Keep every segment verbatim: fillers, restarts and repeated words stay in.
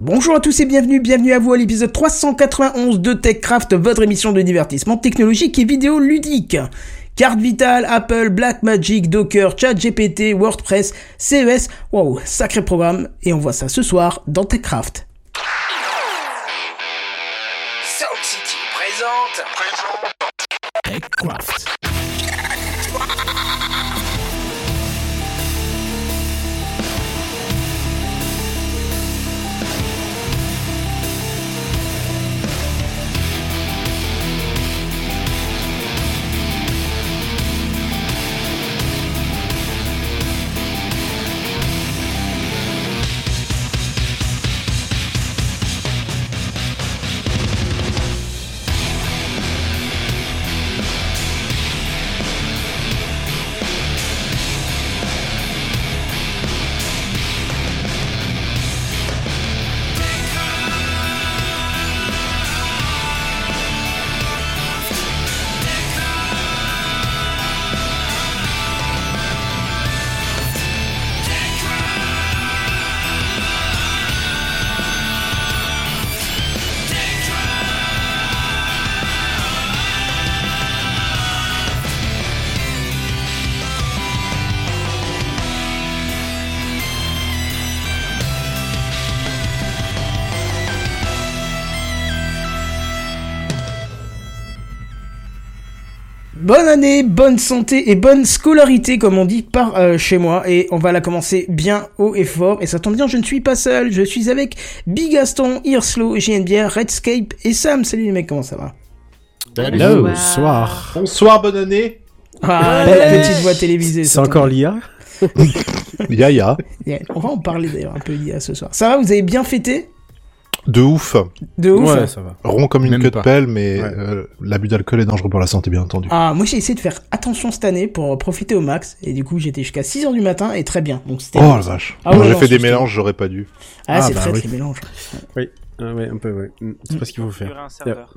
Bonjour à tous et bienvenue, bienvenue à vous à l'épisode trois cent quatre-vingt-onze de TechCraft, votre émission de divertissement technologique et vidéo ludique. Carte vitale, Apple, Blackmagic, Docker, ChatGPT, WordPress, C E S, waouh, sacré programme, et on voit ça ce soir dans TechCraft. South City présente, présente TechCraft. Bonne année, bonne santé et bonne scolarité, comme on dit par euh, chez moi. Et on va la commencer bien haut et fort. Et ça tombe bien, je ne suis pas seul. Je suis avec Bigaston, Irslo, J N B R, Redscape et Sam. Salut les mecs, comment ça va ? Salut. Hello. Bonsoir. Bonsoir, bonne année. Ah, ouais. La petite voix télévisée. C'est encore l'I A ? L'I A, I A. On va en parler d'ailleurs un peu l'I A ce soir. Ça va, vous avez bien fêté ? De ouf. De ouf. Ouais, ça va. Rond comme une même queue pas. De pelle, mais ouais. euh, l'abus d'alcool est dangereux pour la santé, bien entendu. Ah, moi j'ai essayé de faire attention cette année pour profiter au max, et du coup j'étais jusqu'à six heures du matin et très bien. Donc c'était. Oh la vache. Ah, moi ouais, j'ai fait des mélanges, j'aurais pas dû. Ah, ah c'est bah, très oui. très mélange. Oui, ah, ouais, un peu, ouais. C'est mmh. pas ce qu'il faut faire. Un serveur.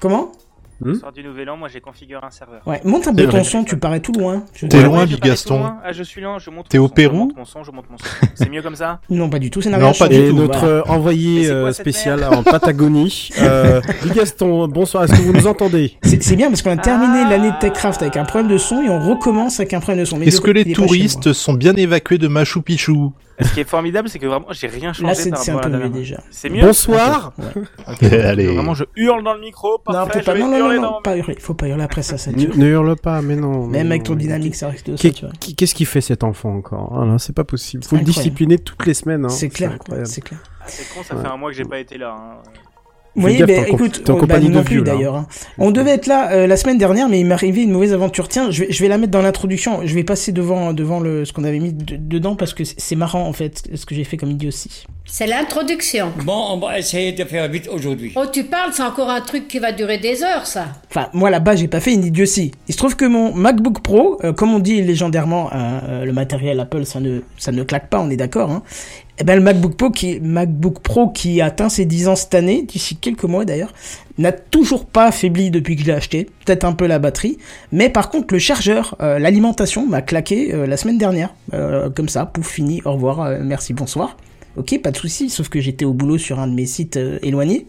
Comment? Le soir du Nouvel An, moi j'ai configuré un serveur. Ouais, monte un peu ton son, tu parais tout loin. Je... T'es ouais, loin, Bigaston. Ah, je suis loin, je monte. T'es au Pérou ? Je monte mon son, je monte mon son. C'est mieux comme ça ? Non, pas du tout, c'est normal. Non, pas du tout. Et notre euh, envoyé quoi, spécial en Patagonie, euh, Bigaston, bonsoir, est-ce que vous nous entendez ? c'est, c'est bien parce qu'on a terminé ah l'année de TechCraft avec un problème de son et on recommence avec un problème de son. Mais est-ce que les touristes sont bien évacués de Machu Picchu ? Ce qui est formidable, c'est que vraiment, j'ai rien changé. Là, c'est, par c'est un peu mieux déjà. C'est mieux. Bonsoir. Okay. Ouais. Allez. Vraiment, je hurle dans le micro. Parfait, non, pas, non, non, non, non, non, pas hurler. Il faut pas hurler après ça, ça dure. Ne hurle pas, mais non. Même non, avec ton dynamique, ça risque de. Qu'est, ça, tu qu'est-ce qu'il fait cet enfant encore ah, là, c'est pas possible. Faut incroyable. Le discipliner toutes les semaines. Hein. C'est clair. C'est, c'est clair. Ah, c'est con, ça ouais. fait un mois que j'ai pas été là. Hein. Vous voyez, bah, écoute, on, bah, non plus d'ailleurs. Hein. On devait être là euh, la semaine dernière, mais il m'est arrivé une mauvaise aventure. Tiens, je vais, je vais la mettre dans l'introduction. Je vais passer devant, devant le, ce qu'on avait mis de, dedans parce que c'est marrant en fait ce que j'ai fait comme idiotie. C'est l'introduction. Bon, on va essayer de faire vite aujourd'hui. Oh, tu parles, c'est encore un truc qui va durer des heures, ça. Enfin, moi là-bas, j'ai pas fait une idiotie. Il se trouve que mon MacBook Pro, euh, comme on dit légendairement, euh, le matériel Apple, ça ne, ça ne claque pas, on est d'accord. Hein. Eh ben, le MacBook Pro qui, MacBook Pro qui atteint ses dix ans cette année, d'ici quelques mois d'ailleurs, n'a toujours pas faibli depuis que je l'ai acheté. Peut-être un peu la batterie. Mais par contre, le chargeur, euh, l'alimentation m'a claqué euh, la semaine dernière. Euh, comme ça, pouf, fini, au revoir, euh, merci, bonsoir. Ok, pas de souci, sauf que j'étais au boulot sur un de mes sites euh, éloignés.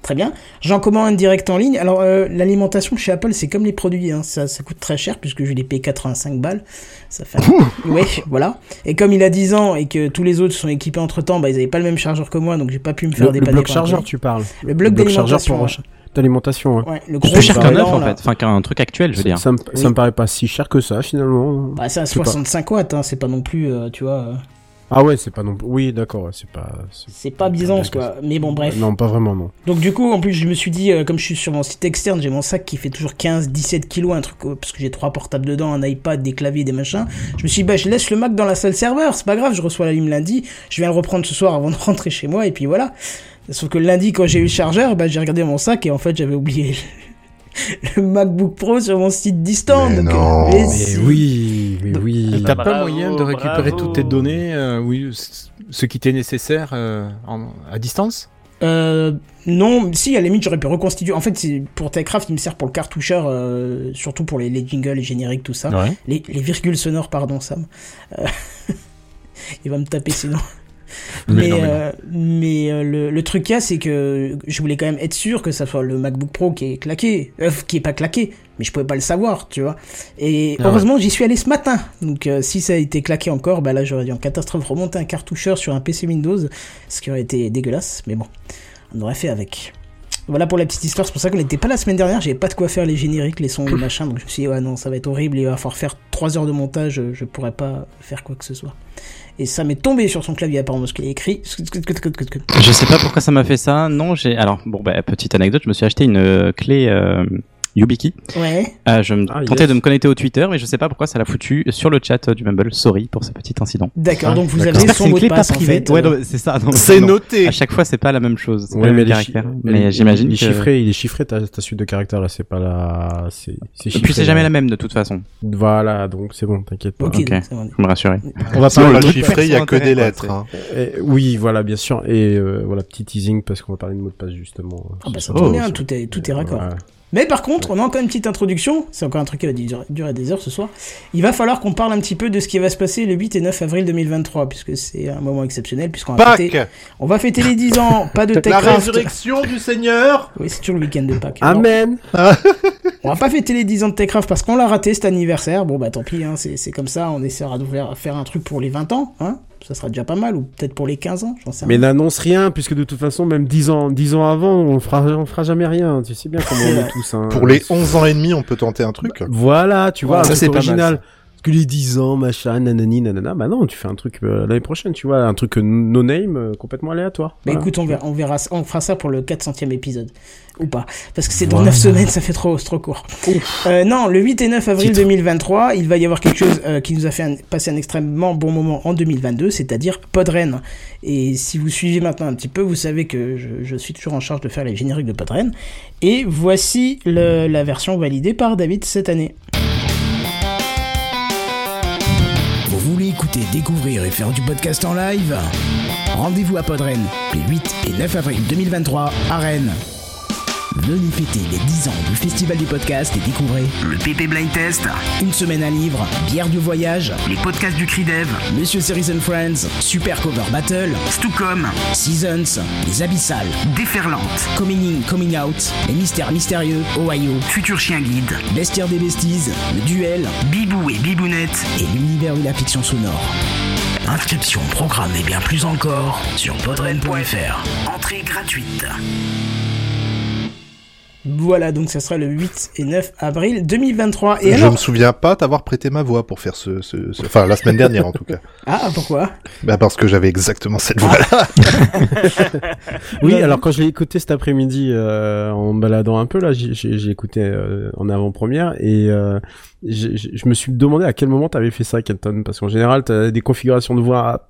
Très bien. J'en commande un direct en ligne. Alors, euh, l'alimentation chez Apple, c'est comme les produits, hein. Ça, ça coûte très cher puisque je l'ai payé quatre-vingt-cinq balles. Ça fait, un... ouais, voilà. Et comme il a dix ans et que tous les autres sont équipés entre temps, bah, ils avaient pas le même chargeur que moi, donc j'ai pas pu me faire le, dépanner. Le bloc chargeur, tu parles. Le bloc, le bloc chargeur pour hein. d'alimentation. Hein. Ouais, le gros. C'est plus cher qu'un neuf, en fait. Enfin, qu'un truc actuel, je veux dire. Ça me, oui. ça me paraît pas si cher que ça, finalement. Bah, c'est à soixante-cinq watts, hein. C'est pas non plus, euh, tu vois. Euh... Ah ouais, c'est pas non plus... Oui, d'accord, c'est pas... C'est, c'est pas Byzance, quoi. Mais bon, bref. Non, pas vraiment, non. Donc du coup, en plus, je me suis dit, euh, comme je suis sur mon site externe, j'ai mon sac qui fait toujours quinze à dix-sept kilos, un truc, parce que j'ai trois portables dedans, un iPad, des claviers, des machins. Je me suis dit, bah, je laisse le Mac dans la salle serveur, c'est pas grave, je reçois la lime lundi, je viens le reprendre ce soir avant de rentrer chez moi, et puis voilà. Sauf que lundi, quand j'ai eu le chargeur, bah, j'ai regardé mon sac, et en fait, j'avais oublié... le MacBook Pro sur mon site distant. Mais donc, non. Mais, mais si. oui, mais oui. Et t'as bravo, pas moyen de récupérer bravo. toutes tes données, euh, oui, ce qui t'est nécessaire euh, en, à distance. Euh, non, si à la limite j'aurais pu reconstituer. En fait, c'est pour TechCraft, il me sert pour le cartoucheur, euh, surtout pour les, les jingles, les génériques, tout ça. Ouais. Les, les virgules sonores, pardon Sam. Euh, il va me taper sinon. mais, mais, non, mais, euh, mais euh, le, le truc qu'il y a, c'est que je voulais quand même être sûr que ça soit le MacBook Pro qui est claqué, euh, qui est pas claqué, mais je pouvais pas le savoir, tu vois. Et ah heureusement, ouais. j'y suis allé ce matin. Donc euh, si ça a été claqué encore, bah là j'aurais dû en catastrophe remonter un cartoucheur sur un P C Windows, ce qui aurait été dégueulasse, mais bon, on aurait fait avec. Voilà pour la petite histoire, c'est pour ça qu'on n'était pas la semaine dernière, j'avais pas de quoi faire les génériques, les sons, les machins, donc je me suis dit, ouais non, ça va être horrible, il va falloir faire trois heures de montage, je pourrais pas faire quoi que ce soit. Et ça m'est tombé sur son clavier apparemment, parce qu'il a écrit... Je sais pas pourquoi ça m'a fait ça, non, j'ai... Alors, bon, bah, petite anecdote, je me suis acheté une clé euh, YubiKey, ouais. euh, je me ah, tentais yes. de me connecter au Twitter, mais je sais pas pourquoi ça l'a foutu sur le chat du Mumble, sorry pour ce petit incident. D'accord, ah, donc vous d'accord. avez j'espère son mot de passe en fait. Ouais, non, c'est ça. Non, c'est non. noté. À chaque fois, c'est pas la même chose, c'est ouais, pas le même caractère. Chi- mais il, j'imagine il est que... chiffré, il est chiffré ta, ta suite de caractères là, c'est pas la... C'est, c'est chiffré, et puis c'est jamais là. La même de toute façon. Voilà, donc c'est bon, t'inquiète pas. Ok, okay. C'est bon. Faut me rassurer. On va parler de chiffré, il y a que des lettres. Oui, voilà, bien sûr. Et voilà, petit teasing parce qu'on va parler de mot de passe justement. Ah bah ça tombe bien, tout est raccord. Mais par contre, on a encore une petite introduction, c'est encore un truc qui va durer des heures ce soir. Il va falloir qu'on parle un petit peu de ce qui va se passer le huit et neuf avril deux mille vingt-trois, puisque c'est un moment exceptionnel, puisqu'on va fêter, on va fêter les dix ans, pas de TechCraft. La résurrection du Seigneur. Oui, c'est toujours le week-end de Pâques. Amen. On va pas fêter les dix ans de TechCraft parce qu'on l'a raté cet anniversaire, bon bah tant pis, hein, c'est, c'est comme ça, on essaiera de faire un truc pour les vingt ans, hein. Ça sera déjà pas mal, ou peut-être pour les quinze ans, j'en sais rien. Mais n'annonce rien, puisque de toute façon, même dix ans, dix ans avant, on fera, on fera jamais rien. Tu sais bien comment on est tous. Hein. Pour les onze ans et demi, on peut tenter un truc. Voilà, tu vois, ouais, ça c'est original. Parce que les dix ans, machin, nanani, nanana, bah non, tu fais un truc euh, l'année prochaine, tu vois, un truc euh, no-name, euh, complètement aléatoire. Bah voilà. Écoute, on verra, on verra, on fera ça pour le quatre centième épisode. Ou pas. Parce que c'est dans voilà. neuf semaines, ça fait trop, trop court. Euh, non, le huit et neuf avril deux mille vingt-trois, il va y avoir quelque chose euh, qui nous a fait un, passer un extrêmement bon moment en deux mille vingt-deux, c'est-à-dire Podren. Et si vous suivez maintenant un petit peu, vous savez que je, je suis toujours en charge de faire les génériques de Podren. Et voici le, la version validée par David cette année. Vous voulez écouter, découvrir et faire du podcast en live ? Rendez-vous à Podren, les huit et neuf avril deux mille vingt-trois à Rennes. Venez fêter les dix ans du Festival du Podcast et découvrez le P P Blind Test, Une Semaine à Livre, Bière du Voyage, les podcasts du Cridev, Monsieur Series and Friends, Super Cover Battle, Stucom, Seasons, Les Abyssales, Déferlante, Coming In, Coming Out, Les Mystères Mystérieux, Ohio, Futur Chien Guide, Bestiaire des Besties, Le Duel, Bibou et Bibounette et l'univers de la fiction sonore. Inscription, programme et bien plus encore sur podren point f r. Entrée gratuite. Voilà, donc ça sera le huit et neuf avril deux mille vingt-trois. Et alors... Je me souviens pas t'avoir prêté ma voix pour faire ce... ce, ce... Enfin, la semaine dernière, en tout cas. Ah, pourquoi ? Bah parce que j'avais exactement cette voix-là. Oui, alors quand je l'ai écouté cet après-midi, euh, en me baladant un peu, là, j'ai, j'ai écouté euh, en avant-première, et euh, j'ai, j'ai, je me suis demandé à quel moment t'avais fait ça, Kenton, parce qu'en général, t'as des configurations de voix... À...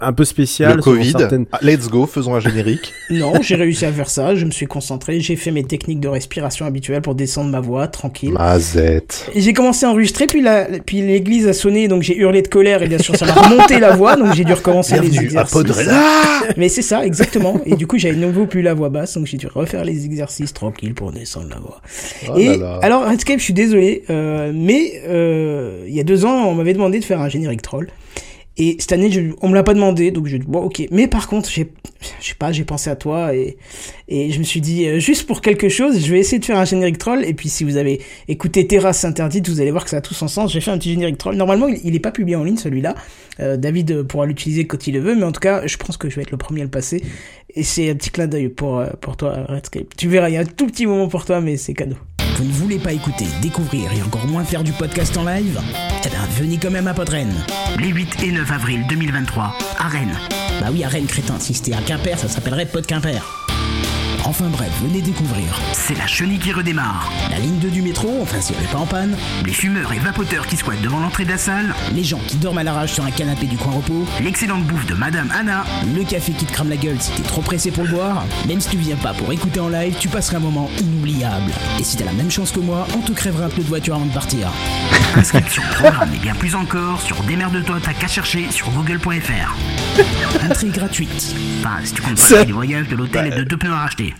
un peu spécial. Le Covid, certaines... ah, let's go, faisons un générique. Non, j'ai réussi à faire ça, je me suis concentré, j'ai fait mes techniques de respiration habituelles pour descendre ma voix, tranquille. Mazette. Et j'ai commencé à enregistrer, puis, la... puis l'église a sonné, donc j'ai hurlé de colère, et bien sûr ça m'a remonté la voix, donc j'ai dû recommencer Bienvenue les exercices. Bienvenue à Podrella. Mais c'est ça, exactement. Et du coup, j'avais de nouveau plus la voix basse, donc j'ai dû refaire les exercices tranquille pour descendre la voix. Oh et là là. Alors, Redscape, je suis désolé, euh, mais euh, il y a deux ans, on m'avait demandé de faire un générique troll. Et cette année, je, on me l'a pas demandé, donc je dis bon, ok. Mais par contre, j'ai, je sais pas, j'ai pensé à toi et et je me suis dit euh, juste pour quelque chose, je vais essayer de faire un générique troll. Et puis si vous avez écouté Terrasse Interdite, vous allez voir que ça a tout son sens. J'ai fait un petit générique troll. Normalement, il, il est pas publié en ligne celui-là. Euh, David pourra l'utiliser quand il le veut, mais en tout cas, je pense que je vais être le premier à le passer. Et c'est un petit clin d'œil pour euh, pour toi, Redscape. Tu verras, il y a un tout petit moment pour toi, mais c'est cadeau. Vous ne voulez pas écouter, découvrir et encore moins faire du podcast en live ? Eh bien, venez quand même à Podren. Les huit et neuf avril deux mille vingt-trois, à Rennes. Bah oui, à Rennes, crétin. Si c'était à Quimper, ça s'appellerait Pod Quimper. Enfin bref, venez découvrir. C'est la chenille qui redémarre. La ligne deux du métro, enfin si elle n'est pas en panne. Les fumeurs et vapoteurs qui squattent devant l'entrée de la salle. Les gens qui dorment à l'arrache sur un canapé du coin repos. L'excellente bouffe de Madame Anna. Le café qui te crame la gueule si t'es trop pressé pour le boire. Même si tu viens pas pour écouter en live, tu passeras un moment inoubliable. Et si t'as la même chance que moi, on te crèvera un peu de voiture avant de partir. Inscription, programme et bien plus encore sur démerde-toi, t'as qu'à chercher sur google point f r. Entrée gratuite. Enfin, si tu comptes pas les voyages de l'hôtel et de deux pneus à racheter.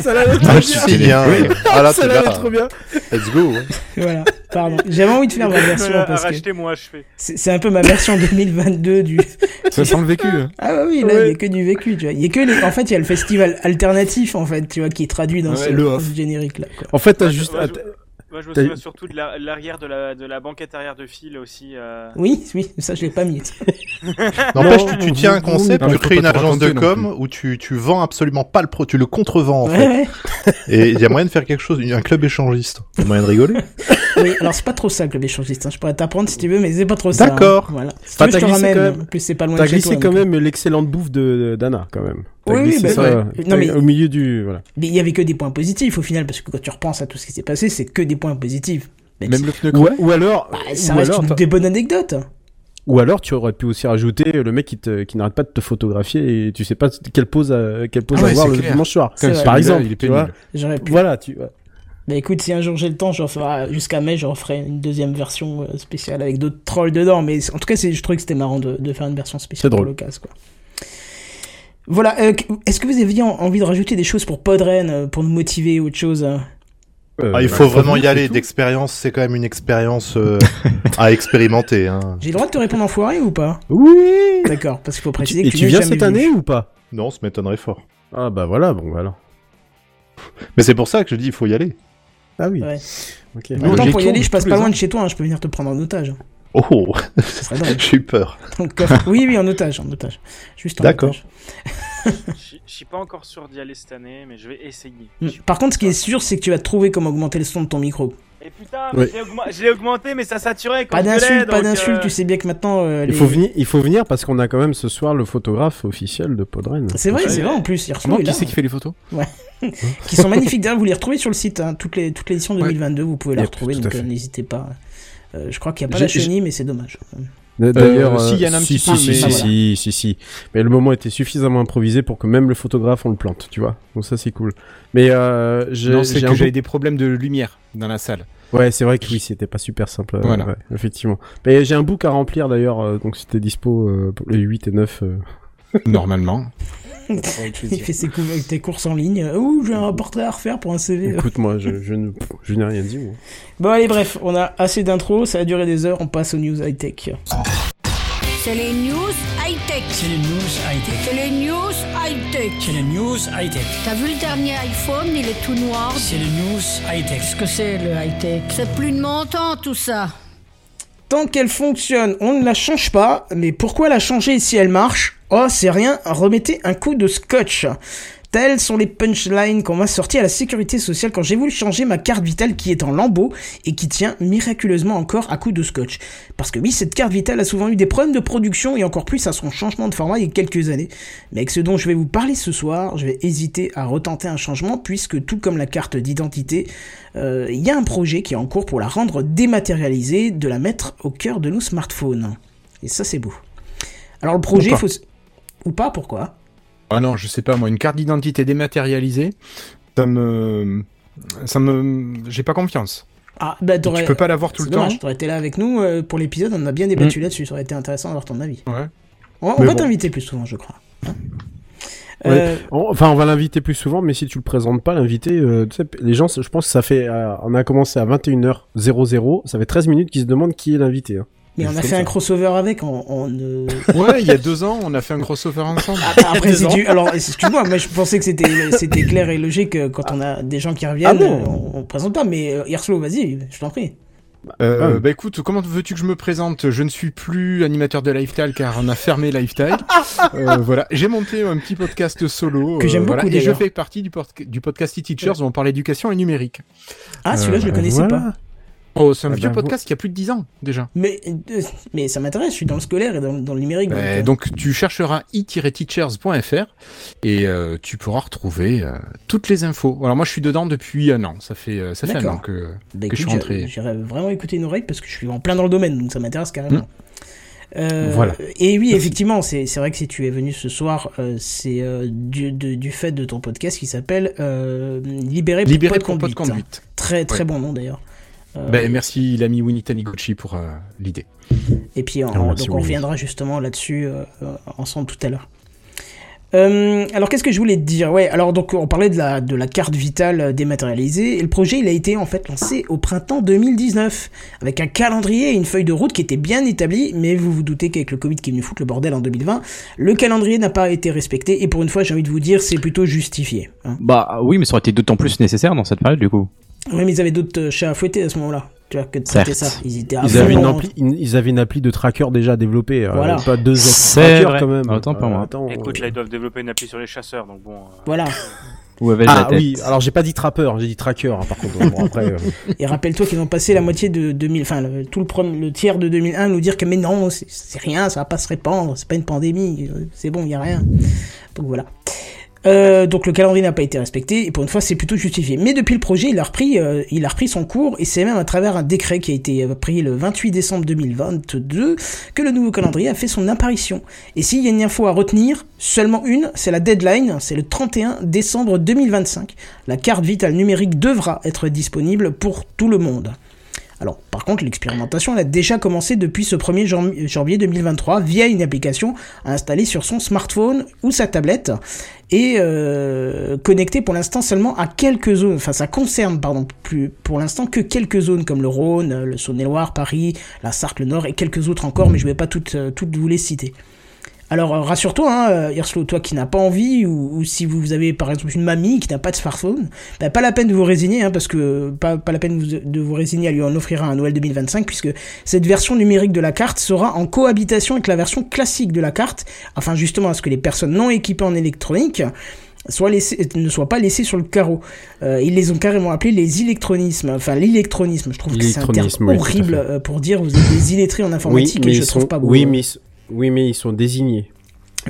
Ça l'allait trop bien. bien. Oui. Ah là, ça l'allait trop bien. Let's go. Voilà. Pardon. J'avais envie de faire ma version voilà, parce que moi, je fais. C'est, c'est un peu ma version deux mille vingt-deux du. Ça sent le vécu. Hein. Ah bah oui, là ouais. Il n'y a que du vécu, tu vois. Il y a que les... En fait, il y a le festival alternatif, en fait, tu vois, qui est traduit dans ouais, ce, le ce générique là. En fait, t'as juste. Ouais, je... Moi, je me souviens surtout de, la, de l'arrière de la, de la banquette arrière de fil aussi. Euh... Oui, oui, ça je l'ai pas mis. N'empêche, tu, tu tiens un concept, non, tu crées une agence de com où tu, tu vends absolument pas le pro, tu le contrevends en ouais, fait. Ouais. Et il y a moyen de faire quelque chose, un club échangiste. Il y a moyen de rigoler. Oui, alors c'est pas trop ça le club échangiste, hein. Je pourrais t'apprendre si tu veux, mais c'est pas trop ça. D'accord. Hein. Voilà. Si tu veux, je te ramène, même, en plus c'est pas loin de chez toi. T'as glissé quand même l'excellente bouffe de d'Anna quand même. Oui, oui bah, ça, ouais. Non, mais, au milieu du voilà. Mais il y avait que des points positifs au final parce que quand tu repenses à tout ce qui s'est passé, c'est que des points positifs. Même, même si... le pneu creux. Ou, ou alors, bah, ça ou reste alors, une des bonnes anecdotes. Ou alors tu aurais pu aussi rajouter le mec qui, te, qui n'arrête pas de te photographier et tu sais pas quelle pose à, quelle pose ah ouais, avoir le clair. Dimanche soir. Comme par exemple, il est pénible. J'aurais pu. Voilà, tu. Ouais. Bah écoute, si un jour j'ai le temps, j'en ferai, jusqu'à mai, j'en ferai une deuxième version spéciale avec d'autres trolls dedans. Mais en tout cas, c'est, je trouvais que c'était marrant de, de faire une version spéciale pour l'occasion, quoi. Voilà, euh, est-ce que vous aviez envie de rajouter des choses pour Podren, pour nous motiver ou autre chose? Euh, ah, il faut bah, vraiment y aller, d'expérience, c'est quand même une expérience euh, à expérimenter. Hein. J'ai le droit de te répondre en foiré ou pas? Oui. D'accord, parce qu'il faut préciser et que tu, tu viens cette venu. Année ou pas? Non, ça m'étonnerait fort. Ah bah voilà, bon voilà. Mais c'est pour ça que je dis il faut y aller. Ah oui. Ouais. Okay. Mais autant pour y aller, je passe pas loin de chez toi, hein, je peux venir te prendre en otage. Oh, j'ai eu peur. Donc, oui, oui, en otage, en otage. Juste en D'accord. otage. D'accord. Je suis pas encore sûr d'y aller cette année, mais je vais essayer. J'suis Par contre, ce qui est sûr, c'est que tu vas trouver comment augmenter le son de ton micro. Et putain, mais ouais. j'ai, augmenté, j'ai augmenté, mais ça saturait. Pas d'insulte, pas d'insulte. Euh... Tu sais bien que maintenant. Euh, les... il, faut venir, il faut venir parce qu'on a quand même ce soir le photographe officiel de Podren. C'est vrai, ouais. c'est vrai en plus. Il non, qui là, c'est hein. qui fait les photos ouais. Qui sont magnifiques. D'ailleurs, vous les retrouvez sur le site. Hein. Toute l'édition ouais. deux mille vingt-deux, vous pouvez la ouais, retrouver, donc n'hésitez pas. Euh, je crois qu'il n'y a pas j'ai, la chenille, j'ai... mais c'est dommage. D'ailleurs, euh, si, il y en a un si, petit peu, si, mais... si, ah, voilà. si, si, si. Mais le moment était suffisamment improvisé pour que même le photographe, on le plante, tu vois. Donc ça, c'est cool. Mais euh, j'ai, non, c'est j'ai que un... j'avais des problèmes de lumière dans la salle. Ouais, c'est vrai que oui, c'était pas super simple. Voilà. Euh, ouais, effectivement. Mais j'ai un book à remplir, d'ailleurs, euh, donc c'était dispo euh, pour les huit et neuf. Euh... Normalement. Il fait ses coups avec tes courses en ligne. Ouh, j'ai un rapport à refaire pour un C V. Écoute-moi, je, je, ne, je n'ai rien dit. Moi. Bon, allez, bref, on a assez d'intro, ça a duré des heures, on passe aux news high-tech. C'est les news high-tech. C'est les news high-tech. C'est les news high-tech. C'est les news high-tech. T'as vu le dernier iPhone, il est tout noir. C'est les news high-tech. Qu'est-ce que c'est le high-tech? C'est plus de mon temps, tout ça. Tant qu'elle fonctionne, on ne la change pas. Mais pourquoi la changer si elle marche? Oh, c'est rien, remettez un coup de scotch. Telles sont les punchlines qu'on m'a sorties à la sécurité sociale quand j'ai voulu changer ma carte vitale qui est en lambeaux et qui tient miraculeusement encore à coup de scotch. Parce que oui, cette carte vitale a souvent eu des problèmes de production et encore plus à son changement de format il y a quelques années. Mais avec ce dont je vais vous parler ce soir, je vais hésiter à retenter un changement puisque tout comme la carte d'identité, euh, y a un projet qui est en cours pour la rendre dématérialisée, de la mettre au cœur de nos smartphones. Et ça, c'est beau. Alors le projet, il faut... Ou pas, pourquoi ? Ah non, je sais pas, moi, une carte d'identité dématérialisée, ça me... ça me... j'ai pas confiance. Ah, bah t'aurais... Tu peux pas l'avoir tout c'est le dommage, temps. T'aurais été là avec nous euh, pour l'épisode, on a bien débattu mmh. là-dessus, ça aurait été intéressant d'avoir ton avis. Ouais. On, on va bon. t'inviter plus souvent, je crois. Hein ouais. euh... on, enfin, on va l'inviter plus souvent, mais si tu le présentes pas, l'invité, euh, tu sais, les gens, je pense que ça fait... Euh, on a commencé à vingt et une heures, ça fait treize minutes qu'ils se demandent qui est l'invité, hein. Mais on a fait ça. un crossover avec, on... on euh... Ouais, il y a deux ans, on a fait un crossover ensemble. Ah, après, c'est du... Alors, excuse-moi, moi, je pensais que c'était, c'était clair et logique quand ah. on a des gens qui reviennent, ah bon. on, on présente pas, mais Hirslo, vas-y, je t'en prie. Euh, ouais. Bah écoute, comment veux-tu que je me présente? Je ne suis plus animateur de Lifestyle car on a fermé Lifestyle. euh, voilà, j'ai monté un petit podcast solo que euh, j'aime voilà, beaucoup, et d'ailleurs. je fais partie du, por- du podcast E-Teachers ouais. où on parle éducation et numérique. Ah, celui-là, euh, je le connaissais voilà. pas. Oh, c'est un ah vieux ben, podcast vous... qui a plus de dix ans, déjà. Mais, euh, mais ça m'intéresse, je suis dans le scolaire et dans, dans le numérique. Donc, euh... donc tu chercheras i tiret teachers point f r et euh, tu pourras retrouver euh, toutes les infos. Alors moi, je suis dedans depuis un an, ça fait, ça fait un an que, bah, que écoute, je suis rentré. J'irais vraiment écouter une oreille parce que je suis en plein dans le domaine, donc ça m'intéresse carrément. Mmh. Euh, voilà. Et oui, effectivement, c'est, c'est vrai que si tu es venu ce soir, euh, c'est euh, du, de, du fait de ton podcast qui s'appelle euh, Libéré pour pas de conduite. conduite. Très, très ouais. bon nom, d'ailleurs. Euh... Ben, merci l'ami Winnie Taniguchi pour euh, l'idée. Et puis on, non, donc on reviendra justement là-dessus euh, ensemble tout à l'heure. Euh, alors qu'est-ce que je voulais te dire ? Ouais, alors donc on parlait de la de la carte vitale dématérialisée et le projet il a été en fait lancé au printemps deux mille dix-neuf avec un calendrier et une feuille de route qui était bien établie, mais vous vous doutez qu'avec le Covid qui est venu foutre le bordel en deux mille vingt, le calendrier n'a pas été respecté et pour une fois j'ai envie de vous dire c'est plutôt justifié. Hein. Bah oui, mais ça aurait été d'autant plus nécessaire dans cette période du coup. Oui, mais ils avaient d'autres chats à fouetter à ce moment-là. Tu vois, que de traiter ça. Ils étaient ils avaient, une ampli, ils avaient une appli de tracker déjà développée. Voilà. Euh, pas deux apps tracker vrai. Quand même. Attends, pas euh, moi. Attends, Écoute, euh... là, ils doivent développer une appli sur les chasseurs, donc bon. Euh... Voilà. Où avait ah la tête. Oui, alors j'ai pas dit trapper, j'ai dit tracker hein, par contre. Bon, après, euh... Et rappelle-toi qu'ils ont passé la moitié de deux mille, enfin le, tout le, premier, le tiers de deux mille un nous dire que mais non, c'est, c'est rien, ça va pas se répandre, c'est pas une pandémie, c'est bon, y a rien. Donc voilà. Euh, donc le calendrier n'a pas été respecté et pour une fois c'est plutôt justifié. Mais depuis le projet il a repris, euh, il a repris son cours et c'est même à travers un décret qui a été pris le vingt-huit décembre deux mille vingt-deux que le nouveau calendrier a fait son apparition. Et s'il y a une info à retenir, seulement une, c'est la deadline, c'est le trente et un décembre deux mille vingt-cinq. La carte vitale numérique devra être disponible pour tout le monde. Alors, par contre, l'expérimentation elle a déjà commencé depuis ce premier janvier deux mille vingt-trois via une application installée sur son smartphone ou sa tablette et euh, connectée pour l'instant seulement à quelques zones. Enfin, ça concerne, pardon, plus pour l'instant que quelques zones comme le Rhône, le Saône-et-Loire, Paris, la Sarthe, le Nord et quelques autres encore, mais je ne vais pas toutes, toutes vous les citer. Alors, rassure-toi, hein, Hirslo, toi qui n'as pas envie, ou, ou si vous avez par exemple une mamie qui n'a pas de smartphone, bah, pas la peine de vous résigner, hein, parce que pas, pas la peine de vous résigner à lui en offrir un à Noël deux mille vingt-cinq, puisque cette version numérique de la carte sera en cohabitation avec la version classique de la carte, afin justement à ce que les personnes non équipées en électronique soient laissées, ne soient pas laissées sur le carreau. Euh, ils les ont carrément appelés les électronismes, enfin l'électronisme, je trouve que c'est un terme oui, horrible pour dire vous êtes des illettrés en informatique, oui, et je ne trouve sont... pas beau. Oui, mais... Oui, mais ils sont désignés.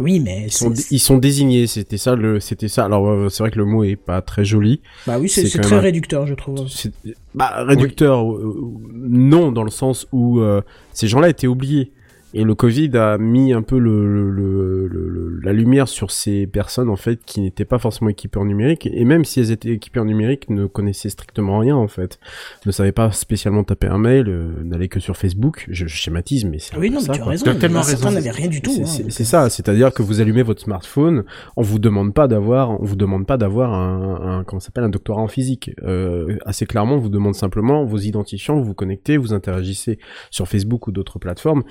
Oui, mais ils sont, ils sont désignés. C'était ça, le, c'était ça. Alors, c'est vrai que le mot est pas très joli. Bah oui, c'est, c'est, c'est très un... réducteur, je trouve. C'est... Bah réducteur, oui. euh, non, dans le sens où euh, ces gens-là étaient oubliés. Et le Covid a mis un peu le, le, le, le, la lumière sur ces personnes en fait qui n'étaient pas forcément équipées en numérique et même si elles étaient équipées en numérique, ne connaissaient strictement rien en fait, ne savaient pas spécialement taper un mail, euh, n'allaient que sur Facebook. Je, je schématise, mais c'est oui, non, mais ça. Oui, non, tu as raison. T'as tellement raison. Certains n'avaient rien du tout. C'est, hein, c'est, c'est ça, c'est-à-dire que vous allumez votre smartphone, on vous demande pas d'avoir, on vous demande pas d'avoir un, un comment ça s'appelle, un doctorat en physique. Euh, assez clairement, on vous demande simplement vos identifiants, vous vous connectez, vous interagissez sur Facebook ou d'autres plateformes.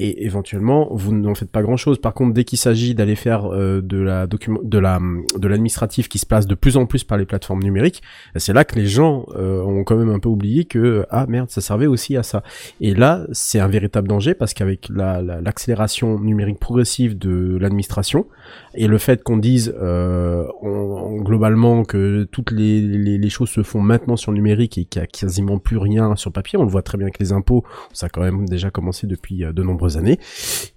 Et éventuellement, vous n'en faites pas grand-chose. Par contre, dès qu'il s'agit d'aller faire euh, de la document, de la de l'administratif qui se place de plus en plus par les plateformes numériques, c'est là que les gens euh, ont quand même un peu oublié que ah merde, ça servait aussi à ça. Et là, c'est un véritable danger parce qu'avec la, la l'accélération numérique progressive de l'administration et le fait qu'on dise euh, on, on, globalement que toutes les, les les choses se font maintenant sur le numérique et qu'il y a quasiment plus rien sur papier, on le voit très bien avec les impôts, ça a quand même déjà commencé depuis de nombreux années,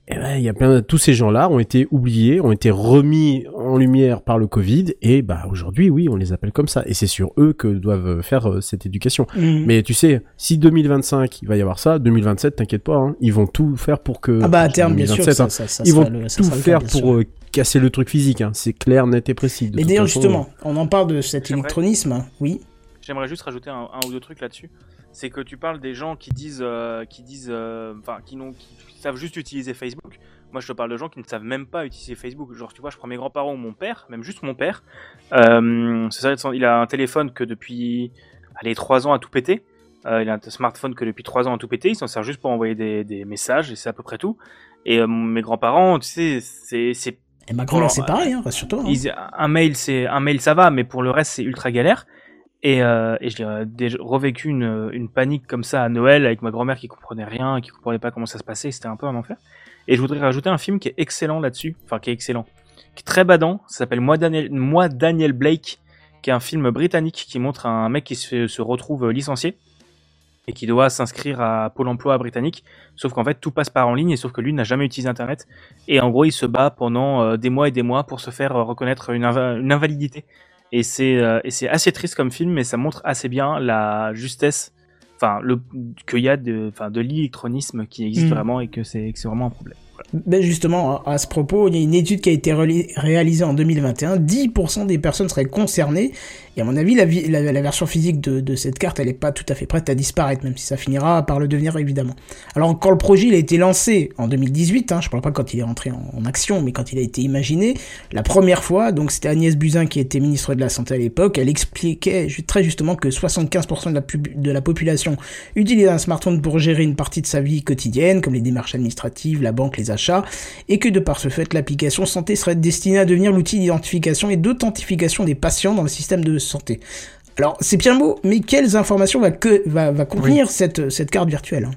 et ben il y a plein de tous ces gens-là ont été oubliés, ont été remis en lumière par le Covid, et bah ben, aujourd'hui oui on les appelle comme ça, et c'est sur eux que doivent faire euh, cette éducation. Mmh. Mais tu sais, si deux mille vingt-cinq il va y avoir ça, deux mille vingt-sept t'inquiète pas, hein, ils vont tout faire pour que ah bah à terme bien sûr, hein, ça, ça, ça ils vont le, ça tout faire cas, pour euh, casser le truc physique, hein, c'est clair, net et précis. Mais d'ailleurs façon, justement, on en parle de cet j'aimerais, électronisme, hein. Oui. J'aimerais juste rajouter un, un ou deux trucs là-dessus. C'est que tu parles des gens qui disent, euh, qui disent, enfin, euh, qui n'ont, qui savent juste utiliser Facebook. Moi, je te parle de gens qui ne savent même pas utiliser Facebook. Genre, tu vois, je prends mes grands-parents ou mon père, même juste mon père. Euh, c'est ça, il a un téléphone que depuis, allez, trois ans à tout péter. Euh, il a un smartphone que depuis trois ans à tout péter. Il s'en sert juste pour envoyer des, des messages et c'est à peu près tout. Et euh, mes grands-parents, tu sais, c'est, c'est. Et ma grand-mère, c'est pareil, hein, rassure-toi. Hein. Ils, un mail, c'est, un mail, ça va, mais pour le reste, c'est ultra galère. Et, euh, et je l'ai déjà revécu une, une panique comme ça à Noël avec ma grand-mère qui comprenait rien, qui comprenait pas comment ça se passait, c'était un peu un enfer. Et je voudrais rajouter un film qui est excellent là-dessus, enfin qui est excellent, qui est très badant, ça s'appelle Moi Daniel, Moi Daniel Blake, qui est un film britannique qui montre un mec qui se, se retrouve licencié et qui doit s'inscrire à Pôle emploi britannique, sauf qu'en fait tout passe par en ligne, et sauf que lui n'a jamais utilisé Internet, et en gros il se bat pendant des mois et des mois pour se faire reconnaître une, inv- une invalidité. Et c'est euh, et c'est assez triste comme film, mais ça montre assez bien la justesse, enfin le qu'il y a de enfin de l'électronisme qui existe mmh. vraiment et que c'est que c'est vraiment un problème. Ben justement, à ce propos, il y a une étude qui a été relais- réalisée en deux mille vingt et un. dix pour cent des personnes seraient concernées. Et à mon avis, la, vi- la, la version physique de, de cette carte, elle n'est pas tout à fait prête à disparaître, même si ça finira par le devenir, évidemment. Alors, quand le projet il a été lancé en deux mille dix-huit, hein, je ne parle pas quand il est rentré en, en action, mais quand il a été imaginé, la première fois, donc c'était Agnès Buzyn qui était ministre de la Santé à l'époque, elle expliquait très justement que soixante-quinze pour cent de la, pub- de la population utilisait un smartphone pour gérer une partie de sa vie quotidienne, comme les démarches administratives, la banque, les achats, et que de par ce fait, l'application santé serait destinée à devenir l'outil d'identification et d'authentification des patients dans le système de santé. Alors, c'est bien beau, mais quelles informations va, que, va, va contenir oui. cette, cette carte virtuelle?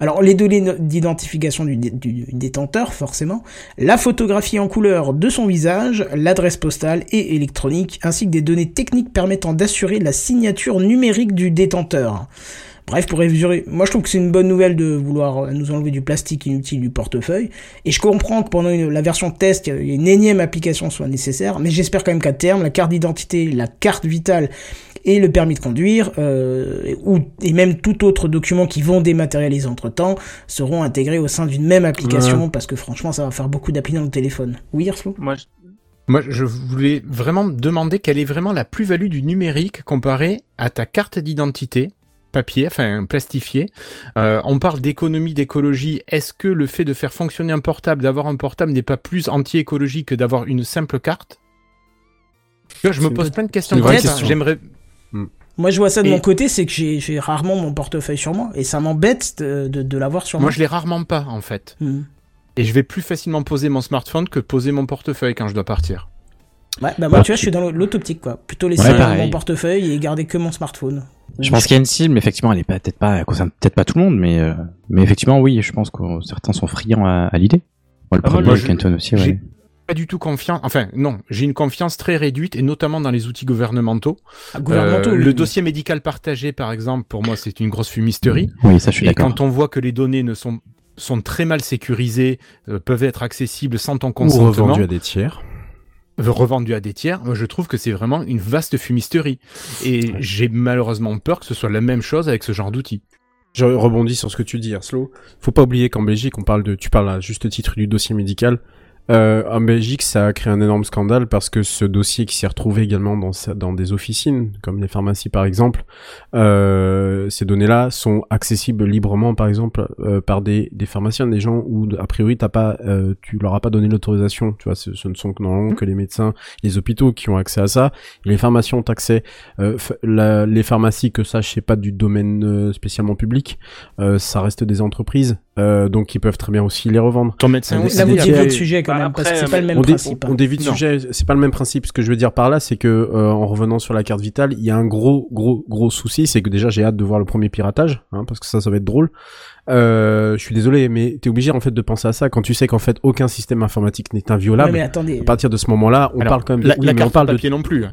Alors, les données d'identification du, du détenteur, forcément, la photographie en couleur de son visage, l'adresse postale et électronique, ainsi que des données techniques permettant d'assurer la signature numérique du détenteur. Bref, pour résumer, moi je trouve que c'est une bonne nouvelle de vouloir nous enlever du plastique inutile du portefeuille, et je comprends que pendant une, la version test, une énième application soit nécessaire, mais j'espère quand même qu'à terme, la carte d'identité, la carte vitale et le permis de conduire, euh, ou, et même tout autre document qui vont dématérialiser entre-temps, seront intégrés au sein d'une même application, ouais. Parce que franchement, ça va faire beaucoup d'applis dans le téléphone. Oui, Hirslo ? Moi, je... Moi, je voulais vraiment demander quelle est vraiment la plus-value du numérique comparée à ta carte d'identité papier, enfin plastifié. Euh, on parle d'économie, d'écologie. Est-ce que le fait de faire fonctionner un portable, d'avoir un portable, n'est pas plus anti-écologique que d'avoir une simple carte ? Je c'est me pose plein de questions. Question. J'aimerais... Hmm. Moi, je vois ça de et... mon côté, c'est que j'ai, j'ai rarement mon portefeuille sur moi, et ça m'embête de, de, de l'avoir sur moi. Moi, je l'ai rarement pas, en fait. Hmm. Et je vais plus facilement poser mon smartphone que poser mon portefeuille quand je dois partir. Ouais, bah moi, bah, tu vois, je suis dans l'autre optique, quoi. Plutôt laisser ouais, mon portefeuille et garder que mon smartphone. Je pense qu'il y a une cible, mais effectivement, elle est pas, peut-être pas, elle concerne peut-être pas tout le monde, mais, euh, mais effectivement, oui, je pense que certains sont friands à, à l'idée. Moi, le ah premier, moi, je, Kenton aussi, j'ai ouais. pas du tout confiance, enfin, non, j'ai une confiance très réduite, et notamment dans les outils gouvernementaux. Ah, gouvernementaux euh, oui. Le dossier médical partagé, par exemple, pour moi, c'est une grosse fumisterie. Oui, ça, je suis et d'accord. Et quand on voit que les données ne sont, sont très mal sécurisées, euh, peuvent être accessibles sans ton consentement. Ou revendues à des tiers. revendu à des tiers, moi je trouve que c'est vraiment une vaste fumisterie. Et ouais. j'ai malheureusement peur que ce soit la même chose avec ce genre d'outils. Je rebondis sur ce que tu dis, Herslo. Faut pas oublier qu'en Belgique, on parle de, tu parles à juste titre du dossier médical. Euh, en Belgique, ça a créé un énorme scandale parce que ce dossier qui s'est retrouvé également dans, dans des officines, comme les pharmacies par exemple, euh, ces données-là sont accessibles librement par exemple euh, par des, des pharmaciens, des gens où a priori t'as pas, euh, tu leur as pas donné l'autorisation. Tu vois, ce, ce ne sont que normalement que les médecins, les hôpitaux qui ont accès à ça. Les pharmaciens ont accès. Euh, f- la, les pharmacies que ça, je sais pas du domaine euh, spécialement public, euh, ça reste des entreprises, euh, donc ils peuvent très bien aussi les revendre. Ton médecin, vous avez un sujet quand même. Après, parce que c'est pas le même on principe. Dé- hein. On dévie le sujet, c'est pas le même principe. Ce que je veux dire par là, c'est que euh, en revenant sur la carte vitale, il y a un gros, gros, gros souci, c'est que déjà j'ai hâte de voir le premier piratage, hein, parce que ça, ça va être drôle. Euh, je suis désolé, mais t'es obligé en fait de penser à ça quand tu sais qu'en fait aucun système informatique n'est inviolable. Ouais, mais attendez. À partir de ce moment-là, on Alors, parle quand même. De... La, oui, la carte on parle papier de... non plus.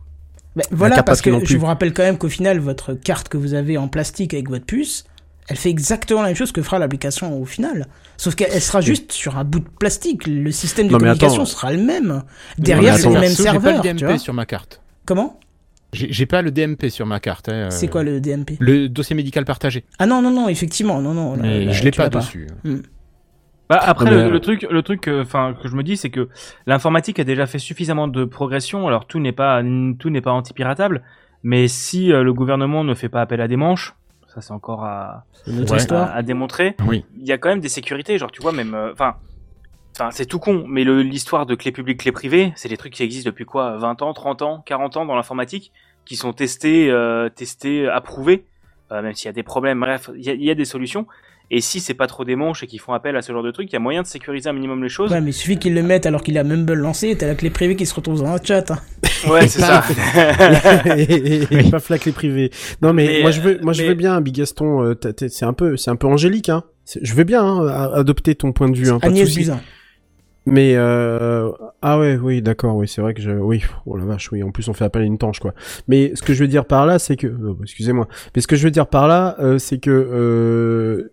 Bah, voilà, parce que je vous rappelle quand même qu'au final, votre carte que vous avez en plastique avec votre puce. Elle fait exactement la même chose que fera l'application au final. Sauf qu'elle sera juste sur un bout de plastique. Le système de non, communication attends, sera le même. Derrière, c'est le même serveur. J'ai pas le D M P sur ma carte. Comment ? J'ai, j'ai pas le D M P sur ma carte. Hein. C'est quoi le D M P ? Le dossier médical partagé. Ah non, non, non, effectivement. Non, non, là, là, je l'ai pas dessus. Pas. Hmm. Bah, après, ouais. le, le truc, le truc euh, que je me dis, c'est que l'informatique a déjà fait suffisamment de progression. Alors, tout n'est pas, tout n'est pas anti-piratable. Mais si euh, le gouvernement ne fait pas appel à des manches, ça c'est encore à, ouais. à, à démontrer. Oui. Il y a quand même des sécurités, genre tu vois même, enfin, euh, c'est tout con, mais le, l'histoire de clés publiques, clés privées, c'est des trucs qui existent depuis quoi, vingt ans, trente ans, quarante ans dans l'informatique, qui sont testés, euh, testés, approuvés, euh, même s'il y a des problèmes, bref, il y, y a des solutions. Et si c'est pas trop des manches et qu'ils font appel à ce genre de truc, il y a moyen de sécuriser un minimum les choses. Ouais, mais il suffit qu'ils le mettent alors qu'il a Mumble lancé et t'as la clé privée qui se retrouve dans un chat. Hein. Ouais, c'est ça. et, et, et, oui. Paf la clé privée. Non, mais, mais moi, je veux, moi, mais... je veux bien, hein, Bigaston, euh, t'es, t'es, c'est un peu, c'est un peu angélique, hein. C'est, je veux bien, hein, adopter ton point de vue, hein. Agnès Buzyn. Mais, euh, ah ouais, oui, d'accord, oui, c'est vrai que je, oui, oh la vache, oui, en plus on fait appel à une tanche, quoi. Mais ce que je veux dire par là, c'est que, oh, excusez-moi, mais ce que je veux dire par là, euh, c'est que, euh,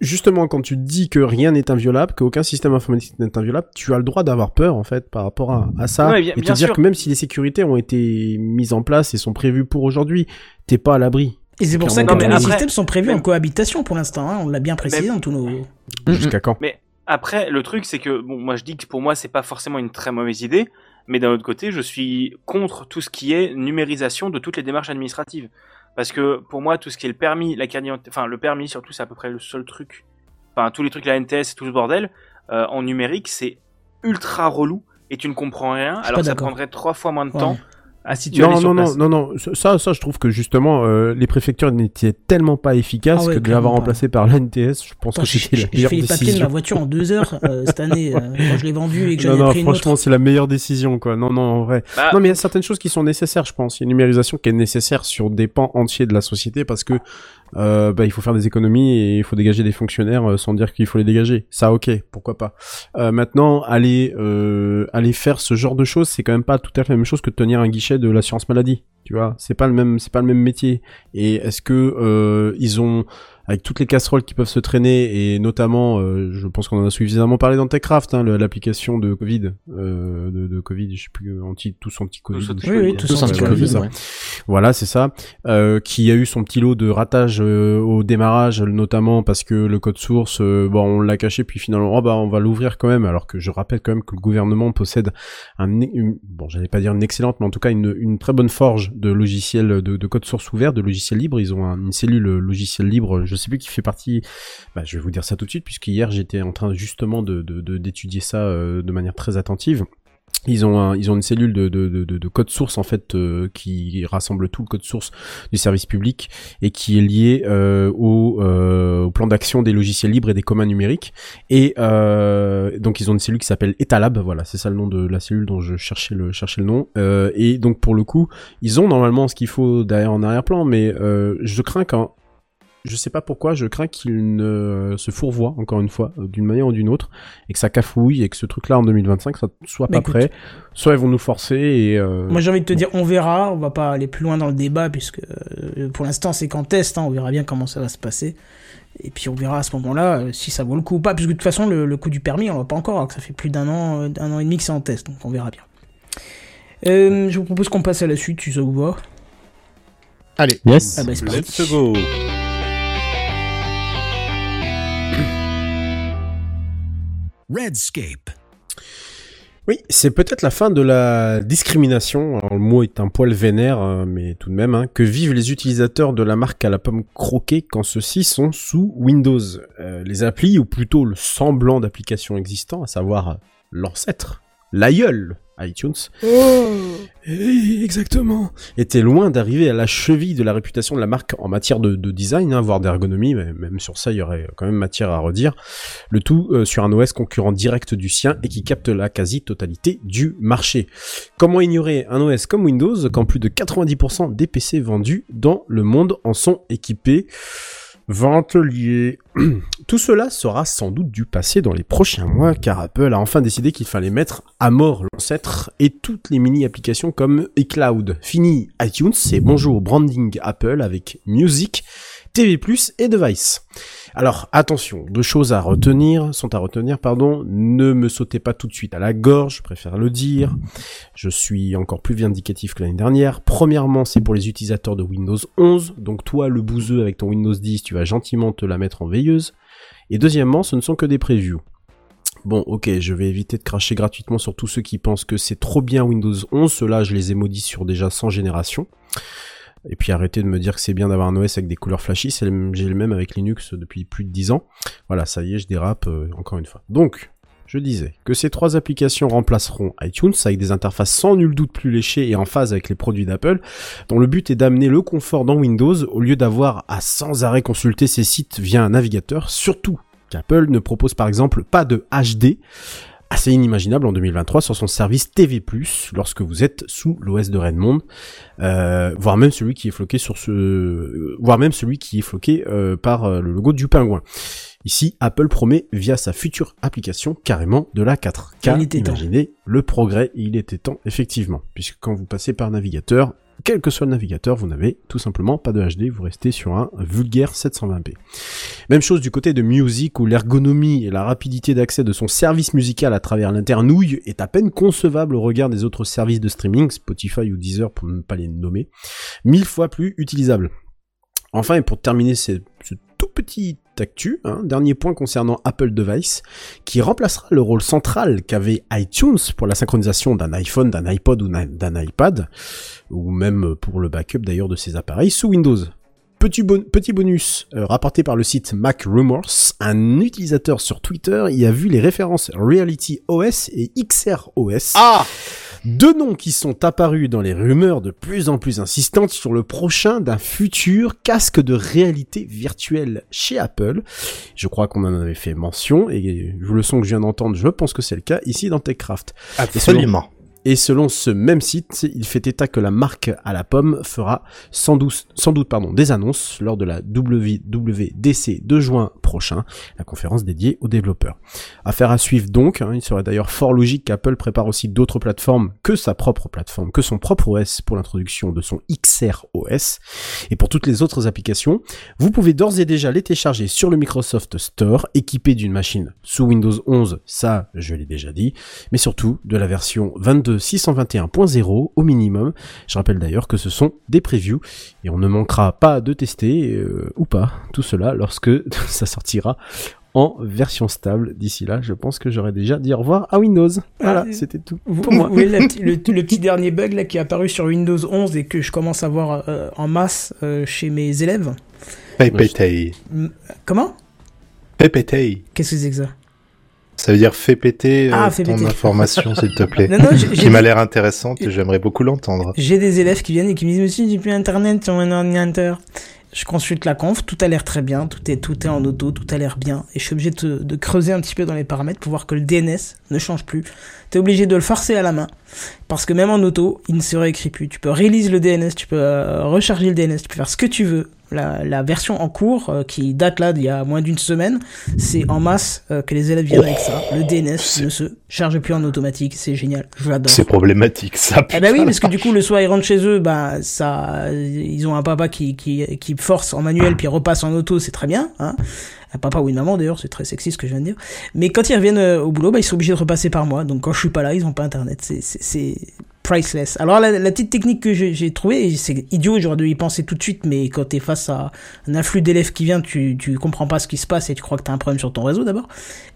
justement, quand tu dis que rien n'est inviolable, qu'aucun système informatique n'est inviolable, tu as le droit d'avoir peur, en fait, par rapport à, à ça. Ouais, bien, et te dire sûr. Que même si les sécurités ont été mises en place et sont prévues pour aujourd'hui, t'es pas à l'abri. Et c'est pour ça que non, les après... systèmes sont prévus en cohabitation pour l'instant, hein, on l'a bien précisé mais... dans tous nos... Jusqu'à quand ? Mais Après, le truc, c'est que, bon, moi je dis que pour moi, c'est pas forcément une très mauvaise idée, mais d'un autre côté, je suis contre tout ce qui est numérisation de toutes les démarches administratives. Parce que pour moi, tout ce qui est le permis, la carte d'identité, enfin le permis surtout, c'est à peu près le seul truc, enfin tous les trucs, la N T S, tout ce bordel, euh, en numérique, c'est ultra relou et tu ne comprends rien, alors ça prendrait trois fois moins de ouais. temps. Ah, si tu non, non, non, non, non, ça, ça, je trouve que justement, euh, les préfectures n'étaient tellement pas efficaces ah ouais, que de l'avoir remplacé par l'A N T S, je pense Attends, que c'était la meilleure décision. J'ai fait les papiers de ma voiture en deux heures euh, cette année, euh, quand je l'ai vendue et que j'en ai pris une autre. Non, non, franchement, c'est la meilleure décision, quoi. Non, non, en vrai. Bah, non, mais il y a certaines choses qui sont nécessaires, je pense. Il y a une numérisation qui est nécessaire sur des pans entiers de la société parce que, euh, bah, il faut faire des économies et il faut dégager des fonctionnaires euh, sans dire qu'il faut les dégager. Ça, ok, pourquoi pas. Euh, maintenant, aller, euh, aller faire ce genre de choses, c'est quand même pas tout à fait la même chose que de tenir un guichet de l'assurance maladie, tu vois. C'est pas le même, c'est pas le même métier. Et est-ce que euh, ils ont, avec toutes les casseroles qui peuvent se traîner, et notamment, euh, je pense qu'on en a suffisamment parlé dans Techcraft, hein, l'application de Covid, euh, de, de Covid, je sais plus, anti, tous anti-Covid. Tous, oui, oui, tous anti-Covid, ouais. Voilà, c'est ça, euh, qui a eu son petit lot de ratage euh, au démarrage, notamment parce que le code source, euh, bon, on l'a caché, puis finalement, oh, bah, on va l'ouvrir quand même, alors que je rappelle quand même que le gouvernement possède un, une, bon, j'allais pas dire une excellente, mais en tout cas une, une très bonne forge de logiciels, de, de code source ouvert, de logiciels libres. Ils ont un, une cellule logiciel libre, je Je sais plus qui fait partie. Bah, je vais vous dire ça tout de suite, puisqu'hier j'étais en train justement de, de, de d'étudier ça euh, de manière très attentive. Ils ont un, ils ont une cellule de, de, de, de code source en fait euh, qui rassemble tout le code source du service public et qui est lié euh, au, euh, au plan d'action des logiciels libres et des communs numériques. Et euh, donc ils ont une cellule qui s'appelle Etalab, voilà, c'est ça le nom de la cellule dont je cherchais le cherchais le nom. Euh, et donc pour le coup, ils ont normalement ce qu'il faut derrière en arrière-plan, mais euh, je crains qu'en Je sais pas pourquoi, je crains qu'il ne se fourvoie, encore une fois, d'une manière ou d'une autre, et que ça cafouille, et que ce truc-là, en deux mille vingt-cinq, ça soit bah pas écoute, prêt, soit ils vont nous forcer, et... Euh... Moi, j'ai envie de te bon. dire, on verra, on va pas aller plus loin dans le débat, puisque euh, pour l'instant, c'est qu'en test, hein, on verra bien comment ça va se passer, et puis on verra à ce moment-là euh, si ça vaut le coup ou pas, puisque de toute façon, le, le coût du permis, on l'a pas encore, alors que ça fait plus d'un an, euh, un an et demi que c'est en test, donc on verra bien. Euh, ouais. Je vous propose qu'on passe à la suite, si ça vous va. Allez, yes. ah bah, c'est parti. Let's go. Redscape. Oui, c'est peut-être la fin de la discrimination, alors, le mot est un poil vénère, mais tout de même, hein, que vivent les utilisateurs de la marque à la pomme croquée quand ceux-ci sont sous Windows. Euh, les applis, ou plutôt le semblant d'application existant, à savoir l'ancêtre, l'aïeul, iTunes, oh et exactement, était loin d'arriver à la cheville de la réputation de la marque en matière de, de design, hein, voire d'ergonomie, mais même sur ça, il y aurait quand même matière à redire. Le tout euh, sur un O S concurrent direct du sien et qui capte la quasi-totalité du marché. Comment ignorer un O S comme Windows quand plus de quatre-vingt-dix pour cent des P C vendus dans le monde en sont équipés ? Ventelier. Tout cela sera sans doute du passé dans les prochains mois, car Apple a enfin décidé qu'il fallait mettre à mort l'ancêtre et toutes les mini-applications comme iCloud. Fini iTunes, c'est bonjour branding Apple avec Music, T V plus, et Device. Alors, attention, deux choses à retenir, sont à retenir, pardon. Ne me sautez pas tout de suite à la gorge, je préfère le dire. Je suis encore plus vindicatif que l'année dernière. Premièrement, c'est pour les utilisateurs de Windows onze. Donc toi, le bouseux avec ton Windows dix, tu vas gentiment te la mettre en veilleuse. Et deuxièmement, ce ne sont que des previews. Bon, ok, je vais éviter de cracher gratuitement sur tous ceux qui pensent que c'est trop bien Windows onze. Ceux-là, je les ai maudits sur déjà cent générations. Et puis arrêtez de me dire que c'est bien d'avoir un O S avec des couleurs flashy, c'est le même, j'ai le même avec Linux depuis plus de dix ans. Voilà, ça y est, je dérape euh, encore une fois. Donc, je disais que ces trois applications remplaceront iTunes avec des interfaces sans nul doute plus léchées et en phase avec les produits d'Apple, dont le but est d'amener le confort dans Windows au lieu d'avoir à sans arrêt consulter ces sites via un navigateur, surtout qu'Apple ne propose par exemple pas de H D, assez inimaginable en deux mille vingt-trois sur son service T V plus, lorsque vous êtes sous l'O S de Redmond, euh, voire même celui qui est floqué sur ce, voire même celui qui est floqué euh, par le logo du pingouin. Ici, Apple promet via sa future application carrément de la quatre K. Imaginez le progrès, il était temps effectivement, puisque quand vous passez par navigateur, quel que soit le navigateur, vous n'avez tout simplement pas de H D, vous restez sur un vulgaire sept cent vingt p. Même chose du côté de Music, où l'ergonomie et la rapidité d'accès de son service musical à travers l'internouille est à peine concevable au regard des autres services de streaming, Spotify ou Deezer pour ne pas les nommer, mille fois plus utilisables. Enfin, et pour terminer cette tout petite actu, hein, dernier point concernant Apple Device, qui remplacera le rôle central qu'avait iTunes pour la synchronisation d'un iPhone, d'un iPod ou d'un iPad, ou même pour le backup d'ailleurs de ces appareils sous Windows. Petit, bon, petit bonus euh, rapporté par le site Mac Rumors, un utilisateur sur Twitter y a vu les références Reality O S et X R O S. Ah! Deux noms qui sont apparus dans les rumeurs de plus en plus insistantes sur le prochain d'un futur casque de réalité virtuelle chez Apple. Je crois qu'on en avait fait mention et le son que je viens d'entendre, je pense que c'est le cas ici dans TechCraft. Absolument. Et selon ce même site, il fait état que la marque à la pomme fera sans doute, sans doute pardon, des annonces lors de la W W D C de juin prochain, la conférence dédiée aux développeurs. Affaire à suivre donc, hein, il serait d'ailleurs fort logique qu'Apple prépare aussi d'autres plateformes que sa propre plateforme, que son propre O S pour l'introduction de son X R O S. Et pour toutes les autres applications, vous pouvez d'ores et déjà les télécharger sur le Microsoft Store, équipé d'une machine sous Windows onze, ça je l'ai déjà dit, mais surtout de la version vingt-deux six cent vingt et un point zéro au minimum. Je rappelle d'ailleurs que ce sont des previews et on ne manquera pas de tester euh, ou pas tout cela lorsque ça sortira en version stable. D'ici là, je pense que j'aurais déjà dit au revoir à Windows. Voilà, ah, c'était tout pour moi. Oui, la, le, le petit dernier bug là qui est apparu sur Windows onze et que je commence à voir euh, en masse euh, chez mes élèves. Pépété. Comment? Pépété. Qu'est-ce que c'est que ça? Ça veut dire fais péter euh, ah, ton péter. Information, s'il te plaît, non, non, j'ai, qui j'ai m'a des... l'air intéressante et j'aimerais beaucoup l'entendre. J'ai des élèves qui viennent et qui me disent « Monsieur, j'ai plus Internet sur mon ordinateur. » Je consulte la conf, tout a l'air très bien, tout est, tout est en auto, tout a l'air bien. Et je suis obligé de, de creuser un petit peu dans les paramètres pour voir que le D N S ne change plus. T'es obligé de le forcer à la main, parce que même en auto, il ne se réécrit plus. Tu peux release le D N S, tu peux euh, recharger le D N S, tu peux faire ce que tu veux. La, la version en cours, euh, qui date là d'il y a moins d'une semaine, c'est en masse euh, que les élèves viennent oh, avec ça. Le D N S c'est... ne se charge plus en automatique, c'est génial, je l'adore. C'est problématique, ça. Eh ben oui, parce que du coup, le soir, ils rentrent chez eux, bah, ça, ils ont un papa qui, qui, qui force en manuel, puis repasse en auto, c'est très bien, hein. Un papa ou une maman, d'ailleurs, c'est très sexy ce que je viens de dire. Mais quand ils reviennent euh, au boulot, bah, ils sont obligés de repasser par moi. Donc quand je suis pas là, ils ont pas Internet. C'est, c'est, c'est priceless. Alors la, la petite technique que j'ai, j'ai trouvée, c'est idiot, j'aurais dû y penser tout de suite, mais quand t'es face à un afflux d'élèves qui vient, tu, tu comprends pas ce qui se passe et tu crois que t'as un problème sur ton réseau d'abord.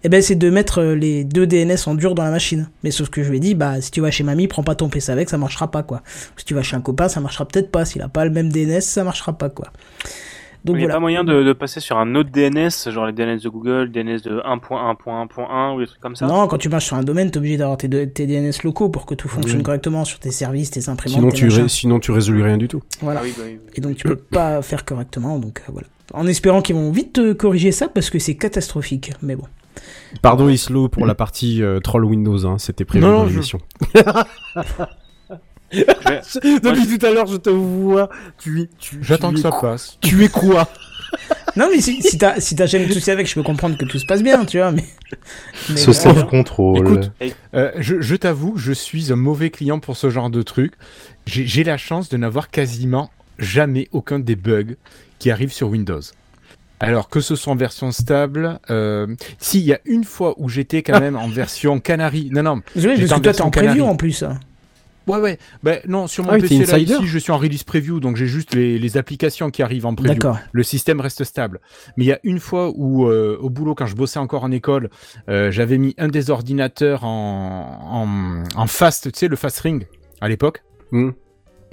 Eh ben, c'est de mettre les deux D N S en dur dans la machine. Mais sauf que je lui ai dit, bah, si tu vas chez mamie, prends pas ton P C avec, ça marchera pas, quoi. Si tu vas chez un copain, ça marchera peut-être pas. S'il a pas le même D N S, ça marchera pas, quoi. Donc, il n'y a voilà. pas moyen de, de passer sur un autre D N S, genre les D N S de Google, D N S de un point un point un point un ou des trucs comme ça? Non, quand tu marches sur un domaine, t'es obligé d'avoir tes, de, tes D N S locaux pour que tout fonctionne oui. correctement sur tes services, tes imprimantes. Sinon, tes tu, ré, sinon tu résous rien du tout. Voilà. Ah oui, bah oui, oui. Et donc tu peux pas faire correctement. Donc euh, voilà. En espérant qu'ils vont vite euh, corriger ça parce que c'est catastrophique. Mais bon. Pardon Islo pour la partie euh, troll Windows, hein, c'était prévu dans l'émission. Depuis je... tout à l'heure, je te vois. Tu, tu, J'attends tu que ça quoi. passe. Tu es quoi? Non, mais si, si t'as, si t'as jamais de soucis avec, je peux comprendre que tout se passe bien, tu vois, mais. mais ce self-control. Écoute, euh, je, je t'avoue que je suis un mauvais client pour ce genre de truc. J'ai, j'ai la chance de n'avoir quasiment jamais aucun des bugs qui arrivent sur Windows. Alors, que ce soit en version stable, euh, si, il y a une fois où j'étais quand même en version Canary. Non, non. Désolé, parce que toi, t'es en preview en plus, hein. Ouais, ouais. Ben, bah, non, sur mon ah, P C, là, ici, je suis en release preview, donc j'ai juste les, les applications qui arrivent en preview. D'accord. Le système reste stable. Mais il y a une fois où, euh, au boulot, quand je bossais encore en école, euh, j'avais mis un des ordinateurs en, en, en fast, tu sais, le fast ring, à l'époque. Mm.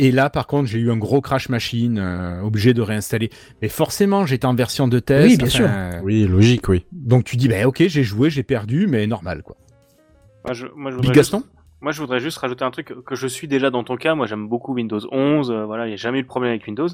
Et là, par contre, j'ai eu un gros crash machine, euh, obligé de réinstaller. Mais forcément, j'étais en version de test. Oui, bien enfin, sûr. Euh, oui, logique, oui. Donc tu dis, ben, bah, ok, j'ai joué, j'ai perdu, mais normal, quoi. Moi, je, moi, je voudrais... Big Gaston? Moi, je voudrais juste rajouter un truc que je suis déjà dans ton cas. Moi, j'aime beaucoup Windows onze. Euh, voilà, il n'y a jamais eu de problème avec Windows.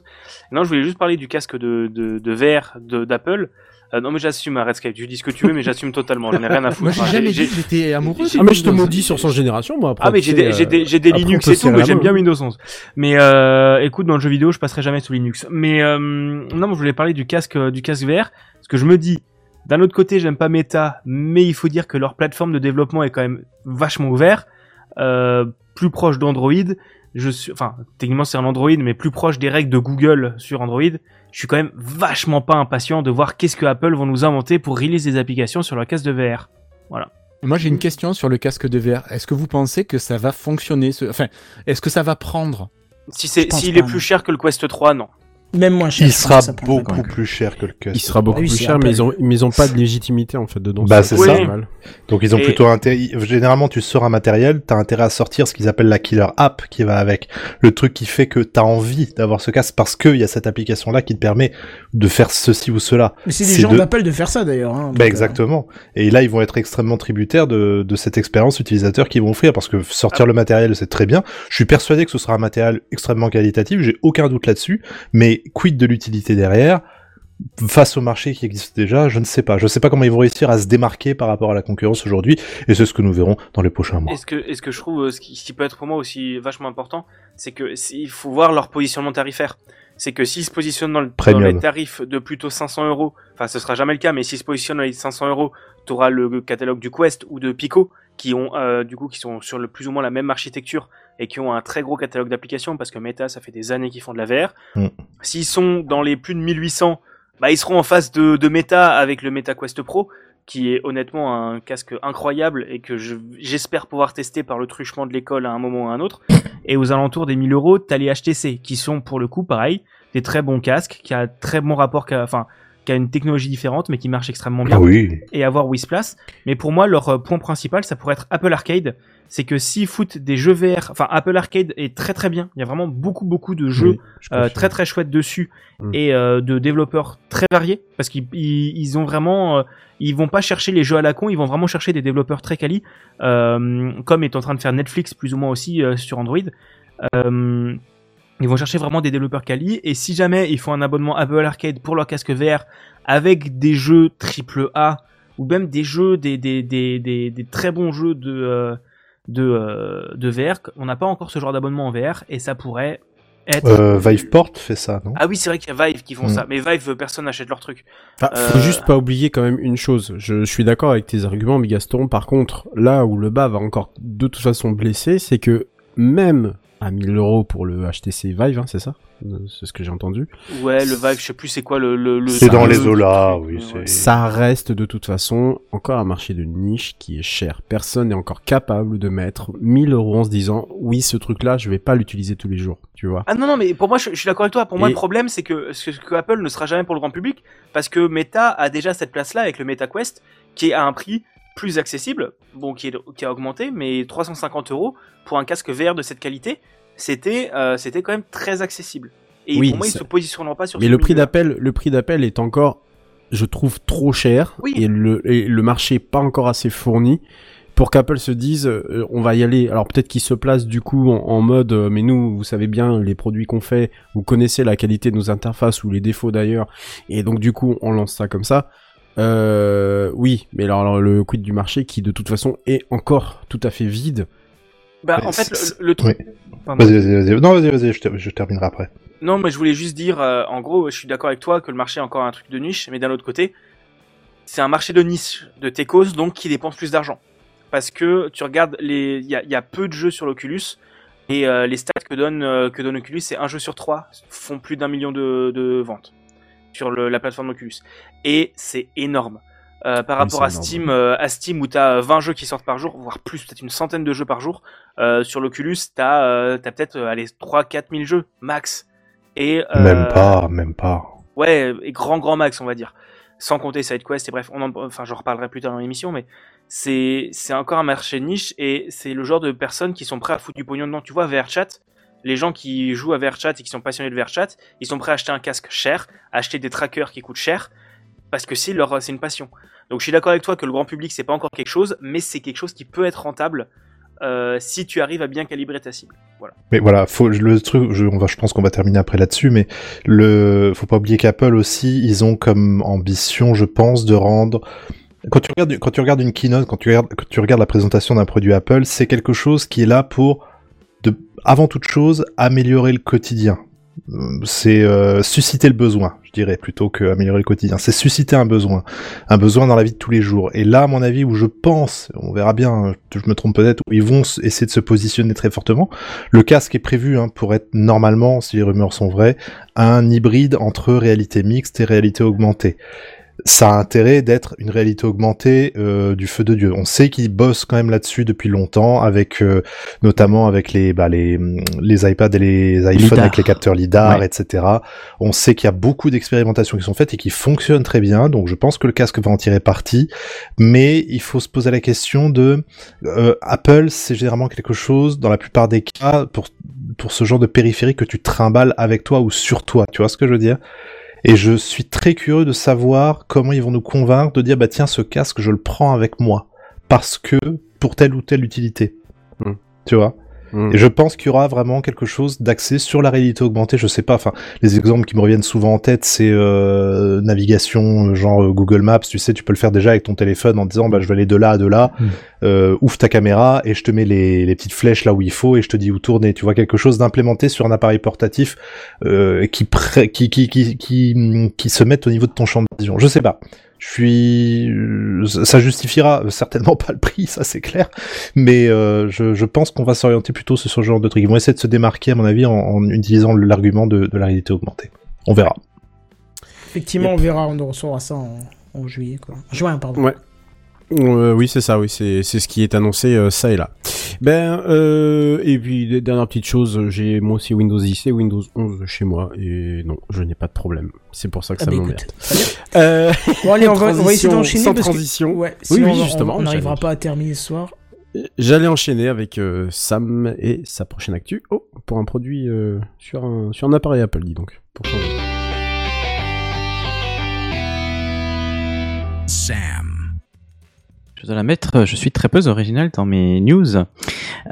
Non, je voulais juste parler du casque de, de, de verre de, d'Apple. Euh, non, mais j'assume, arrête Skype. Tu dis ce que tu veux, mais j'assume totalement. J'en ai rien à foutre. Moi, j'ai jamais j'ai... dit que j'étais amoureux. J'ai... Ah, mais je te maudis sur cent générations, moi, après. Ah, mais j'ai des, j'ai des, j'ai des Linux et tout, mais j'aime bien Windows onze. Mais, euh, écoute, dans le jeu vidéo, je passerai jamais sous Linux. Mais, euh, non, mais je voulais parler du casque, du casque verre. Parce que je me dis, d'un autre côté, j'aime pas Meta, mais il faut dire que leur plateforme de développement est quand même vachement ouverte. Euh, plus proche d'Android, je suis, enfin, techniquement c'est un Android, mais plus proche des règles de Google sur Android. Je suis quand même vachement pas impatient de voir qu'est-ce que Apple vont nous inventer pour release des applications sur leur casque de V R. Voilà. Moi j'ai une question sur le casque de V R. Est-ce que vous pensez que ça va fonctionner ce... Enfin, est-ce que ça va prendre? Si c'est, s'il si est plus cher que le Quest trois, non. Même moins cher. Il sera beaucoup plus cher que le Cut. Il sera beaucoup ah oui, plus cher, mais ils ont, mais ils ont pas de légitimité, en fait, dedans. Bah, c'est oui. ça. Donc, ils ont et... plutôt intérêt, généralement, tu sors un matériel, t'as intérêt à sortir ce qu'ils appellent la killer app qui va avec. Le truc qui fait que t'as envie d'avoir ce casque parce qu'il y a cette application-là qui te permet de faire ceci ou cela. Mais c'est des c'est gens de... d'Apple de faire ça, d'ailleurs, hein. Bah, exactement. Euh... Et là, ils vont être extrêmement tributaires de, de cette expérience utilisateur qu'ils vont offrir parce que sortir ah. le matériel, c'est très bien. Je suis persuadé que ce sera un matériel extrêmement qualitatif. J'ai aucun doute là-dessus. Mais quid de l'utilité derrière face au marché qui existe déjà, je ne sais pas. Je ne sais pas comment ils vont réussir à se démarquer par rapport à la concurrence aujourd'hui, et c'est ce que nous verrons dans les prochains mois. Est-ce que, est-ce que je trouve ce qui, ce qui peut être pour moi aussi vachement important, c'est que il faut voir leur positionnement tarifaire. C'est que s'ils se positionnent dans, le, dans les tarifs de plutôt cinq cents euros, enfin ce sera jamais le cas, mais s'ils se positionnent dans les cinq cents euros, tu auras le catalogue du Quest ou de Pico qui ont euh, du coup qui sont sur le plus ou moins la même architecture et qui ont un très gros catalogue d'applications parce que Meta ça fait des années qu'ils font de la V R. Mm. S'ils sont dans les plus de mille huit cents, bah ils seront en face de de Meta avec le Meta Quest Pro qui est honnêtement un casque incroyable et que je, j'espère pouvoir tester par le truchement de l'école à un moment ou à un autre. Et aux alentours des mille euros, t'as les H T C qui sont pour le coup pareil, des très bons casques qui a très bon rapport qu'à, enfin qui a une technologie différente, mais qui marche extrêmement bien. Oui. Et avoir Wisplus. Mais pour moi, leur point principal, ça pourrait être Apple Arcade. C'est que s'ils foutent des jeux V R, enfin, Apple Arcade est très très bien. Il y a vraiment beaucoup beaucoup de jeux oui, je euh, très très chouettes dessus mmh. et euh, de développeurs très variés. Parce qu'ils ils, ils ont vraiment, euh, ils vont pas chercher les jeux à la con, ils vont vraiment chercher des développeurs très quali, euh, comme est en train de faire Netflix plus ou moins aussi euh, sur Android. Euh, Ils vont chercher vraiment des développeurs quali, et si jamais ils font un abonnement Apple Arcade pour leur casque V R avec des jeux triple A ou même des jeux, des des des des, des très bons jeux de de de V R, on n'a pas encore ce genre d'abonnement en V R et ça pourrait être. Euh, Viveport fait ça, non ? Ah oui, c'est vrai qu'il y a Vive qui font mmh. ça, mais Vive personne n'achète leur truc. Ah, euh... faut juste pas oublier quand même une chose. Je, je suis d'accord avec tes arguments, mais Gaston, par contre, là où le bas va encore de toute façon blesser, c'est que même à mille euros pour le H T C Vive, hein, c'est ça ? C'est ce que j'ai entendu. Ouais, le Vive, je sais plus c'est quoi le... le, le c'est dans les eaux-là, oui. C'est... Ça reste de toute façon encore un marché de niche qui est cher. Personne n'est encore capable de mettre mille euros en se disant « Oui, ce truc-là, je vais pas l'utiliser tous les jours, tu vois ?» Ah non, non, mais pour moi, je, je suis d'accord avec toi. Pour Et... moi, le problème, c'est que ce que Apple ne sera jamais pour le grand public parce que Meta a déjà cette place-là avec le Meta Quest qui est à un prix plus accessible, bon qui, est, qui a augmenté, mais trois cent cinquante euros pour un casque V R de cette qualité, c'était euh, c'était quand même très accessible. Et oui, pour moi, ça... ils se positionneront pas sur. Mais ce le prix d'appel, le prix d'appel est encore, je trouve, trop cher oui. et le et le marché pas encore assez fourni pour qu'Apple se dise euh, on va y aller. Alors peut-être qu'ils se placent du coup en, en mode euh, mais nous vous savez bien les produits qu'on fait, vous connaissez la qualité de nos interfaces ou les défauts d'ailleurs et donc du coup on lance ça comme ça. Euh, oui, mais alors, alors le quid du marché qui de toute façon est encore tout à fait vide. Bah mais en fait le, le truc. Oui. Vas-y, vas-y, vas-y. Non, vas-y, vas-y, je, te... je terminerai après. Non, mais je voulais juste dire, euh, en gros, je suis d'accord avec toi que le marché est encore un truc de niche, mais d'un autre côté, c'est un marché de niche de techos donc qui dépense plus d'argent parce que tu regardes les, il y a, y a peu de jeux sur l'Oculus et euh, les stats que donne euh, que donne Oculus, c'est un jeu sur trois font plus d'un million de, de ventes sur le, la plateforme Oculus. Et c'est énorme. Euh, par oui, rapport à Steam, énorme, ouais. euh, à Steam où t'as vingt jeux qui sortent par jour, voire plus, peut-être une centaine de jeux par jour, euh, sur l'Oculus, t'as, euh, t'as peut-être euh, allez, trois à quatre mille jeux, max. Et, euh, même pas, même pas. Ouais, et grand, grand max, on va dire. Sans compter SideQuest, et bref, on en, enfin, j'en reparlerai plus tard dans l'émission, mais c'est, c'est encore un marché niche, et c'est le genre de personnes qui sont prêtes à foutre du pognon dedans. Tu vois, VRChat, les gens qui jouent à VRChat et qui sont passionnés de VRChat, ils sont prêts à acheter un casque cher, à acheter des trackers qui coûtent cher, parce que c'est leur, c'est une passion. Donc je suis d'accord avec toi que le grand public c'est pas encore quelque chose, mais c'est quelque chose qui peut être rentable euh, si tu arrives à bien calibrer ta cible. Voilà. Mais voilà, faut le truc, je, on va, je pense qu'on va terminer après là-dessus, mais le, faut pas oublier qu'Apple aussi, ils ont comme ambition, je pense, de rendre. Quand tu regardes, quand tu regardes une keynote, quand tu regardes, quand tu regardes la présentation d'un produit Apple, c'est quelque chose qui est là pour, de, avant toute chose, améliorer le quotidien. C'est euh, susciter le besoin, je dirais, plutôt qu'améliorer le quotidien. C'est susciter un besoin, un besoin dans la vie de tous les jours. Et là, à mon avis, où je pense, on verra bien, je me trompe peut-être, où ils vont essayer de se positionner très fortement. Le casque est prévu hein, pour être normalement, si les rumeurs sont vraies, un hybride entre réalité mixte et réalité augmentée. ça a intérêt d'être une réalité augmentée euh, du feu de Dieu. On sait qu'ils bossent quand même là-dessus depuis longtemps, avec euh, notamment avec les bah, les les iPads et les iPhones avec les capteurs LiDAR, ouais. et cetera. On sait qu'il y a beaucoup d'expérimentations qui sont faites et qui fonctionnent très bien. Donc je pense que le casque va en tirer parti, mais il faut se poser la question de euh, Apple, c'est généralement quelque chose dans la plupart des cas pour pour ce genre de périphérique que tu trimbales avec toi ou sur toi. Tu vois ce que je veux dire? Et je suis très curieux de savoir comment ils vont nous convaincre de dire bah tiens, ce casque je le prends avec moi parce que pour telle ou telle utilité, mmh. tu vois. Mmh. Et je pense qu'il y aura vraiment quelque chose d'axé sur la réalité augmentée. Je sais pas. Enfin, les exemples qui me reviennent souvent en tête, c'est euh, navigation, genre euh, Google Maps. Tu sais, tu peux le faire déjà avec ton téléphone en disant bah je vais aller de là à de là. Mmh. Euh, ouvre ta caméra et je te mets les les petites flèches là où il faut et je te dis où tourner. Tu vois, quelque chose d'implémenté sur un appareil portatif euh, qui, pr- qui qui qui qui qui se mette au niveau de ton champ de vision. Je sais pas. Je suis, ça justifiera certainement pas le prix, ça c'est clair, mais euh, je, je pense qu'on va s'orienter plutôt sur ce genre de trucs. Ils vont essayer de se démarquer, à mon avis, en, en utilisant l'argument de, de la réalité augmentée. On verra. Effectivement, yep. on verra, on recevra ça en, en juillet, quoi. En juin, pardon. Ouais. Euh, oui, c'est ça, oui, c'est, c'est ce qui est annoncé, euh, ça et là. Ben, euh, et puis, dernière petite chose, j'ai moi aussi Windows dix et Windows onze chez moi, et non, je n'ai pas de problème. C'est pour ça que ah ça bah m'emmerde. Euh, bon, allez, on va, on va essayer d'enchaîner. Sans parce transition. Que, ouais, sinon, oui, oui, justement. On n'arrivera pas à terminer ce soir. J'allais enchaîner avec euh, Sam et sa prochaine actu. Oh, pour un produit euh, sur, un, sur un appareil Apple, dis donc. Pour changer. Sam. Je dois la mettre, je suis très peu original dans mes news.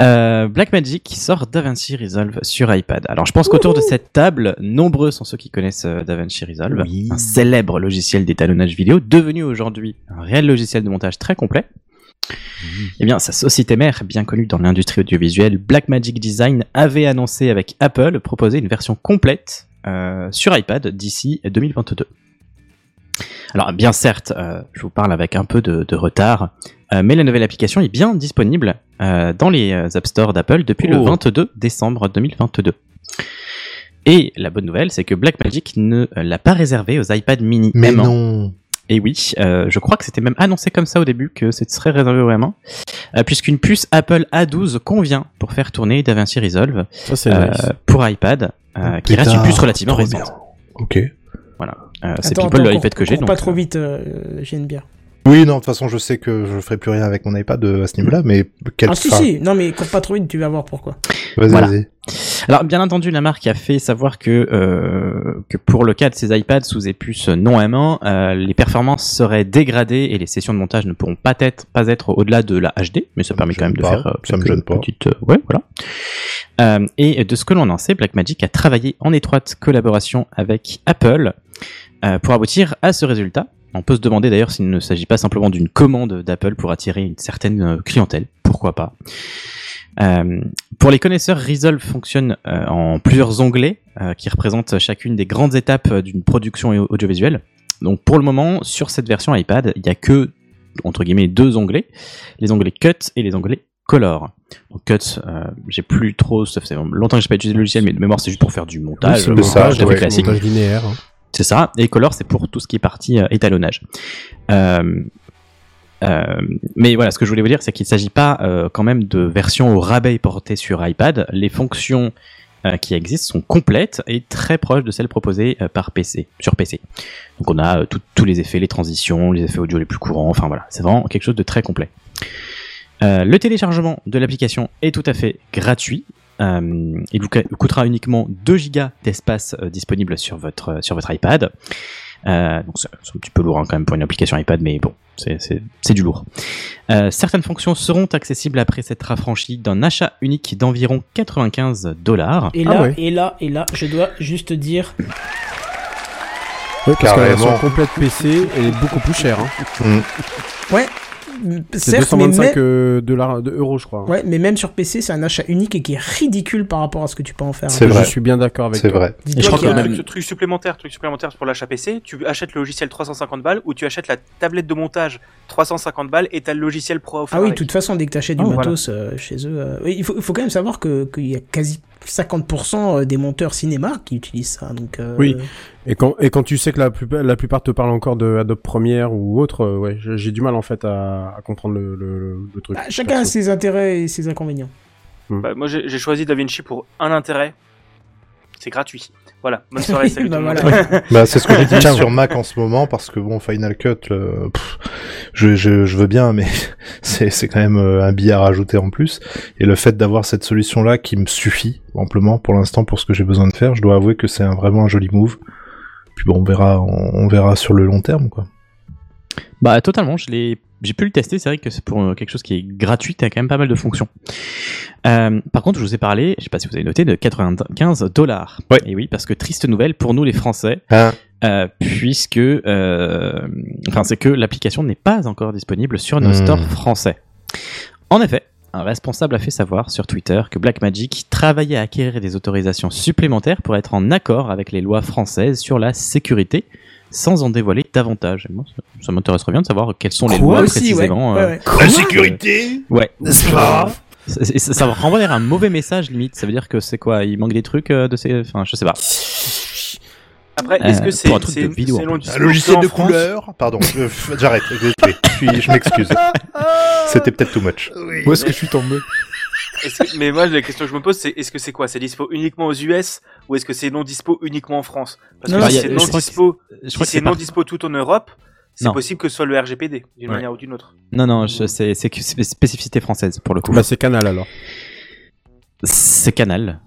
Euh, Blackmagic sort DaVinci Resolve sur iPad. Alors je pense qu'autour Ouh de cette table, nombreux sont ceux qui connaissent DaVinci Resolve, oui. un célèbre logiciel d'étalonnage vidéo, devenu aujourd'hui un réel logiciel de montage très complet. Eh bien, sa société mère, bien connue dans l'industrie audiovisuelle, Blackmagic Design, avait annoncé avec Apple proposer une version complète euh, sur iPad d'ici deux mille vingt-deux. Alors bien certes, euh, je vous parle avec un peu de, de retard, euh, mais la nouvelle application est bien disponible euh, dans les App Store d'Apple depuis oh. le vingt-deux décembre deux mille vingt-deux. Et la bonne nouvelle, c'est que Blackmagic ne l'a pas réservée aux iPad mini. Mais M un. Non. Et oui, euh, je crois que c'était même annoncé comme ça au début que ce serait réservé aux M un, euh, puisqu'une puce Apple A douze convient pour faire tourner DaVinci Resolve ça, c'est euh, nice. Pour iPad, euh, oh, qui reste une puce relativement récente. Ok. Voilà. Euh, attends, c'est People attends, le iPad que j'ai. Donc, pas trop vite, euh, j'ai une bière. Oui, non, de toute façon, je sais que je ferai plus rien avec mon iPad à ce niveau-là, mais quel... Ah si, enfin... si, non, mais cours pas trop vite, tu vas voir pourquoi. Vas-y, voilà. vas-y. Alors, bien entendu, la marque a fait savoir que, euh, que pour le cas de ces iPads sous des puces non M un, euh, les performances seraient dégradées et les sessions de montage ne pourront pas être, pas être au-delà de la H D, mais ça, ça permet quand même pas. de faire euh, ça me gêne pas. Petite, euh, ouais, voilà. Euh, et de ce que l'on en sait, Blackmagic a travaillé en étroite collaboration avec Apple euh, pour aboutir à ce résultat. On peut se demander d'ailleurs s'il ne s'agit pas simplement d'une commande d'Apple pour attirer une certaine clientèle, pourquoi pas. Euh, pour les connaisseurs, Resolve fonctionne euh, en plusieurs onglets euh, qui représentent chacune des grandes étapes d'une production audiovisuelle. Donc pour le moment, sur cette version iPad, il n'y a que, entre guillemets, deux onglets, les onglets Cut et les onglets Color. Donc Cut, euh, j'ai plus trop, ça fait longtemps que j'ai pas utilisé le logiciel, mais de mémoire c'est juste pour faire du montage, oui, c'est le montage, montage ouais, classique. Montage linéaire. Hein. C'est ça, et Color c'est pour tout ce qui est partie euh, étalonnage. Euh, euh, mais voilà, ce que je voulais vous dire, c'est qu'il ne s'agit pas euh, quand même de version au rabais portée sur iPad. Les fonctions euh, qui existent sont complètes et très proches de celles proposées euh, par P C, sur P C. Donc on a euh, tout, tous les effets, les transitions, les effets audio les plus courants, enfin voilà, c'est vraiment quelque chose de très complet. Euh, le téléchargement de l'application est tout à fait gratuit. Euh, il vous coûtera uniquement deux gigas d'espace euh, disponible sur votre, euh, sur votre iPad. Euh, donc c'est, c'est un petit peu lourd hein, quand même pour une application iPad, mais bon, c'est, c'est, c'est du lourd. Euh, certaines fonctions seront accessibles après s'être affranchies d'un achat unique d'environ quatre-vingt-quinze dollars. Et là, ah ouais. et là, et là, je dois juste dire... Oui, parce que la version complète P C est beaucoup plus chère. Hein. Mmh. Ouais. C'est certes, deux cent vingt-cinq mais... euh, dollars, de euros, je crois. Ouais, mais même sur P C, c'est un achat unique et qui est ridicule par rapport à ce que tu peux en faire. C'est vrai. Je suis bien d'accord avec c'est toi. Vrai. Dis-toi je crois qu'il y a un truc, truc supplémentaire, truc supplémentaire pour l'achat P C. Tu achètes le logiciel trois cent cinquante balles ou tu achètes la tablette de montage trois cent cinquante balles et t'as le logiciel pro à offrir. Ah oui, de toute façon, dès que t'achètes du oh, matos voilà. euh, chez eux, euh... il faut, faut quand même savoir que qu'il y a quasi cinquante pour cent des monteurs cinéma qui utilisent ça. Donc, euh... oui, et quand, et quand tu sais que la plupart, la plupart te parlent encore de Adobe Premiere ou autre, ouais, j'ai du mal en fait à, à comprendre le, le, le truc. Bah, chacun a ses intérêts et ses inconvénients. Mmh. Bah, moi j'ai, j'ai choisi DaVinci pour un intérêt, c'est gratuit. Voilà, bonne soirée, salut bah, tout le voilà. monde. Bah, c'est ce que j'ai dit sur Mac en ce moment, parce que bon, Final Cut, euh, pff, je, je, je veux bien, mais c'est, c'est quand même un billet à rajouter en plus. Et le fait d'avoir cette solution-là qui me suffit amplement pour l'instant pour ce que j'ai besoin de faire, je dois avouer que c'est un, vraiment un joli move. Puis bon, on verra, on, on verra sur le long terme, quoi. Bah totalement, je l'ai, j'ai pu le tester, c'est vrai que c'est pour quelque chose qui est gratuit, t'as quand même pas mal de fonctions. Euh, par contre, je vous ai parlé, je sais pas si vous avez noté, de quatre-vingt-quinze dollars. Ouais. Et oui, parce que triste nouvelle pour nous les Français, ah. euh, puisque, euh, enfin, c'est que l'application n'est pas encore disponible sur nos mmh. stores français. En effet, un responsable a fait savoir sur Twitter que Blackmagic travaillait à acquérir des autorisations supplémentaires pour être en accord avec les lois françaises sur la sécurité, sans en dévoiler davantage. Moi, ça m'intéresserait bien de savoir quelles sont les Quoi lois aussi, précisément. Ouais. Euh... Ouais, ouais. La sécurité ? Ouais. N'est-ce pas ? C'est, c'est, ça renvoie vers un mauvais message, limite. Ça veut dire que c'est quoi ? Il manque des trucs euh, de ces... Enfin, je sais pas. Après, est-ce que euh, c'est... C'est, c'est, vidéo, c'est long, un logiciel de couleur ? Pardon, euh, j'arrête. Je, je m'excuse. C'était peut-être too much. Oui, Où est-ce mais... que je suis tombé ? Est-ce que, mais moi, la question que je me pose, c'est est-ce que c'est quoi ? C'est dispo uniquement aux U S ou est-ce que c'est non dispo uniquement en France ? Parce que non, si a, c'est non dispo, que, si c'est, c'est non pas... dispo tout en Europe, c'est non. possible que ce soit le R G P D d'une ouais. manière ou d'une autre. Non, non, je, c'est, c'est, c'est spécificité française pour le coup. Bah, c'est Canal alors. C'est Canal.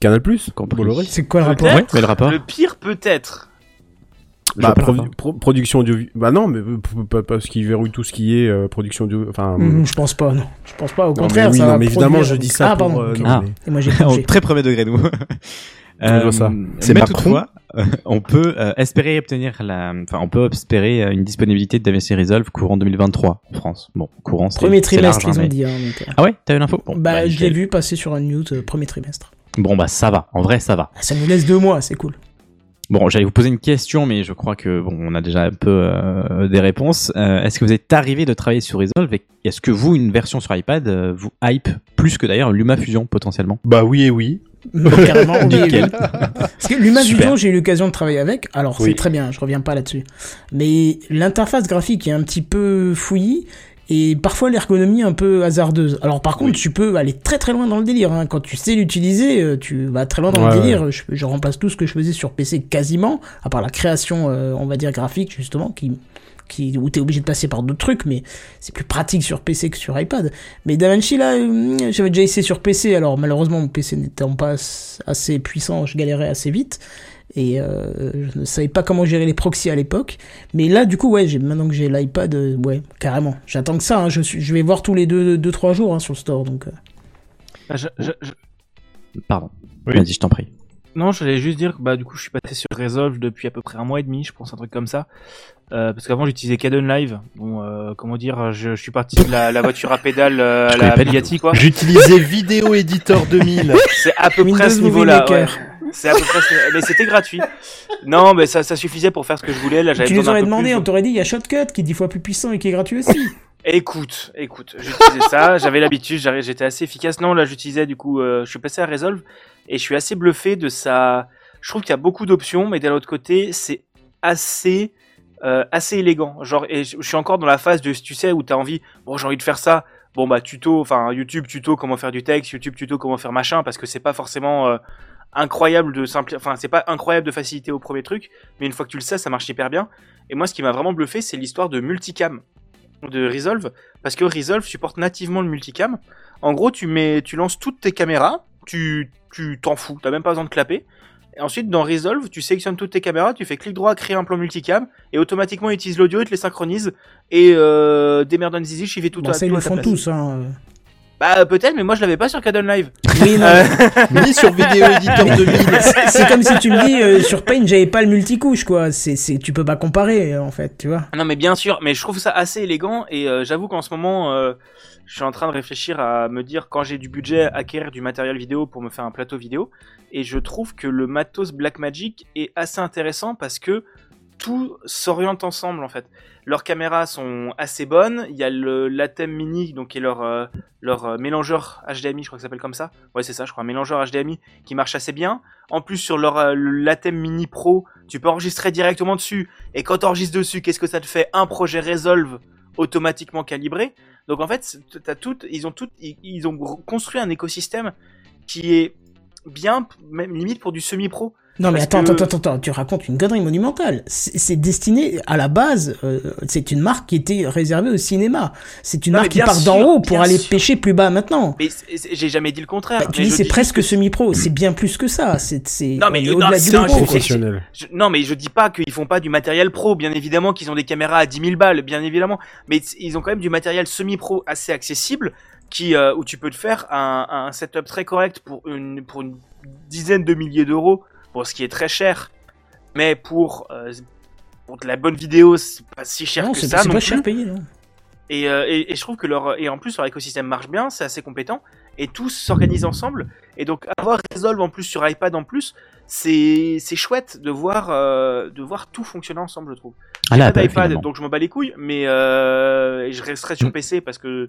Canal Plus ? Compris. C'est quoi le rapport ? Ouais, mais le rapport. Le pire peut-être. Bah, produ- pro- production audiovisuelle. Bah non, mais parce qu'ils verrouillent tout ce qui est euh, production audio. Enfin, mmh, je pense pas. Non, je pense pas. Au contraire, non, mais oui, ça non, mais évidemment, je dis ça ah, pour. Euh, okay. non, ah. mais... Et moi, j'ai oh, très premier degré nous. euh, ça. C'est mais toutefois, euh, on peut euh, espérer obtenir la. Enfin, on peut espérer euh, une disponibilité de D V C Resolve courant deux mille vingt-trois en France. Bon, courant. C'est, premier trimestre, c'est large, ils hein, ont dit. Hein, donc, euh... Ah ouais, t'as eu l'info ? Bon, bah, bah, je l'ai vu passer sur un news euh, premier trimestre. Bon bah, ça va. En vrai, ça va. Ça nous laisse deux mois, c'est cool. Bon, j'allais vous poser une question, mais je crois que bon, on a déjà un peu euh, des réponses. Euh, est-ce que vous êtes arrivé de travailler sur Resolve et est-ce que vous, une version sur iPad, euh, vous hype plus que d'ailleurs LumaFusion potentiellement ? Bah oui et oui. Carrément, oui, oui. Parce que LumaFusion, j'ai eu l'occasion de travailler avec. Alors, oui. c'est très bien, je reviens pas là-dessus. Mais l'interface graphique est un petit peu fouillie. Et parfois l'ergonomie un peu hasardeuse. Alors par contre, oui. tu peux aller très très loin dans le délire. Hein. Quand tu sais l'utiliser, tu vas très loin dans ouais, le délire. Ouais. Je, je remplace tout ce que je faisais sur P C quasiment, à part la création, euh, on va dire graphique justement, qui, qui où t'es obligé de passer par d'autres trucs, mais c'est plus pratique sur P C que sur iPad. Mais DaVinci là, euh, j'avais déjà essayé sur P C. Alors malheureusement, mon P C n'étant pas assez puissant, je galérais assez vite. Et euh, je ne savais pas comment gérer les proxys à l'époque, mais là du coup ouais, j'ai, maintenant que j'ai l'iPad, euh, ouais carrément, j'attends que ça. Hein, je, je vais voir tous les deux, deux trois jours hein, sur le store donc. Euh... Bah, je, je, je... Pardon. Oui. Vas-y, je t'en prie. Non, je voulais juste dire que bah du coup je suis passé sur Resolve depuis à peu près un mois et demi, je pense un truc comme ça, euh, parce qu'avant j'utilisais Caden Live. Bon, euh, comment dire, je, je suis parti de la, la voiture à pédale euh, à la Bugatti quoi. J'utilisais Video Editor deux mille. C'est à peu près à ce niveau-là. Ouais. C'est à peu près, mais c'était gratuit. Non, mais ça, ça suffisait pour faire ce que je voulais. Là, j'avais tu nous aurais demandé, plus. On t'aurait dit, il y a Shotcut qui est dix fois plus puissant et qui est gratuit aussi. Écoute, écoute, j'utilisais ça, j'avais l'habitude, j'étais assez efficace. Non, là, j'utilisais du coup, euh, je suis passé à Resolve et je suis assez bluffé de ça. Je trouve qu'il y a beaucoup d'options, mais d'un autre côté, c'est assez, euh, assez élégant. Genre, et je suis encore dans la phase de, tu sais, où t'as envie, bon, j'ai envie de faire ça. Bon bah tuto, enfin YouTube tuto comment faire du texte, YouTube tuto comment faire machin, parce que c'est pas forcément euh, incroyable de simpli... enfin c'est pas incroyable de facilité au premier truc, mais une fois que tu le sais, ça marche hyper bien. Et moi, ce qui m'a vraiment bluffé, c'est l'histoire de multicam de Resolve, parce que Resolve supporte nativement le multicam. En gros, tu mets, tu lances toutes tes caméras, tu, tu t'en fous, t'as même pas besoin de clapper. Et ensuite, dans Resolve, tu sélectionnes toutes tes caméras, tu fais clic droit, créer un plan multicam, et automatiquement, il utilise l'audio, il te les synchronise, et euh, des merdes en zizi, je fais tout bon, à, ça, tout ils à le font place. Tous, hein. Bah, peut-être, mais moi, je l'avais pas sur Caden Live. Oui, non. Euh... Ni sur Vidéo Editor deux mille. C'est, c'est comme si tu me dis, euh, sur Paint, j'avais pas le multicouche, quoi. C'est, c'est, tu peux pas comparer, en fait, tu vois. Non, mais bien sûr, mais je trouve ça assez élégant, et euh, j'avoue qu'en ce moment, euh, je suis en train de réfléchir à me dire, quand j'ai du budget, acquérir du matériel vidéo pour me faire un plateau vidéo. Et je trouve que le matos Blackmagic est assez intéressant parce que tout s'oriente ensemble en fait. Leurs caméras sont assez bonnes, il y a le l'Atem Mini donc qui est leur euh, leur mélangeur H D M I, je crois que ça s'appelle comme ça. Ouais, c'est ça, je crois, un mélangeur H D M I qui marche assez bien. En plus sur leur euh, l'Atem Mini Pro, tu peux enregistrer directement dessus et quand tu enregistres dessus, qu'est-ce que ça te fait? Un projet Resolve automatiquement calibré. Donc en fait, t'as tout, ils ont tout ils, ils ont construit un écosystème qui est bien, même limite pour du semi-pro. Non mais attends, que... attends, attends, attends, tu racontes une connerie monumentale. C'est, c'est destiné, à la base, euh, c'est une marque qui était réservée au cinéma. C'est une non, marque qui part sûr, d'en haut pour aller sûr. pêcher plus bas maintenant. Mais j'ai jamais dit le contraire. Bah, tu mais dis c'est dis presque que... semi-pro, c'est bien plus que ça. C'est, c'est non, mais, au-delà non, du c'est un pro. Professionnel. Je, non mais je dis pas qu'ils font pas du matériel pro, bien évidemment qu'ils ont des caméras à dix mille balles, bien évidemment. Mais ils ont quand même du matériel semi-pro assez accessible qui euh, où tu peux te faire un, un setup très correct pour une, pour une dizaine de milliers d'euros. Pour ce qui est très cher, mais pour, euh, pour de la bonne vidéo, c'est pas si cher non, que c'est ça. Pas, c'est non pas cher payé, non. Et, euh, et, et je trouve que leur et en plus leur écosystème marche bien, c'est assez compétent et tous s'organisent ensemble. Et donc avoir Resolve en plus sur iPad en plus, c'est c'est chouette de voir euh, de voir tout fonctionner ensemble, je trouve. J'ai ah, là, pas d'iPad, bah, donc je m'en bats les couilles, mais euh, je resterai sur P C parce que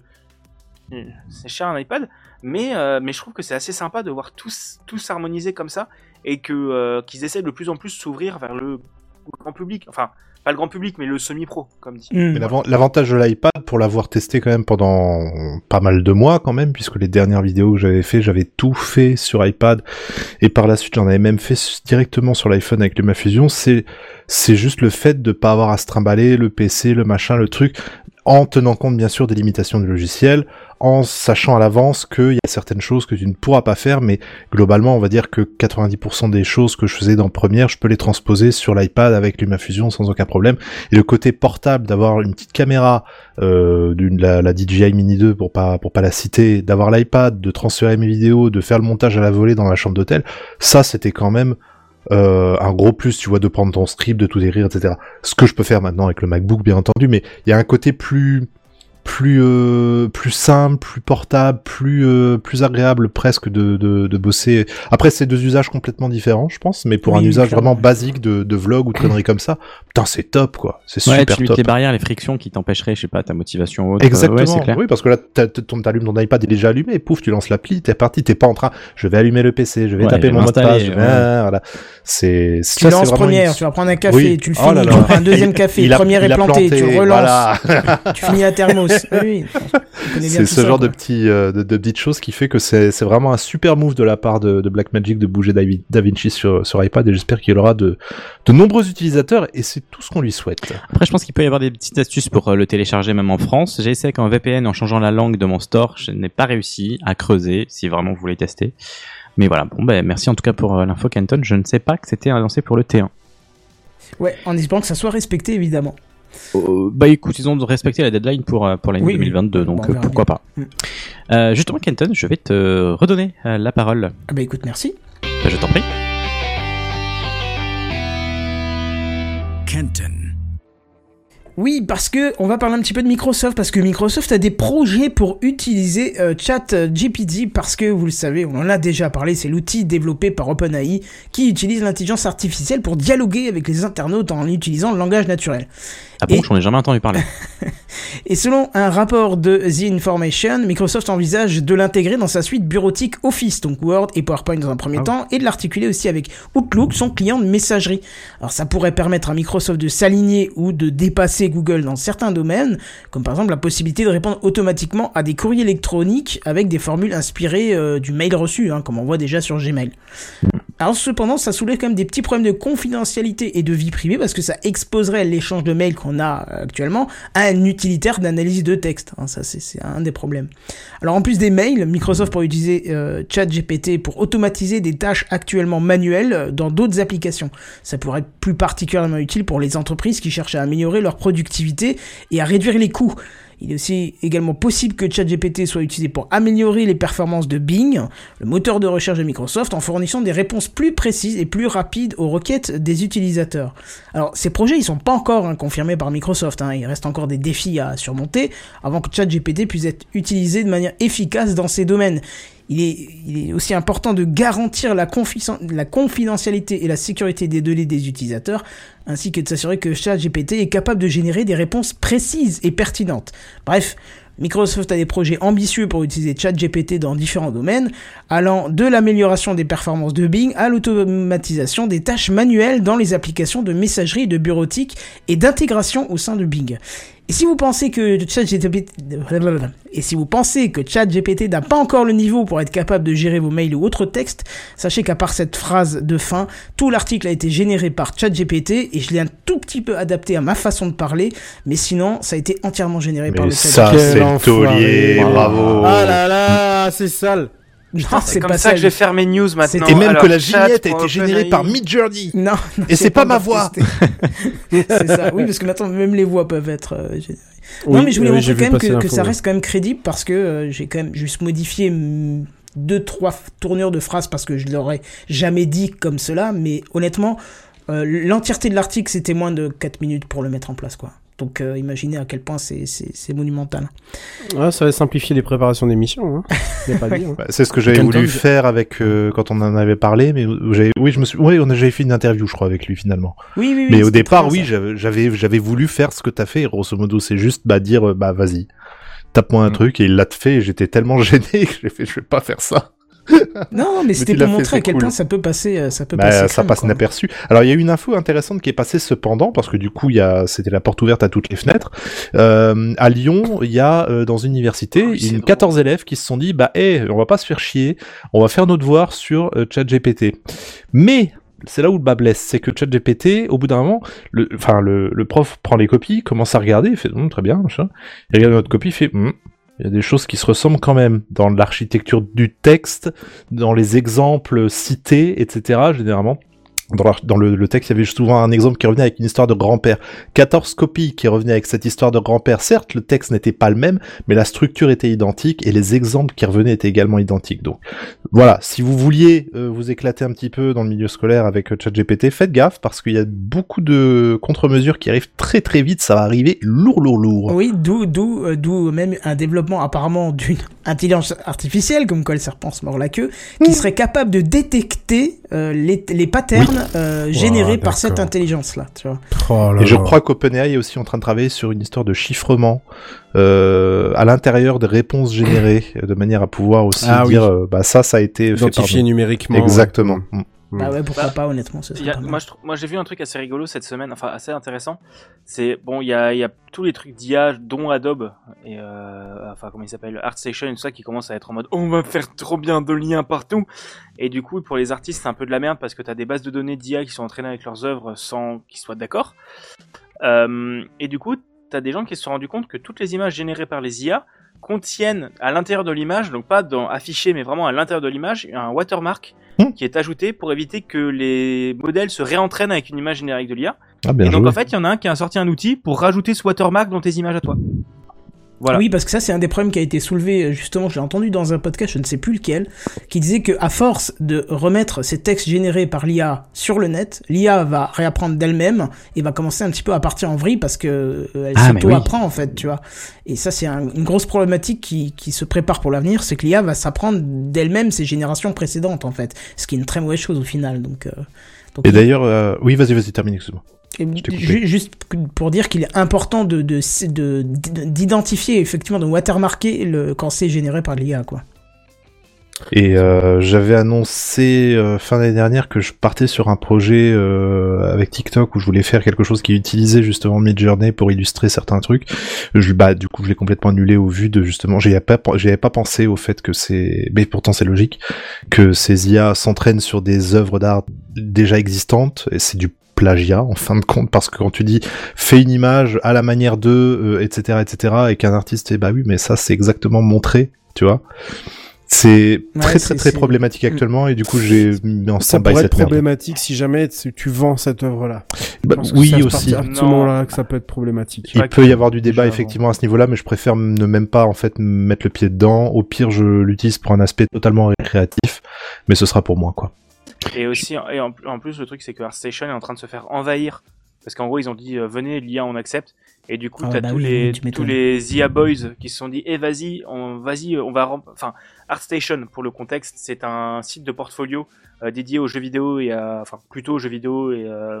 c'est cher un iPad, mais euh, mais je trouve que c'est assez sympa de voir tous tous harmoniser comme ça et que euh, qu'ils essaient de plus en plus s'ouvrir vers le grand public, enfin pas le grand public mais le semi-pro comme dit. Mmh. L'avant- l'avantage de l'iPad pour l'avoir testé quand même pendant pas mal de mois quand même, puisque les dernières vidéos que j'avais fait, j'avais tout fait sur iPad et par la suite j'en avais même fait directement sur l'iPhone avec LumaFusion, c'est c'est juste le fait de pas avoir à se trimballer le P C, le machin, le truc, en tenant compte bien sûr des limitations du logiciel, en sachant à l'avance qu'il y a certaines choses que tu ne pourras pas faire, mais globalement, on va dire que quatre-vingt-dix pour cent des choses que je faisais dans Première, je peux les transposer sur l'iPad avec LumaFusion sans aucun problème. Et le côté portable d'avoir une petite caméra, euh, d'une, la, la D J I Mini deux pour pas, pour pas la citer, d'avoir l'iPad, de transférer mes vidéos, de faire le montage à la volée dans la chambre d'hôtel, ça c'était quand même Euh, un gros plus, tu vois, de prendre ton script, de tout écrire, et cetera. Ce que je peux faire maintenant avec le MacBook, bien entendu, mais il y a un côté plus, plus, euh, plus simple, plus portable, plus, euh, plus agréable presque de, de, de bosser. Après, c'est deux usages complètement différents, je pense, mais pour oui, un usage clair. Vraiment basique de, de vlog ou de conneries comme ça, putain, c'est top, quoi. C'est ouais, super top. Ouais, tu limites les barrières, les frictions qui t'empêcheraient, je sais pas, ta motivation ou autre. Exactement. Euh, ouais, c'est clair. Oui, parce que là, t'a, t'allumes ton iPad, il est déjà allumé, pouf, tu lances l'appli, t'es parti, t'es pas en train, je vais allumer le P C, je vais ouais, taper mon mot de passe, ouais. ah, voilà. C'est, c'est, tu ça, lances c'est Première, une... tu vas prendre un café, oui. tu le finis, oh là là. tu prends un deuxième café, Première est planté, tu relances, tu finis à thermos. Oui, c'est ce ça, genre de, petits, euh, de, de petites choses qui fait que c'est, c'est vraiment un super move de la part de, de Blackmagic de bouger Davi, DaVinci sur, sur iPad et j'espère qu'il y aura de, de nombreux utilisateurs et c'est tout ce qu'on lui souhaite. Après je pense qu'il peut y avoir des petites astuces pour le télécharger même en France. J'ai essayé avec un V P N en changeant la langue de mon store, je n'ai pas réussi à creuser si vraiment vous voulez tester. Mais voilà, bon ben merci en tout cas pour l'info Canton, je ne sais pas que c'était annoncé pour le T un. Ouais, en espérant que ça soit respecté évidemment. Euh, bah écoute, ils ont respecté la deadline pour, pour l'année oui, deux mille vingt-deux, oui. donc bon, pourquoi bien. pas. Mm. Euh, justement, Kenton, je vais te redonner la parole. Ah bah écoute, merci. Bah, je t'en prie. Kenton. Oui, parce que on va parler un petit peu de Microsoft, parce que Microsoft a des projets pour utiliser euh, ChatGPT, parce que vous le savez, on en a déjà parlé, c'est l'outil développé par OpenAI qui utilise l'intelligence artificielle pour dialoguer avec les internautes en utilisant le langage naturel. Ah bon, et... j'en ai jamais entendu parler. Et selon un rapport de The Information, Microsoft envisage de l'intégrer dans sa suite bureautique Office, donc Word et PowerPoint dans un premier ah. temps, et de l'articuler aussi avec Outlook, son client de messagerie. Alors ça pourrait permettre à Microsoft de s'aligner ou de dépasser Google dans certains domaines, comme par exemple la possibilité de répondre automatiquement à des courriers électroniques avec des formules inspirées euh, du mail reçu, hein, comme on voit déjà sur Gmail. Alors cependant, ça soulève quand même des petits problèmes de confidentialité et de vie privée parce que ça exposerait l'échange de mails qu'on a actuellement à un utilitaire d'analyse de texte. Hein, ça, c'est, c'est un des problèmes. Alors en plus des mails, Microsoft pourrait utiliser euh, ChatGPT pour automatiser des tâches actuellement manuelles dans d'autres applications. Ça pourrait être plus particulièrement utile pour les entreprises qui cherchent à améliorer leurs produits et à réduire les coûts. Il est aussi également possible que ChatGPT soit utilisé pour améliorer les performances de Bing, le moteur de recherche de Microsoft, en fournissant des réponses plus précises et plus rapides aux requêtes des utilisateurs. Alors, ces projets, ils sont pas encore hein, confirmés par Microsoft, hein, il reste encore des défis à surmonter avant que ChatGPT puisse être utilisé de manière efficace dans ces domaines. il est, il est aussi important de garantir la, confi- la confidentialité et la sécurité des données des utilisateurs, ainsi que de s'assurer que ChatGPT est capable de générer des réponses précises et pertinentes. Bref, Microsoft a des projets ambitieux pour utiliser ChatGPT dans différents domaines, allant de l'amélioration des performances de Bing à l'automatisation des tâches manuelles dans les applications de messagerie, de bureautique et d'intégration au sein de Bing. Et si vous pensez que ChatGPT, et si vous pensez que ChatGPT n'a pas encore le niveau pour être capable de gérer vos mails ou autres textes, sachez qu'à part cette phrase de fin, tout l'article a été généré par ChatGPT et je l'ai un tout petit peu adapté à ma façon de parler, mais sinon ça a été entièrement généré mais par le ChatGPT. Ça, c'est le taulier, bravo. Ah là là, c'est sale. Non, Putain, c'est, c'est comme pas ça, ça que je vais faire mes news maintenant. Et même alors, que la vignette a été générée par Midjourney. Non, non. Et c'est, c'est pas, pas ma voix. C'est ça. Oui, parce que maintenant même les voix peuvent être euh, générées. Oui, non, mais je voulais oui, montrer quand même que, que ça reste quand même crédible parce que euh, j'ai quand même juste modifié m- deux trois tournures de phrases parce que je l'aurais jamais dit comme cela. Mais honnêtement, euh, l'entièreté de l'article c'était moins de quatre minutes pour le mettre en place, quoi. Donc euh, imaginez à quel point c'est, c'est, c'est monumental. Ouais, ça va simplifier les préparations d'émissions. Hein. C'est, pas dit, hein. Bah, c'est ce que j'avais Quel voulu faire avec euh, quand on en avait parlé, mais j'avais, oui, je me suis, oui, on a, j'avais fait une interview, je crois, avec lui finalement. Oui, oui. oui mais au départ, bien, oui, j'avais, j'avais, j'avais voulu faire ce que t'as fait. Grosso modo, c'est juste bah dire bah vas-y, tape-moi un mmh. truc et il l'a fait. Et j'étais tellement gêné que j'ai fait, je vais pas faire ça. Non, mais c'était mais pour montrer à quel point cool. ça peut passer, ça peut bah, passer. Ça crème, passe inaperçu. Alors il y a eu une info intéressante qui est passée cependant parce que du coup il y a, c'était la porte ouverte à toutes les fenêtres. Euh, à Lyon, il y a euh, dans une université oh, une quatorze élèves qui se sont dit bah hé, hey, on va pas se faire chier, on va faire nos devoirs sur euh, ChatGPT. Mais c'est là où le bas blesse, c'est que ChatGPT, au bout d'un moment, le, enfin le, le prof prend les copies, commence à regarder, il fait hm, très bien, machin. Il regarde notre copie, il fait hm. Il y a des choses qui se ressemblent quand même dans l'architecture du texte, dans les exemples cités, et cetera. Généralement, dans, la, dans le, le texte, il y avait souvent un exemple qui revenait avec une histoire de grand-père. quatorze copies qui revenaient avec cette histoire de grand-père. Certes, le texte n'était pas le même, mais la structure était identique et les exemples qui revenaient étaient également identiques. Donc voilà, si vous vouliez euh, vous éclater un petit peu dans le milieu scolaire avec euh, ChatGPT, faites gaffe parce qu'il y a beaucoup de contre-mesures qui arrivent très très vite. Ça va arriver lourd, lourd, lourd. Oui, d'où, d'où, euh, d'où même un développement apparemment d'une intelligence artificielle, comme quoi le serpent se mord la queue, mmh. qui serait capable de détecter euh, les, les patterns oui. euh, générés wow, par cette intelligence-là. Tu vois. Oh là Et là. Je crois qu'OpenAI est aussi en train de travailler sur une histoire de chiffrement euh, à l'intérieur des réponses générées, de manière à pouvoir aussi ah, dire oui. euh, bah ça, ça a été identifié numériquement. Exactement. Ouais. Bah ouais, pourquoi bah, pas, honnêtement, ce serait a, pas mal. Moi, je, moi, j'ai vu un truc assez rigolo cette semaine, enfin assez intéressant. C'est bon, il y a, y a tous les trucs d'I A, dont Adobe, et euh, enfin comment il s'appelle, ArtStation et tout ça, qui commencent à être en mode on va faire trop bien de liens partout. Et du coup, pour les artistes, c'est un peu de la merde parce que t'as des bases de données d'I A qui sont entraînées avec leurs œuvres sans qu'ils soient d'accord. Euh, et du coup, t'as des gens qui se sont rendus compte que toutes les images générées par les I A contiennent à l'intérieur de l'image, donc pas dans affiché, mais vraiment à l'intérieur de l'image, un watermark mmh. qui est ajouté pour éviter que les modèles se réentraînent avec une image générique de l'I A. Ah, bien et donc joué. En fait, il y en a un qui a sorti un outil pour rajouter ce watermark dans tes images à toi. Voilà. Oui, parce que ça, c'est un des problèmes qui a été soulevé, justement, j'ai entendu dans un podcast, je ne sais plus lequel, qui disait que à force de remettre ces textes générés par l'I A sur le net, l'I A va réapprendre d'elle-même et va commencer un petit peu à partir en vrille parce que elle ah, s'auto-apprend, oui. en fait, tu vois. Et ça, c'est un, une grosse problématique qui, qui se prépare pour l'avenir, c'est que l'I A va s'apprendre d'elle-même ses générations précédentes, en fait. Ce qui est une très mauvaise chose, au final, donc... Euh, donc et d'ailleurs, euh, oui, vas-y, vas-y, termine, excuse-moi. Juste pour dire qu'il est important de, de, de, d'identifier, effectivement, de watermarker le, quand c'est généré par l'I A, quoi. Et euh, j'avais annoncé euh, fin d'année dernière que je partais sur un projet euh, avec TikTok où je voulais faire quelque chose qui utilisait justement Midjourney pour illustrer certains trucs. Je, bah du coup je l'ai complètement annulé au vu de justement, j'y avais pas, j'y avais pas pensé au fait que c'est, mais pourtant c'est logique que ces I A s'entraînent sur des œuvres d'art déjà existantes et c'est du plagiat en fin de compte parce que quand tu dis fais une image à la manière de euh, etc etc et qu'un artiste fait bah oui mais ça c'est exactement montré, tu vois. C'est ouais, très, c'est, très, très c'est... problématique actuellement, et du coup, j'ai mis en stand-by cette merde. Ça pourrait être problématique si jamais tu vends cette œuvre-là. Bah, oui, que aussi. À ce moment-là, que ça peut être problématique. Il peut y avoir du débat, effectivement, avant. À ce niveau-là, mais je préfère ne même pas, en fait, mettre le pied dedans. Au pire, je l'utilise pour un aspect totalement récréatif, mais ce sera pour moi, quoi. Et aussi, et en, en plus, le truc, c'est que ArtStation est en train de se faire envahir parce qu'en gros ils ont dit euh, venez l'I A on accepte, et du coup ah, t'as bah tous oui, les tu tous les I A boys qui se sont dit eh vas-y on vas-y on va rem... enfin ArtStation pour le contexte c'est un site de portfolio euh, dédié aux jeux vidéo et à... enfin plutôt aux jeux vidéo et euh...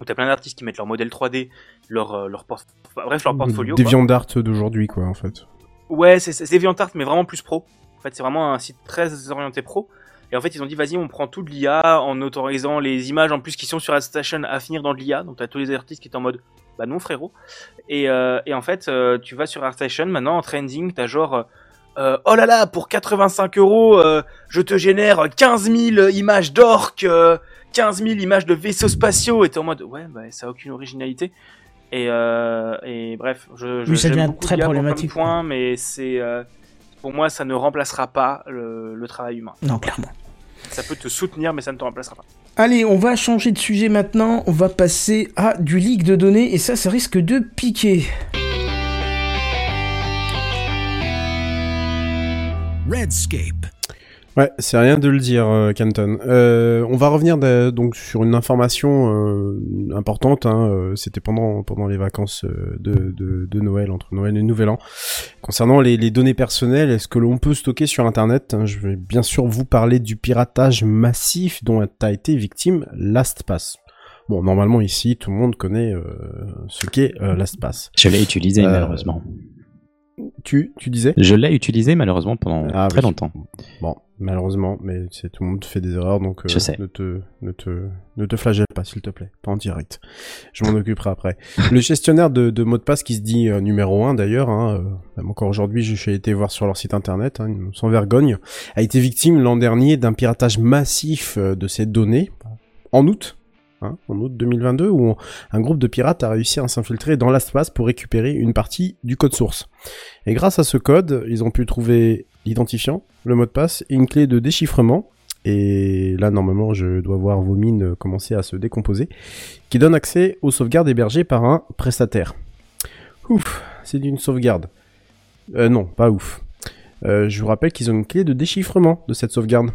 où t'as plein d'artistes qui mettent leur modèle trois D, leur leur porte... enfin, bref leur portfolio des DeviantArt d'aujourd'hui quoi en fait. Ouais c'est, c'est DeviantArt mais vraiment plus pro. En fait c'est vraiment un site très orienté pro. Et en fait, ils ont dit, vas-y, on prend tout de l'I A en autorisant les images, en plus, qui sont sur ArtStation à finir dans de l'I A. Donc, t'as tous les artistes qui sont en mode, bah non, frérot. Et, euh, et en fait, euh, tu vas sur ArtStation, maintenant, en trending, t'as genre, euh, oh là là, pour quatre-vingt-cinq euros, euh, je te génère quinze mille images d'orques, euh, quinze mille images de vaisseaux spatiaux. Et t'es en mode, ouais, bah ça a aucune originalité. Et, euh, et bref, je, je, oui, ça devient très problématique. Point, mais c'est... Euh, pour moi, ça ne remplacera pas le, le travail humain. Non, clairement. Ça peut te soutenir, mais ça ne te remplacera pas. Allez, on va changer de sujet maintenant. On va passer à du leak de données. Et ça, ça risque de piquer. Redscape. Ouais, c'est rien de le dire, Canton. Euh, on va revenir de, donc sur une information euh, importante. Hein, euh, c'était pendant pendant les vacances de, de de Noël, entre Noël et Nouvel An, concernant les, les données personnelles, est-ce que l'on peut stocker sur Internet. Hein, je vais bien sûr vous parler du piratage massif dont a été victime LastPass. Bon, normalement ici, tout le monde connaît euh, ce qu'est euh, LastPass. Je l'ai utilisé euh... malheureusement. Tu, tu disais ? Je l'ai utilisé malheureusement pendant ah, très oui. longtemps. Bon, malheureusement, mais c'est, tout le monde fait des erreurs, donc euh, Je sais. ne te, ne te, ne te flagelle pas, s'il te plaît, pas en direct. Je m'en occuperai après. Le gestionnaire de, de mots de passe qui se dit euh, numéro un d'ailleurs, hein, euh, même encore aujourd'hui, j'ai été voir sur leur site internet, hein, sans vergogne, a été victime l'an dernier d'un piratage massif euh, de ses données en août. Hein, en août deux mille vingt-deux, où on, un groupe de pirates a réussi à s'infiltrer dans LastPass pour récupérer une partie du code source. Et grâce à ce code, ils ont pu trouver l'identifiant, le mot de passe et une clé de déchiffrement. Et là, normalement, je dois voir vos mines commencer à se décomposer, qui donne accès aux sauvegardes hébergées par un prestataire. Ouf, c'est d'une sauvegarde. Euh, non, pas ouf. Euh, je vous rappelle qu'ils ont une clé de déchiffrement de cette sauvegarde.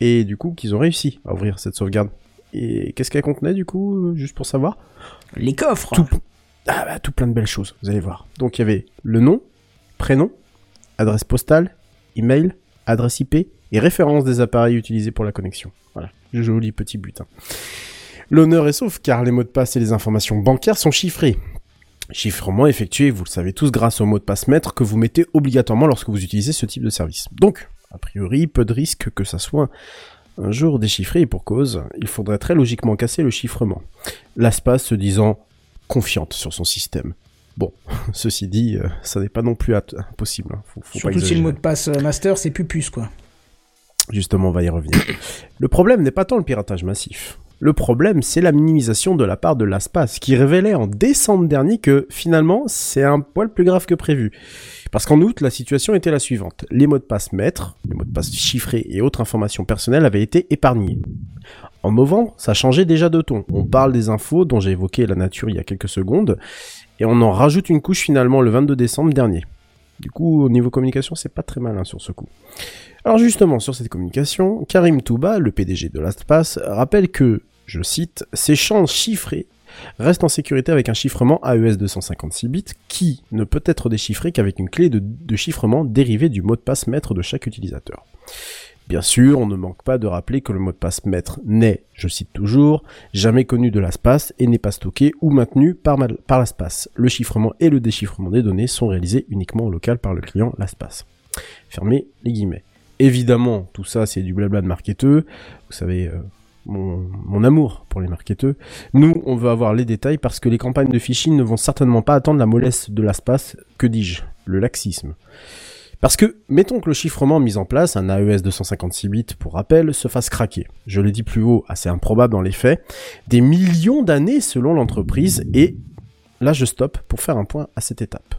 Et du coup, qu'ils ont réussi à ouvrir cette sauvegarde. Et qu'est-ce qu'elle contenait du coup, juste pour savoir ? Les coffres. Tout, ah bah, tout plein de belles choses, vous allez voir. Donc il y avait le nom, prénom, adresse postale, email, adresse I P et référence des appareils utilisés pour la connexion. Voilà, joli petit butin. L'honneur est sauf car les mots de passe et les informations bancaires sont chiffrés. Chiffrement effectué, vous le savez tous, grâce au mot de passe maître que vous mettez obligatoirement lorsque vous utilisez ce type de service. Donc, a priori, peu de risque que ça soit... un jour déchiffré et pour cause, il faudrait très logiquement casser le chiffrement. LastPass se disant confiante sur son système. Bon, ceci dit, euh, ça n'est pas non plus impossible. Hein. Faut, faut Surtout pas si le mot de passe master, c'est pupuce, quoi. Justement, on va y revenir. Le problème n'est pas tant le piratage massif. Le problème, c'est la minimisation de la part de LastPass, qui révélait en décembre dernier que, finalement, c'est un poil plus grave que prévu. Parce qu'en août, la situation était la suivante. Les mots de passe maîtres, les mots de passe chiffrés et autres informations personnelles avaient été épargnés. En novembre, ça changeait déjà de ton. On parle des infos dont j'ai évoqué la nature il y a quelques secondes, et on en rajoute une couche finalement le vingt-deux décembre dernier. Du coup, au niveau communication, c'est pas très malin sur ce coup. Alors justement, sur cette communication, Karim Touba, le P D G de LastPass, rappelle que, je cite, « ces champs chiffrés restent en sécurité avec un chiffrement A E S deux cent cinquante-six bits qui ne peut être déchiffré qu'avec une clé de, de chiffrement dérivée du mot de passe maître de chaque utilisateur. » Bien sûr, on ne manque pas de rappeler que le mot de passe maître n'est, je cite toujours, jamais connu de LastPass et n'est pas stocké ou maintenu par, par LastPass. Le chiffrement et le déchiffrement des données sont réalisés uniquement au local par le client LastPass. Fermez les guillemets. Évidemment, tout ça c'est du blabla de marketeux, vous savez... Euh, Mon, mon amour pour les marketeurs. Nous, on veut avoir les détails parce que les campagnes de phishing ne vont certainement pas attendre la mollesse de LastPass, que dis-je, le laxisme. Parce que, mettons que le chiffrement mis en place, un A E S deux cent cinquante-six bits pour rappel, se fasse craquer. Je l'ai dit plus haut, assez improbable dans les faits, des millions d'années selon l'entreprise, et là je stoppe pour faire un point à cette étape.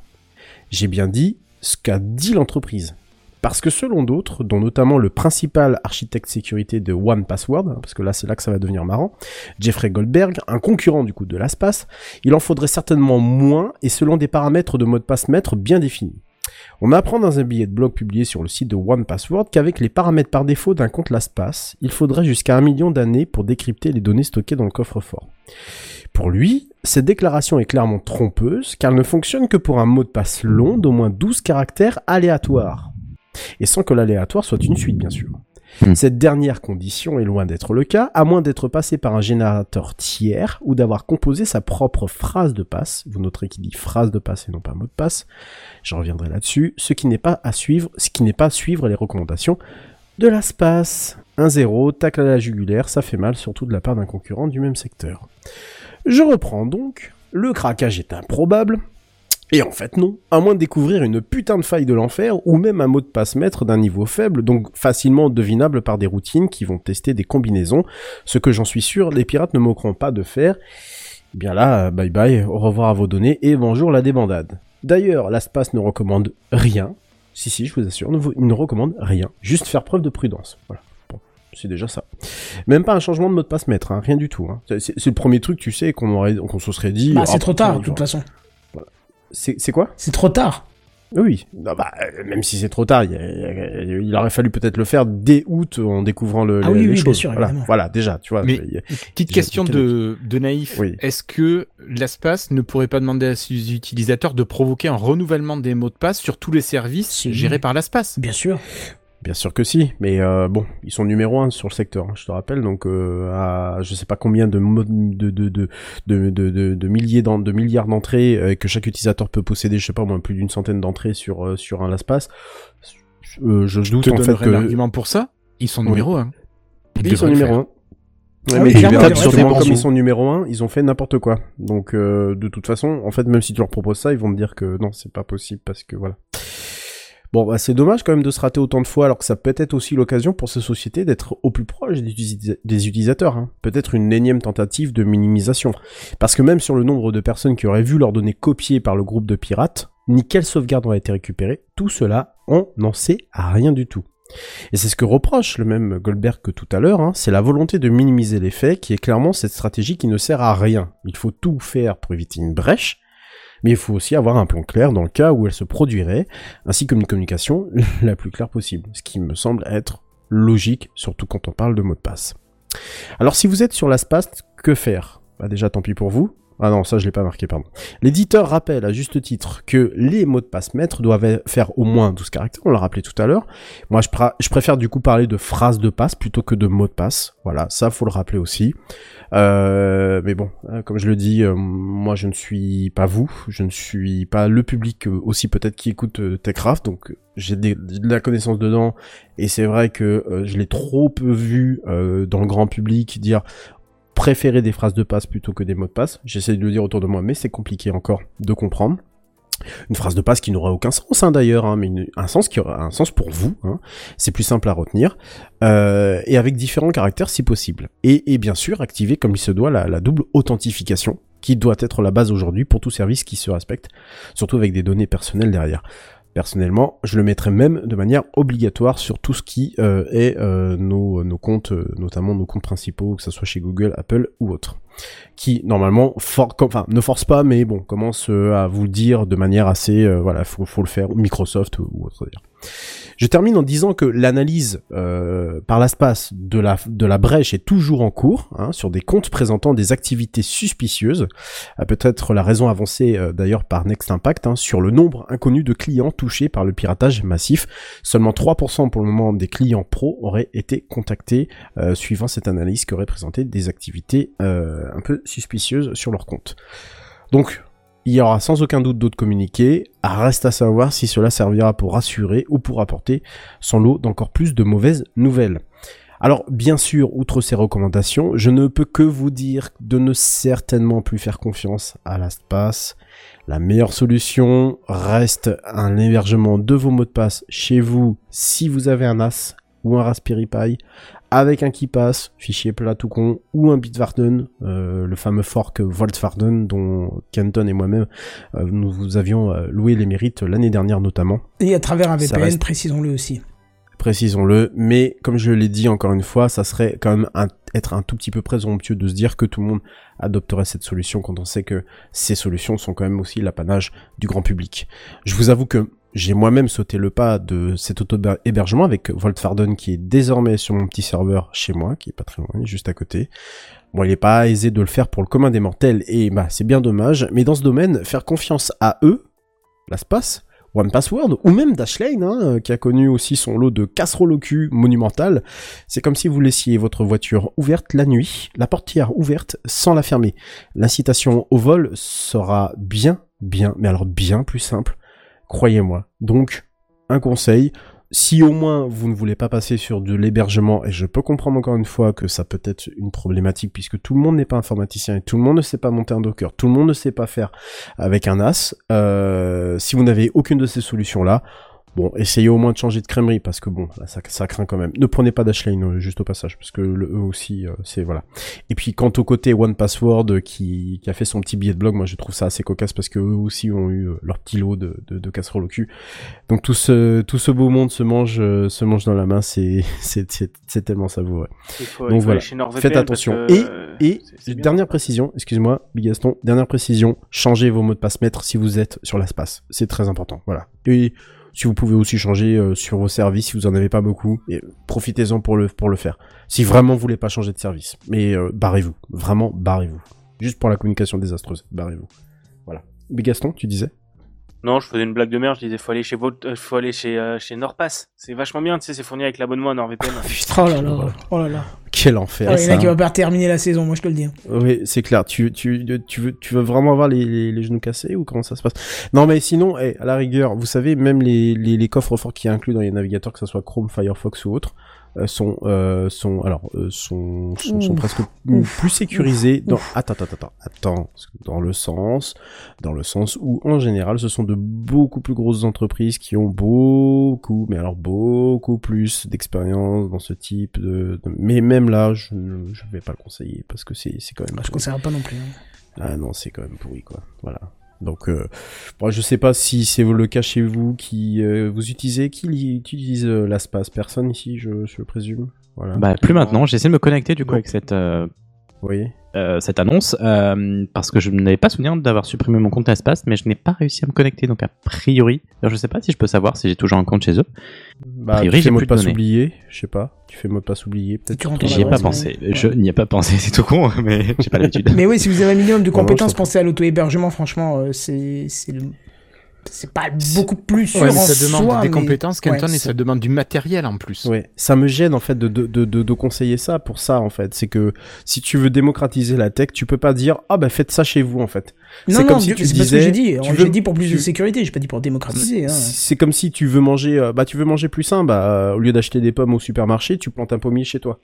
J'ai bien dit ce qu'a dit l'entreprise. Parce que selon d'autres, dont notamment le principal architecte sécurité de one password, parce que là c'est là que ça va devenir marrant, Jeffrey Goldberg, un concurrent du coup de LastPass, il en faudrait certainement moins et selon des paramètres de mot de passe maître bien définis. On apprend dans un billet de blog publié sur le site de one password qu'avec les paramètres par défaut d'un compte LastPass, il faudrait jusqu'à un million d'années pour décrypter les données stockées dans le coffre-fort. Pour lui, cette déclaration est clairement trompeuse car elle ne fonctionne que pour un mot de passe long d'au moins douze caractères aléatoires. Et sans que l'aléatoire soit une suite, bien sûr. Mmh. Cette dernière condition est loin d'être le cas, à moins d'être passée par un générateur tiers ou d'avoir composé sa propre phrase de passe. Vous noterez qu'il dit phrase de passe et non pas mot de passe. Je reviendrai là-dessus. Ce qui n'est pas à suivre, ce qui n'est pas à suivre les recommandations de LastPass. un zéro, tacle à la jugulaire, ça fait mal, surtout de la part d'un concurrent du même secteur. Je reprends donc. Le craquage est improbable. Et en fait non, à moins de découvrir une putain de faille de l'enfer ou même un mot de passe maître d'un niveau faible, donc facilement devinable par des routines qui vont tester des combinaisons, ce que j'en suis sûr, les pirates ne manqueront pas de faire. Et bien là, bye bye, au revoir à vos données et bonjour la débandade. D'ailleurs, LastPass ne recommande rien, si si je vous assure, il ne recommande rien, juste faire preuve de prudence, voilà. C'est déjà ça. Même pas un changement de mot de passe maître, hein. Rien du tout. Hein. C'est, c'est, c'est le premier truc, tu sais, qu'on aurait, qu'on se serait dit... Bah c'est ah, trop tard, de toute façon. Voilà. C'est, c'est quoi ? C'est trop tard. Oui, non, bah, même si c'est trop tard, il, il, il aurait fallu peut-être le faire dès août en découvrant le, ah le, oui, les oui, choses. Bien sûr, voilà, voilà, déjà, tu vois. Mais il, petite il, question de, de naïf, oui. Est-ce que LastPass ne pourrait pas demander à ses utilisateurs de provoquer un renouvellement des mots de passe sur tous les services si. Gérés par LastPass ? Bien sûr. Bien sûr que si, mais euh, bon, ils sont numéro un sur le secteur, hein, je te rappelle, donc euh, à je sais pas combien de mo- de de de de de, de milliers d'en, de milliards d'entrées euh, que chaque utilisateur peut posséder, je sais pas au moins plus d'une centaine d'entrées sur euh, sur un LastPass. Euh, je, je doute en fait que l'argument pour ça, ils sont numéro un. Oui. Ils sont numéro un. Ouais, ah mais oui, vrai, sûrement, comme ils sont numéro un, ils ont fait n'importe quoi. Donc euh, de toute façon, en fait, même si tu leur proposes ça, ils vont te dire que non, c'est pas possible parce que voilà. Bon, bah, c'est dommage quand même de se rater autant de fois, alors que ça peut être aussi l'occasion pour ces sociétés d'être au plus proche des, utilisa- des utilisateurs, hein. Peut-être une énième tentative de minimisation. Parce que même sur le nombre de personnes qui auraient vu leurs données copiées par le groupe de pirates, ni quelle sauvegarde aurait été récupérée, tout cela, on n'en sait rien du tout. Et c'est ce que reproche le même Goldberg que tout à l'heure, hein, c'est la volonté de minimiser les faits, qui est clairement cette stratégie qui ne sert à rien. Il faut tout faire pour éviter une brèche, mais il faut aussi avoir un plan clair dans le cas où elle se produirait, ainsi qu'une communication la plus claire possible, ce qui me semble être logique, surtout quand on parle de mots de passe. Alors si vous êtes sur LastPass, que faire ? Bah déjà tant pis pour vous. Ah non, ça je l'ai pas marqué, pardon. L'éditeur rappelle à juste titre que les mots de passe maîtres doivent faire au moins douze caractères, on l'a rappelé tout à l'heure. Moi je, pr- je préfère du coup parler de phrases de passe plutôt que de mots de passe, voilà, ça faut le rappeler aussi. Euh, mais bon, comme je le dis, euh, moi je ne suis pas vous, je ne suis pas le public euh, aussi peut-être qui écoute euh, Techcraft, donc j'ai des, de la connaissance dedans, et c'est vrai que euh, je l'ai trop peu vu euh, dans le grand public dire... préférer des phrases de passe plutôt que des mots de passe. J'essaie de le dire autour de moi, mais c'est compliqué encore de comprendre. Une phrase de passe qui n'aurait aucun sens hein, d'ailleurs, hein, mais une, un sens qui aura un sens pour vous. Hein. C'est plus simple à retenir. Euh, et avec différents caractères si possible. Et, et bien sûr, activer comme il se doit la, la double authentification, qui doit être la base aujourd'hui pour tout service qui se respecte, surtout avec des données personnelles derrière. Personnellement, je le mettrai même de manière obligatoire sur tout ce qui euh, est euh, nos, nos comptes, euh, notamment nos comptes principaux, que ça soit chez Google, Apple ou autre, qui normalement for- com- enfin, ne force pas, mais bon, commence euh, à vous le dire de manière assez, euh, voilà, faut, faut le faire, Microsoft ou, ou autre. Je termine en disant que l'analyse euh, par LastPass de la, de la brèche est toujours en cours, hein, sur des comptes présentant des activités suspicieuses, euh, peut-être la raison avancée euh, d'ailleurs par Next Impact, hein, sur le nombre inconnu de clients touchés par le piratage massif. Seulement trois pour cent pour le moment des clients pros auraient été contactés euh, suivant cette analyse qui aurait présenté des activités euh, un peu suspicieuses sur leur compte. Donc... il y aura sans aucun doute d'autres communiqués, reste à savoir si cela servira pour rassurer ou pour apporter son lot d'encore plus de mauvaises nouvelles. Alors bien sûr, outre ces recommandations, je ne peux que vous dire de ne certainement plus faire confiance à LastPass. La meilleure solution reste un hébergement de vos mots de passe chez vous si vous avez un NAS ou un Raspberry Pi, avec un KeePass, fichier plat tout con, ou un Bitwarden, euh, le fameux fork Voltwarden dont Kenton et moi-même euh, nous vous avions euh, loué les mérites l'année dernière notamment. Et à travers un V P N, reste... précisons-le aussi. Précisons-le, mais comme je l'ai dit encore une fois, ça serait quand même un, être un tout petit peu présomptueux de se dire que tout le monde adopterait cette solution quand on sait que ces solutions sont quand même aussi l'apanage du grand public. Je vous avoue que j'ai moi-même sauté le pas de cet auto-hébergement avec Voltfarden qui est désormais sur mon petit serveur chez moi, qui est pas très loin, juste à côté. Bon, il n'est pas aisé de le faire pour le commun des mortels, et bah c'est bien dommage, mais dans ce domaine, faire confiance à eux, LastPass, OnePassword, ou même Dashlane, hein, qui a connu aussi son lot de casseroles au cul monumentales, c'est comme si vous laissiez votre voiture ouverte la nuit, la portière ouverte sans la fermer. L'incitation au vol sera bien, bien, mais alors bien plus simple, croyez-moi. Donc, un conseil, si au moins vous ne voulez pas passer sur de l'hébergement, et je peux comprendre encore une fois que ça peut être une problématique, puisque tout le monde n'est pas informaticien, et tout le monde ne sait pas monter un Docker, tout le monde ne sait pas faire avec un NAS, euh, si vous n'avez aucune de ces solutions-là, bon, essayez au moins de changer de crèmerie, parce que bon, là, ça, ça craint quand même. Ne prenez pas Dashlane, juste au passage, parce que le E aussi, euh, c'est, voilà. Et puis, quant au côté OnePassword, qui, qui a fait son petit billet de blog, moi, je trouve ça assez cocasse, parce que eux aussi ont eu leur petit lot de, de, de casserole au cul. Donc, tout ce, tout ce beau monde se mange, euh, se mange dans la main, c'est, c'est, c'est, c'est tellement savoureux. Ouais. Donc, voilà. Faites attention. Que, euh, et, et, c'est, c'est dernière bien. précision, excuse-moi, Bigaston, dernière précision, changez vos mots de passe maître si vous êtes sur LastPass. C'est très important. Voilà. Et, si vous pouvez aussi changer euh, sur vos services, si vous en avez pas beaucoup, et profitez-en pour le pour le faire. Si vraiment vous voulez pas changer de service, mais euh, barrez-vous, vraiment barrez-vous. Juste pour la communication désastreuse, barrez-vous. Voilà. Mais Gaston, tu disais ? Non, je faisais une blague de merde, je disais faut aller chez votre, euh, faut aller chez euh, chez NordPass. C'est vachement bien, tu sais, c'est fourni avec l'abonnement à NordVPN. Putain, oh là là, oh là là. Quel enfer. Ah, il y en a qui va pas terminer la saison, moi je te le dis. Oui, c'est clair. Tu, tu, tu, veux, tu veux vraiment avoir les, les, les genoux cassés ou comment ça se passe ? Non, mais sinon, hey, à la rigueur, vous savez, même les, les, les coffres forts qui incluent dans les navigateurs, que ce soit Chrome, Firefox ou autre, euh, sont, euh, sont, alors, euh, sont, sont, sont presque ouf, plus sécurisés ouf, dans, ouf. attends, attends, attends, attends, dans le sens, dans le sens où, en général, ce sont de beaucoup plus grosses entreprises qui ont beaucoup, mais alors beaucoup plus d'expérience dans ce type de, de mais même là, je ne vais pas le conseiller parce que c'est, c'est quand même. Ah, je ne conseille pas non plus. Hein. Ah non, c'est quand même pourri, quoi. Voilà. Donc, euh, bon, je ne sais pas si c'est le cas chez vous qui euh, vous utilisez, qui utilise euh, LastPass. Personne ici, je, je présume. Voilà. Bah, plus maintenant, j'essaie de me connecter du coup bon. avec cette, euh, oui. euh, cette annonce euh, parce que je n'avais pas souvenir d'avoir supprimé mon compte LastPass, mais je n'ai pas réussi à me connecter. Donc, a priori, alors, je ne sais pas si je peux savoir si j'ai toujours un compte chez eux. Bah, a priori, j'ai mot de passe oublié, je sais pas. Tu fais mot de passe oublié, peut-être. J'y ai pas pensé. Ouais. Je n'y ai pas pensé, c'est tout con, mais j'ai pas l'habitude. Mais oui, si vous avez un minimum de compétences, non, non, pensez à l'auto-hébergement, franchement, euh, c'est, c'est, le... c'est pas beaucoup plus sûr ouais, en ça demande soi, des mais... compétences, Kenton, ouais, et ça demande du matériel en plus. Ouais. Ça me gêne, en fait, de, de, de, de, de conseiller ça pour ça, en fait. C'est que si tu veux démocratiser la tech, tu peux pas dire, ah, bah, faites ça chez vous, en fait. Non, c'est non, comme si tu c'est disais, pas ce que j'ai dit. Tu veux... J'ai dit pour plus de sécurité, j'ai pas dit pour démocratiser. Hein. C'est comme si tu veux manger, bah tu veux manger plus sain, bah au lieu d'acheter des pommes au supermarché, tu plantes un pommier chez toi.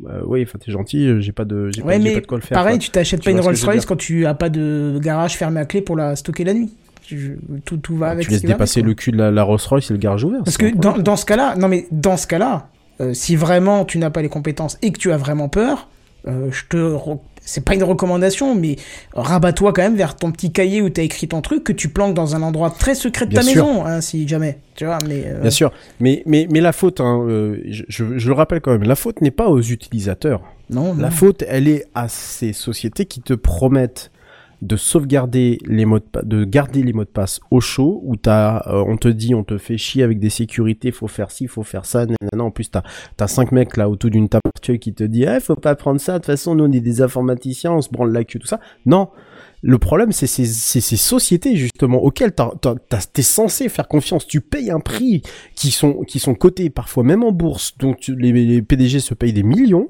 Bah oui, enfin t'es gentil, j'ai pas de, j'ai, ouais, pas, j'ai pas de quoi le faire. Pareil, quoi. Tu t'achètes tu pas une Rolls-Royce quand tu as pas de garage fermé à clé pour la stocker la nuit. Je, tout, tout va bah, avec. Tu laisses dépasser va, le cul de la, la Rolls-Royce et le garage ouvert. Parce que dans, dans ce cas-là, non mais dans ce cas-là, euh, si vraiment tu n'as pas les compétences et que tu as vraiment peur, euh, je te re- c'est pas une recommandation, mais rabats-toi quand même vers ton petit cahier où t'as écrit ton truc que tu planques dans un endroit très secret de bien ta sûr. maison, hein, si jamais. Tu vois, mais euh... bien sûr. Mais mais mais la faute, hein, euh, je, je, je le rappelle quand même, la faute n'est pas aux utilisateurs. Non. non. La faute, elle est à ces sociétés qui te promettent de sauvegarder les mots de, pa- de garder les mots de passe au chaud, où t'as, euh, on te dit, on te fait chier avec des sécurités, faut faire ci, faut faire ça, nanana, en plus t'as, t'as cinq mecs là autour d'une table qui te dit, eh, faut pas prendre ça, de toute façon, nous on est des informaticiens, on se branle la queue, tout ça. Non. Le problème, c'est ces, c'est ces sociétés, justement, auxquelles t'as, t'as, t'as, t'es censé faire confiance. Tu payes un prix qui sont, qui sont cotés parfois même en bourse, donc tu, les, les P D G se payent des millions.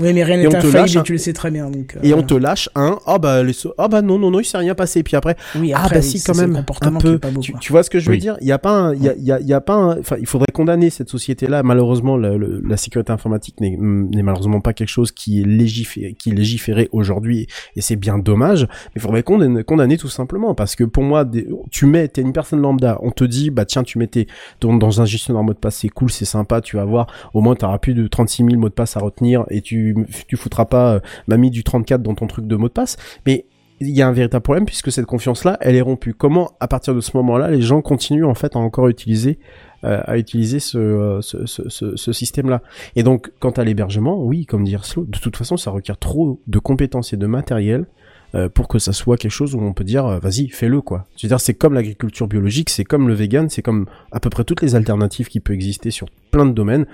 Oui, mais rien n'est infaillible, un... tu le sais très bien. Donc, euh, et voilà. On te lâche un, ah oh bah, les so... oh bah non, non, non, il s'est rien passé. Et puis après, oui, après ah bah oui, si, quand même, un peu. Beau, tu, tu vois ce que je veux oui. dire ? Il n'y a pas un. Y a, y a, y a pas un... Enfin, il faudrait condamner cette société-là. Malheureusement, la, le, la sécurité informatique n'est, n'est malheureusement pas quelque chose qui est, légiféré, qui est légiféré aujourd'hui. Et c'est bien dommage. Mais il faudrait condamner, condamner tout simplement. Parce que pour moi, des... tu mets, t'es une personne lambda. On te dit, bah tiens, tu mets tes. Dans, dans un gestionnaire mot de passe, c'est cool, c'est sympa, tu vas voir. Au moins, tu auras plus de trente-six mille mots de passe à retenir. Et tu. tu foutras pas euh, mamie du trente-quatre dans ton truc de mot de passe, mais il y a un véritable problème puisque cette confiance-là, elle est rompue. Comment, à partir de ce moment-là, les gens continuent en fait à encore utiliser, euh, à utiliser ce, euh, ce, ce, ce, ce système-là. Et donc, quant à l'hébergement, oui, comme dit Erslo, de toute façon, ça requiert trop de compétences et de matériel euh, pour que ça soit quelque chose où on peut dire euh, vas-y, fais-le quoi. C'est-à-dire c'est comme l'agriculture biologique, c'est comme le vegan, c'est comme à peu près toutes les alternatives qui peuvent exister sur plein de domaines.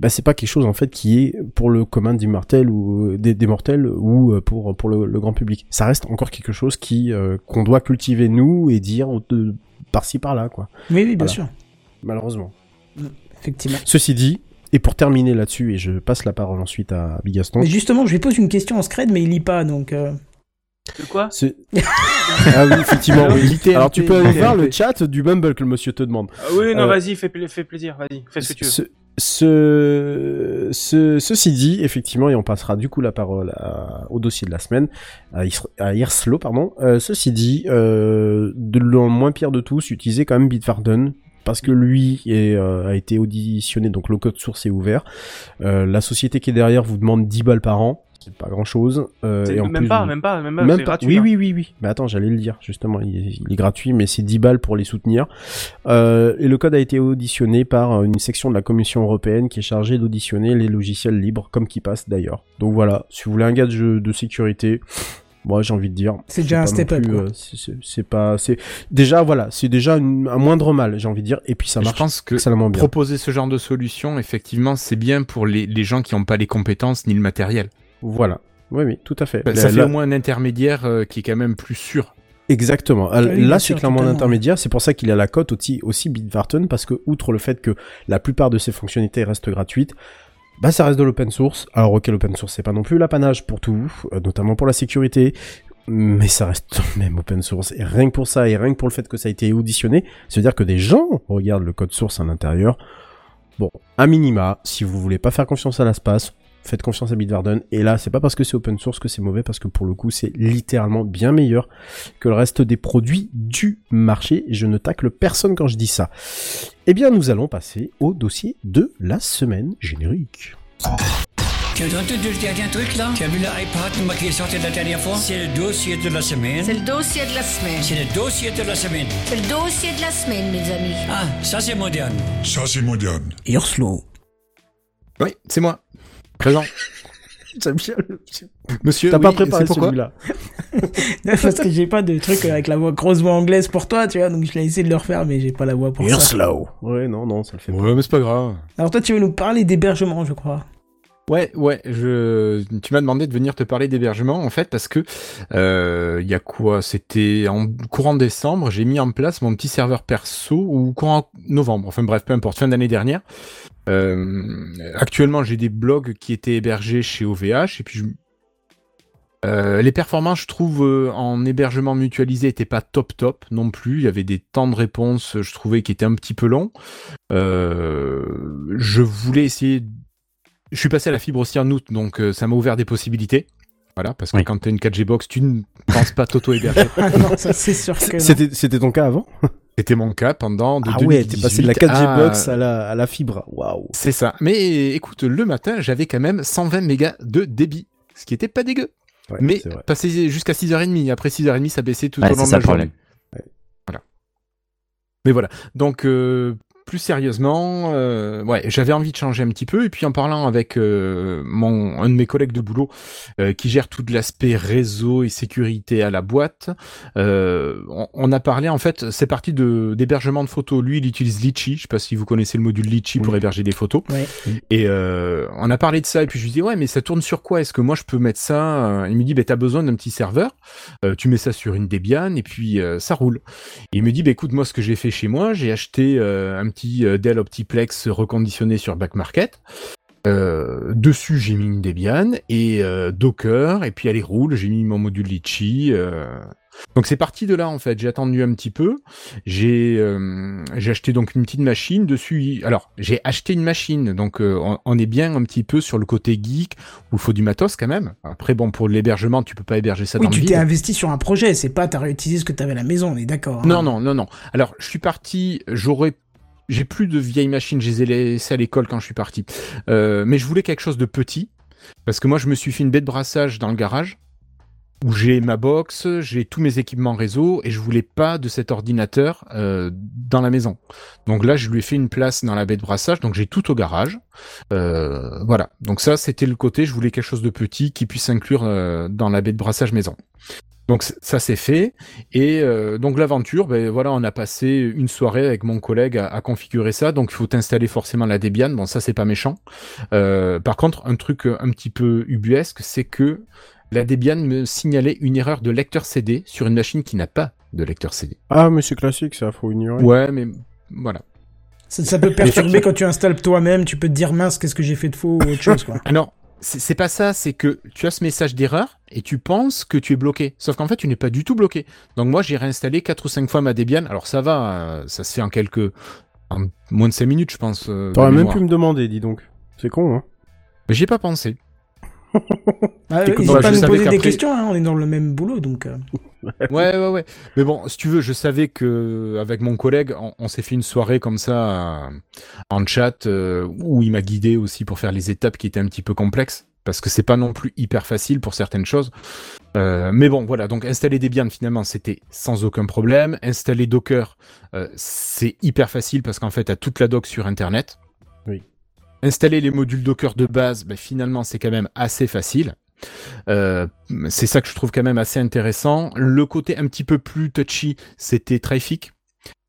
Bah c'est pas quelque chose en fait qui est pour le commun des mortels ou des, des mortels ou pour pour le, le grand public. Ça reste encore quelque chose qui euh, qu'on doit cultiver nous et dire euh, par-ci par-là quoi. Oui oui, bien voilà. sûr. Malheureusement. Effectivement. Ceci dit, et pour terminer là-dessus, et je passe la parole ensuite à Bigaston. Mais justement, je lui pose une question en scred, mais il lit pas, donc... Euh... De quoi c'est... Ah oui, effectivement, oui. Litté, alors tu peux aller voir le chat du Bumble que le monsieur te demande. Ah oui, non, euh... vas-y, fais, fais plaisir, vas-y, fais ce que tu veux. Ce... Ce, ce, ceci dit, effectivement, et on passera du coup la parole à, au dossier de la semaine, à, Isre, à Irslo, pardon. Euh, ceci dit, euh, de, le moins pire de tous, utilisez quand même Bitwarden, parce que lui est, euh, a été auditionné, donc le code source est ouvert. Euh, la société qui est derrière vous demande dix balles par an, c'est pas grand chose. Euh, et en même, plus, pas, vous... même pas, même pas, même c'est pas, gratuit. Oui, hein. oui, oui, oui. Mais attends, j'allais le dire, justement, il est, il est gratuit, mais c'est dix balles pour les soutenir. Euh, et le code a été auditionné par une section de la Commission européenne qui est chargée d'auditionner les logiciels libres, comme qui passe d'ailleurs. Donc voilà, si vous voulez un gadget de, de sécurité... Moi, bon, j'ai envie de dire. C'est déjà un step-up. Euh, c'est, c'est, c'est pas. C'est déjà voilà. C'est déjà une, un moindre mal, j'ai envie de dire. Et puis ça marche. Je pense que bien. Proposer ce genre de solution, effectivement, c'est bien pour les, les gens qui n'ont pas les compétences ni le matériel. Voilà. Oui, oui, tout à fait. Bah, ça là, fait là... au moins un intermédiaire euh, qui est quand même plus sûr. Exactement. Oui, là, bien c'est bien clairement totalement. Un intermédiaire. C'est pour ça qu'il a la cote aussi, aussi Bitwarden, parce que outre le fait que la plupart de ses fonctionnalités restent gratuites. Bah ça reste de l'open source, alors ok l'open source c'est pas non plus l'apanage pour tout, euh, notamment pour la sécurité, mais ça reste même open source, et rien que pour ça, et rien que pour le fait que ça a été auditionné, c'est-à-dire que des gens regardent le code source à l'intérieur, bon, à minima, si vous voulez pas faire confiance à l'espace, faites confiance à Bitwarden, et là c'est pas parce que c'est open source que c'est mauvais, parce que pour le coup c'est littéralement bien meilleur que le reste des produits du marché, je ne tacle personne quand je dis ça. Eh bien, nous allons passer au dossier de la semaine générique. Tu as entendu le dernier truc là ? Tu as vu l'iPad qui est sorti la dernière fois ? C'est le dossier de la semaine. C'est le dossier de la semaine. C'est le dossier de la semaine. C'est le dossier de la semaine, mes amis. Ah, ça c'est moderne. Ça c'est moderne. Irslo. Oui, c'est moi. Présent. J'aime bien le... Monsieur, t'as oui, pas préparé celui-là. Parce que j'ai pas de truc avec la voix, grosse voix anglaise pour toi, tu vois, donc je l'ai essayé de le refaire, mais j'ai pas la voix pour You're ça. Slow. Ouais, non, non, ça le fait ouais, pas. Ouais, mais c'est pas grave. Alors toi, tu veux nous parler d'hébergement, je crois. Ouais, ouais, je... tu m'as demandé de venir te parler d'hébergement, en fait, parce que il euh, y a quoi ? C'était en courant décembre, j'ai mis en place mon petit serveur perso, ou courant novembre, enfin bref, peu importe, fin d'année dernière. Euh, actuellement, j'ai des blogs qui étaient hébergés chez O V H, et puis je... Euh, les performances, je trouve, euh, en hébergement mutualisé n'étaient pas top top non plus. Il y avait des temps de réponse, je trouvais, qui étaient un petit peu longs. Euh, je voulais essayer... Je suis passé à la fibre aussi en août, donc euh, ça m'a ouvert des possibilités. Voilà, parce que oui. Quand t'as une quatre G box, tu ne penses pas t'auto-héberger. Ah non, ça c'est sûr que non. C'était, c'était ton cas avant ? C'était mon cas pendant de ah deux mille dix-huit ouais, t'es passé de la quatre G à... box à la, à la fibre. Waouh. C'est ça. Mais écoute, le matin, j'avais quand même cent vingt mégas de débit, ce qui était pas dégueu. Ouais, mais passé jusqu'à six heures trente, après six heures trente, ça baissait tout ouais, au long de la journée. Ouais. Voilà. Mais voilà. Donc, euh, plus sérieusement, euh, ouais, j'avais envie de changer un petit peu. Et puis, en parlant avec euh, mon, un de mes collègues de boulot euh, qui gère tout l'aspect réseau et sécurité à la boîte, euh, on, on a parlé, en fait, c'est parti de, d'hébergement de photos. Lui, il utilise Litchi. Je sais pas si vous connaissez le module Litchi oui. pour héberger des photos. Ouais. Et euh, on a parlé de ça. Et puis, je lui dis, ouais, mais ça tourne sur quoi ? Est-ce que moi, je peux mettre ça ? Il me dit, ben, bah, t'as besoin d'un petit serveur. Euh, tu mets ça sur une Debian et puis euh, ça roule. Et il me dit, ben, bah, écoute, moi, ce que j'ai fait chez moi, j'ai acheté euh, un petit Dell Optiplex reconditionné sur Back Market. Euh, dessus, j'ai mis une Debian et euh, Docker, et puis elle roule, j'ai mis mon module Litchi. Euh... Donc c'est parti de là, en fait. J'ai attendu un petit peu. J'ai, euh, j'ai acheté donc une petite machine. Dessus, alors, j'ai acheté une machine, donc euh, on, on est bien un petit peu sur le côté geek, où il faut du matos quand même. Après, bon, pour l'hébergement, tu peux pas héberger ça oui, dans le vide. Oui, tu t'es investi sur un projet, c'est pas t'as réutilisé ce que t'avais à la maison, on est d'accord. Hein. Non, non, non, non. Alors, je suis parti, j'aurais J'ai plus de vieilles machines, je les ai laissées à l'école quand je suis parti. Euh, mais je voulais quelque chose de petit, parce que moi, je me suis fait une baie de brassage dans le garage. où j'ai ma box, j'ai tous mes équipements réseau, et je voulais pas de cet ordinateur euh, dans la maison. Donc là, je lui ai fait une place dans la baie de brassage, donc j'ai tout au garage. Euh, voilà, donc ça, c'était le côté, je voulais quelque chose de petit qui puisse inclure euh, dans la baie de brassage maison. Donc ça c'est fait, et euh, donc l'aventure, ben voilà, on a passé une soirée avec mon collègue à, à configurer ça. Donc il faut installer forcément la Debian. Bon, ça c'est pas méchant. Euh, par contre, un truc un petit peu ubuesque, c'est que la Debian me signalait une erreur de lecteur C D sur une machine qui n'a pas de lecteur C D. Ah mais c'est classique, ça, faut ignorer. Ouais, mais voilà. Ça, ça peut perturber quand tu installes toi-même. Tu peux te dire mince, qu'est-ce que j'ai fait de faux ou autre chose quoi. Non. C'est pas ça, c'est que tu as ce message d'erreur et tu penses que tu es bloqué. Sauf qu'en fait, tu n'es pas du tout bloqué. Donc moi, j'ai réinstallé quatre ou cinq fois ma Debian. Alors ça va, ça se fait en quelques... En moins de cinq minutes, je pense. T'aurais même pu me demander, dis donc. C'est con, hein. Mais j'y ai pas pensé. Ah, ils n'ont pas nous poser des questions, hein, on est dans le même boulot, donc... Euh... ouais, ouais, ouais. Mais bon, si tu veux, je savais que avec mon collègue, on, on s'est fait une soirée comme ça euh, en chat euh, où il m'a guidé aussi pour faire les étapes qui étaient un petit peu complexes, parce que c'est pas non plus hyper facile pour certaines choses. Euh, mais bon, voilà. Donc installer Debian finalement, c'était sans aucun problème. Installer Docker, euh, c'est hyper facile parce qu'en fait, t'as toute la doc sur Internet. Oui. Installer les modules Docker de base, ben, finalement, c'est quand même assez facile. Euh, c'est ça que je trouve quand même assez intéressant. Le côté un petit peu plus touchy, c'était Traefik,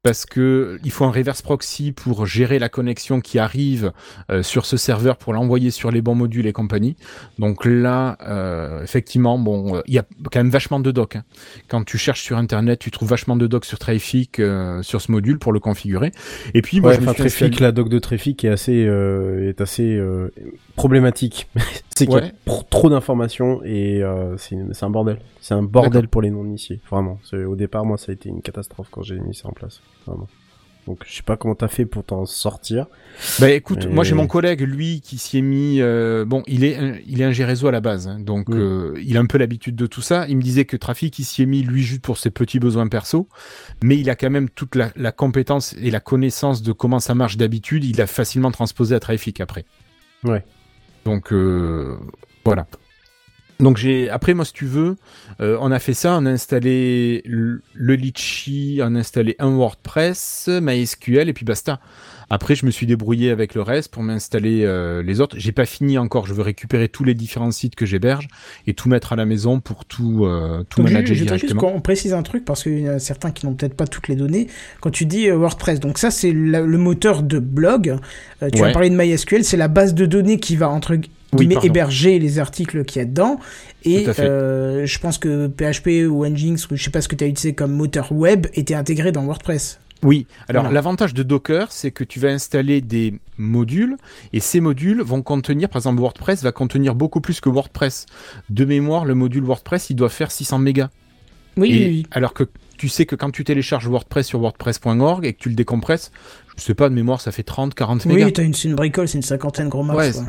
parce que il faut un reverse proxy pour gérer la connexion qui arrive euh, sur ce serveur pour l'envoyer sur les bons modules et compagnie. Donc là, euh, effectivement, bon, il y a quand même vachement de docs, hein. Quand tu cherches sur Internet, tu trouves vachement de docs sur Traefik, euh, sur ce module pour le configurer. Et puis, moi, ouais, je me suis Traefik, installé... la doc de Traefik est assez, euh, est assez euh, problématique. C'est qu'il ouais. y a pr- trop d'informations et euh, c'est, une, c'est un bordel. C'est un bordel D'accord. pour les non-initiés, vraiment. C'est, au départ, moi, ça a été une catastrophe quand j'ai mis ça en place. Vraiment. Donc je sais pas comment t'as fait pour t'en sortir. Bah écoute, et... moi j'ai mon collègue lui qui s'y est mis. Euh, bon, il est il est ingé réseau à la base, hein, donc oui. euh, il a un peu l'habitude de tout ça. Il me disait que Traefik il s'y est mis lui juste pour ses petits besoins perso, mais il a quand même toute la, la compétence et la connaissance de comment ça marche d'habitude. Il a facilement transposé à Traefik après. Ouais. Donc euh, voilà. Donc j'ai après moi si tu veux, euh, on a fait ça, on a installé le, le Litchi, on a installé un WordPress, MySQL et puis basta. Après je me suis débrouillé avec le reste pour m'installer euh, les autres. J'ai pas fini encore, je veux récupérer tous les différents sites que j'héberge et tout mettre à la maison pour tout euh, tout donc, manager je, je directement. Juste, on précise un truc parce qu'il y a certains qui n'ont peut-être pas toutes les données. Quand tu dis euh, WordPress, donc ça c'est la, le moteur de blog. Euh, tu ouais. as parlé de MySQL, c'est la base de données qui va entre Oui, mais pardon. héberger les articles qu'il y a dedans. Et euh, je pense que P H P ou Nginx, ou je sais pas ce que tu as utilisé comme moteur web, était intégré dans WordPress. Oui, alors voilà. L'avantage de Docker, c'est que tu vas installer des modules, et ces modules vont contenir, par exemple WordPress va contenir beaucoup plus que WordPress. De mémoire, le module WordPress, il doit faire six cents mégas. Oui, et, oui, oui. Alors que tu sais que quand tu télécharges WordPress sur wordpress point org et que tu le décompresses, je sais pas, de mémoire, ça fait trente, quarante mégas. Oui, t'as une, c'est une bricole, c'est une cinquantaine gros max. Ouais,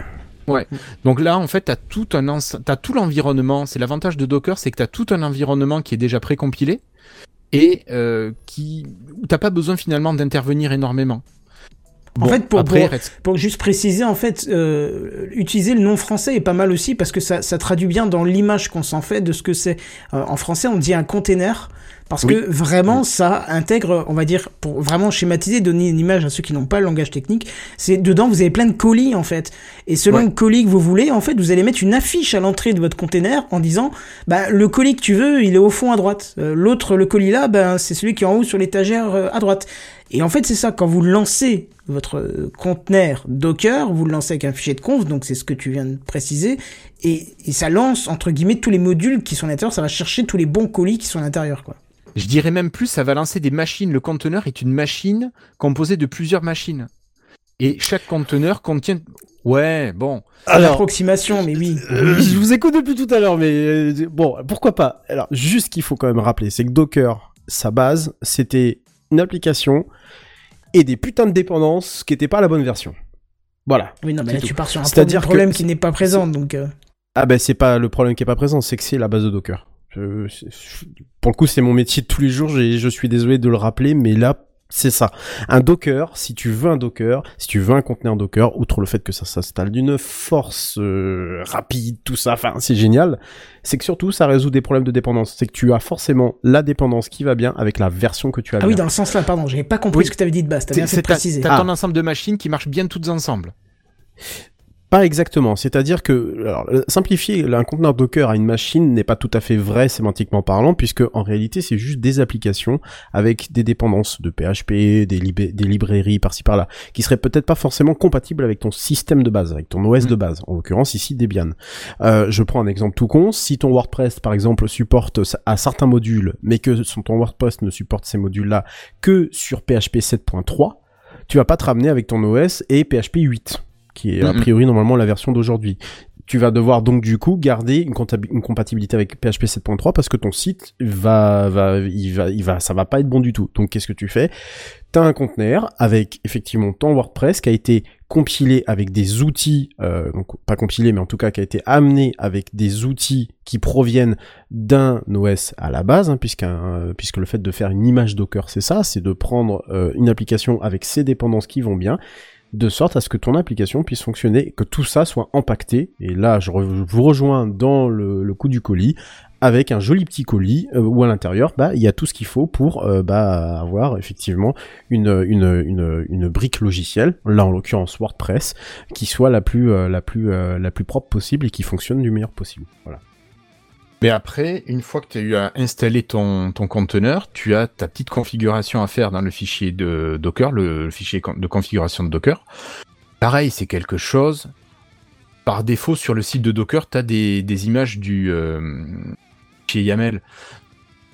Ouais. Donc là, en fait, t'as tout un ense- t'as tout l'environnement. C'est l'avantage de Docker, c'est que t'as tout un environnement qui est déjà précompilé et euh, qui où t'as pas besoin finalement d'intervenir énormément. Bon, en fait, pour, après, pour, pour juste préciser, en fait, euh, utiliser le nom français est pas mal aussi parce que ça, ça traduit bien dans l'image qu'on s'en fait de ce que c'est. Euh, en français, on dit un container parce oui. que vraiment, oui. ça intègre, on va dire, pour vraiment schématiser, donner une image à ceux qui n'ont pas le langage technique, c'est dedans, vous avez plein de colis, en fait. Et selon ouais. le colis que vous voulez, en fait, vous allez mettre une affiche à l'entrée de votre container en disant, bah, le colis que tu veux, il est au fond à droite. Euh, l'autre, le colis là, ben, bah, c'est celui qui est en haut sur l'étagère euh, à droite. Et en fait, c'est ça, quand vous lancez votre conteneur Docker, vous le lancez avec un fichier de conf, donc c'est ce que tu viens de préciser, et, et ça lance, entre guillemets, tous les modules qui sont à l'intérieur, ça va chercher tous les bons colis qui sont à l'intérieur, quoi. Je dirais même plus, ça va lancer des machines. Le conteneur est une machine composée de plusieurs machines. Et chaque conteneur contient... Ouais, bon. Alors, l'approximation, mais oui. Euh, je vous écoute depuis tout à l'heure, mais euh, bon, pourquoi pas. Alors, juste ce qu'il faut quand même rappeler, c'est que Docker, sa base, c'était... une application et des putains de dépendances qui n'étaient pas la bonne version. Voilà. Oui, non, mais là, tout. Tu pars sur un c'est-à-dire problème que... qui n'est pas présent, c'est... donc... Euh... Ah ben, c'est pas le problème qui n'est pas présent, c'est que c'est la base de Docker. Je... Pour le coup, c'est mon métier de tous les jours, j'ai... je suis désolé de le rappeler, mais là, C'est ça. Un Docker, si tu veux un Docker, si tu veux un conteneur Docker, outre le fait que ça s'installe d'une force euh, rapide, tout ça, enfin c'est génial, c'est que surtout ça résout des problèmes de dépendance. C'est que tu as forcément la dépendance qui va bien avec la version que tu as. Ah bien. Oui, dans le sens là, pardon, j'avais pas compris oui. ce que tu avais dit de base, t'as bien fait de préciser. T'as ah. ton ensemble de machines qui marchent bien toutes ensemble. Pas exactement, c'est-à-dire que alors, simplifier un conteneur Docker à une machine n'est pas tout à fait vrai sémantiquement parlant, puisque en réalité c'est juste des applications avec des dépendances de P H P, des, lib- des librairies par-ci par-là, qui seraient peut-être pas forcément compatibles avec ton système de base, avec ton O S de base, en l'occurrence ici Debian. Euh, je prends un exemple tout con, si ton WordPress par exemple supporte à certains modules, mais que ton WordPress ne supporte ces modules-là que sur P H P sept point trois, tu vas pas te ramener avec ton O S et P H P huit. Qui est a priori normalement la version d'aujourd'hui. Tu vas devoir donc du coup garder une, comptab- une compatibilité avec P H P sept point trois parce que ton site va, va, il va, il va, ça va pas être bon du tout. Donc qu'est-ce que tu fais ? T'as un conteneur avec effectivement ton WordPress qui a été compilé avec des outils, euh, donc pas compilé mais en tout cas qui a été amené avec des outils qui proviennent d'un O S à la base, hein, puisqu'un, puisque le fait de faire une image Docker c'est ça, c'est de prendre euh, une application avec ses dépendances qui vont bien, de sorte à ce que ton application puisse fonctionner et que tout ça soit empaqueté. Et là, je, re- je vous rejoins dans le, le coup du colis, avec un joli petit colis euh, où à l'intérieur, bah, il y a tout ce qu'il faut pour euh, bah, avoir effectivement une, une, une, une brique logicielle, là en l'occurrence WordPress, qui soit la plus, euh, la plus, euh, la plus propre possible et qui fonctionne du meilleur possible. Voilà. Mais après, une fois que tu as installé ton, ton conteneur, tu as ta petite configuration à faire dans le fichier de Docker, le, le fichier de configuration de Docker. Pareil, c'est quelque chose... Par défaut, sur le site de Docker, tu as des, des images du euh, fichier YAML.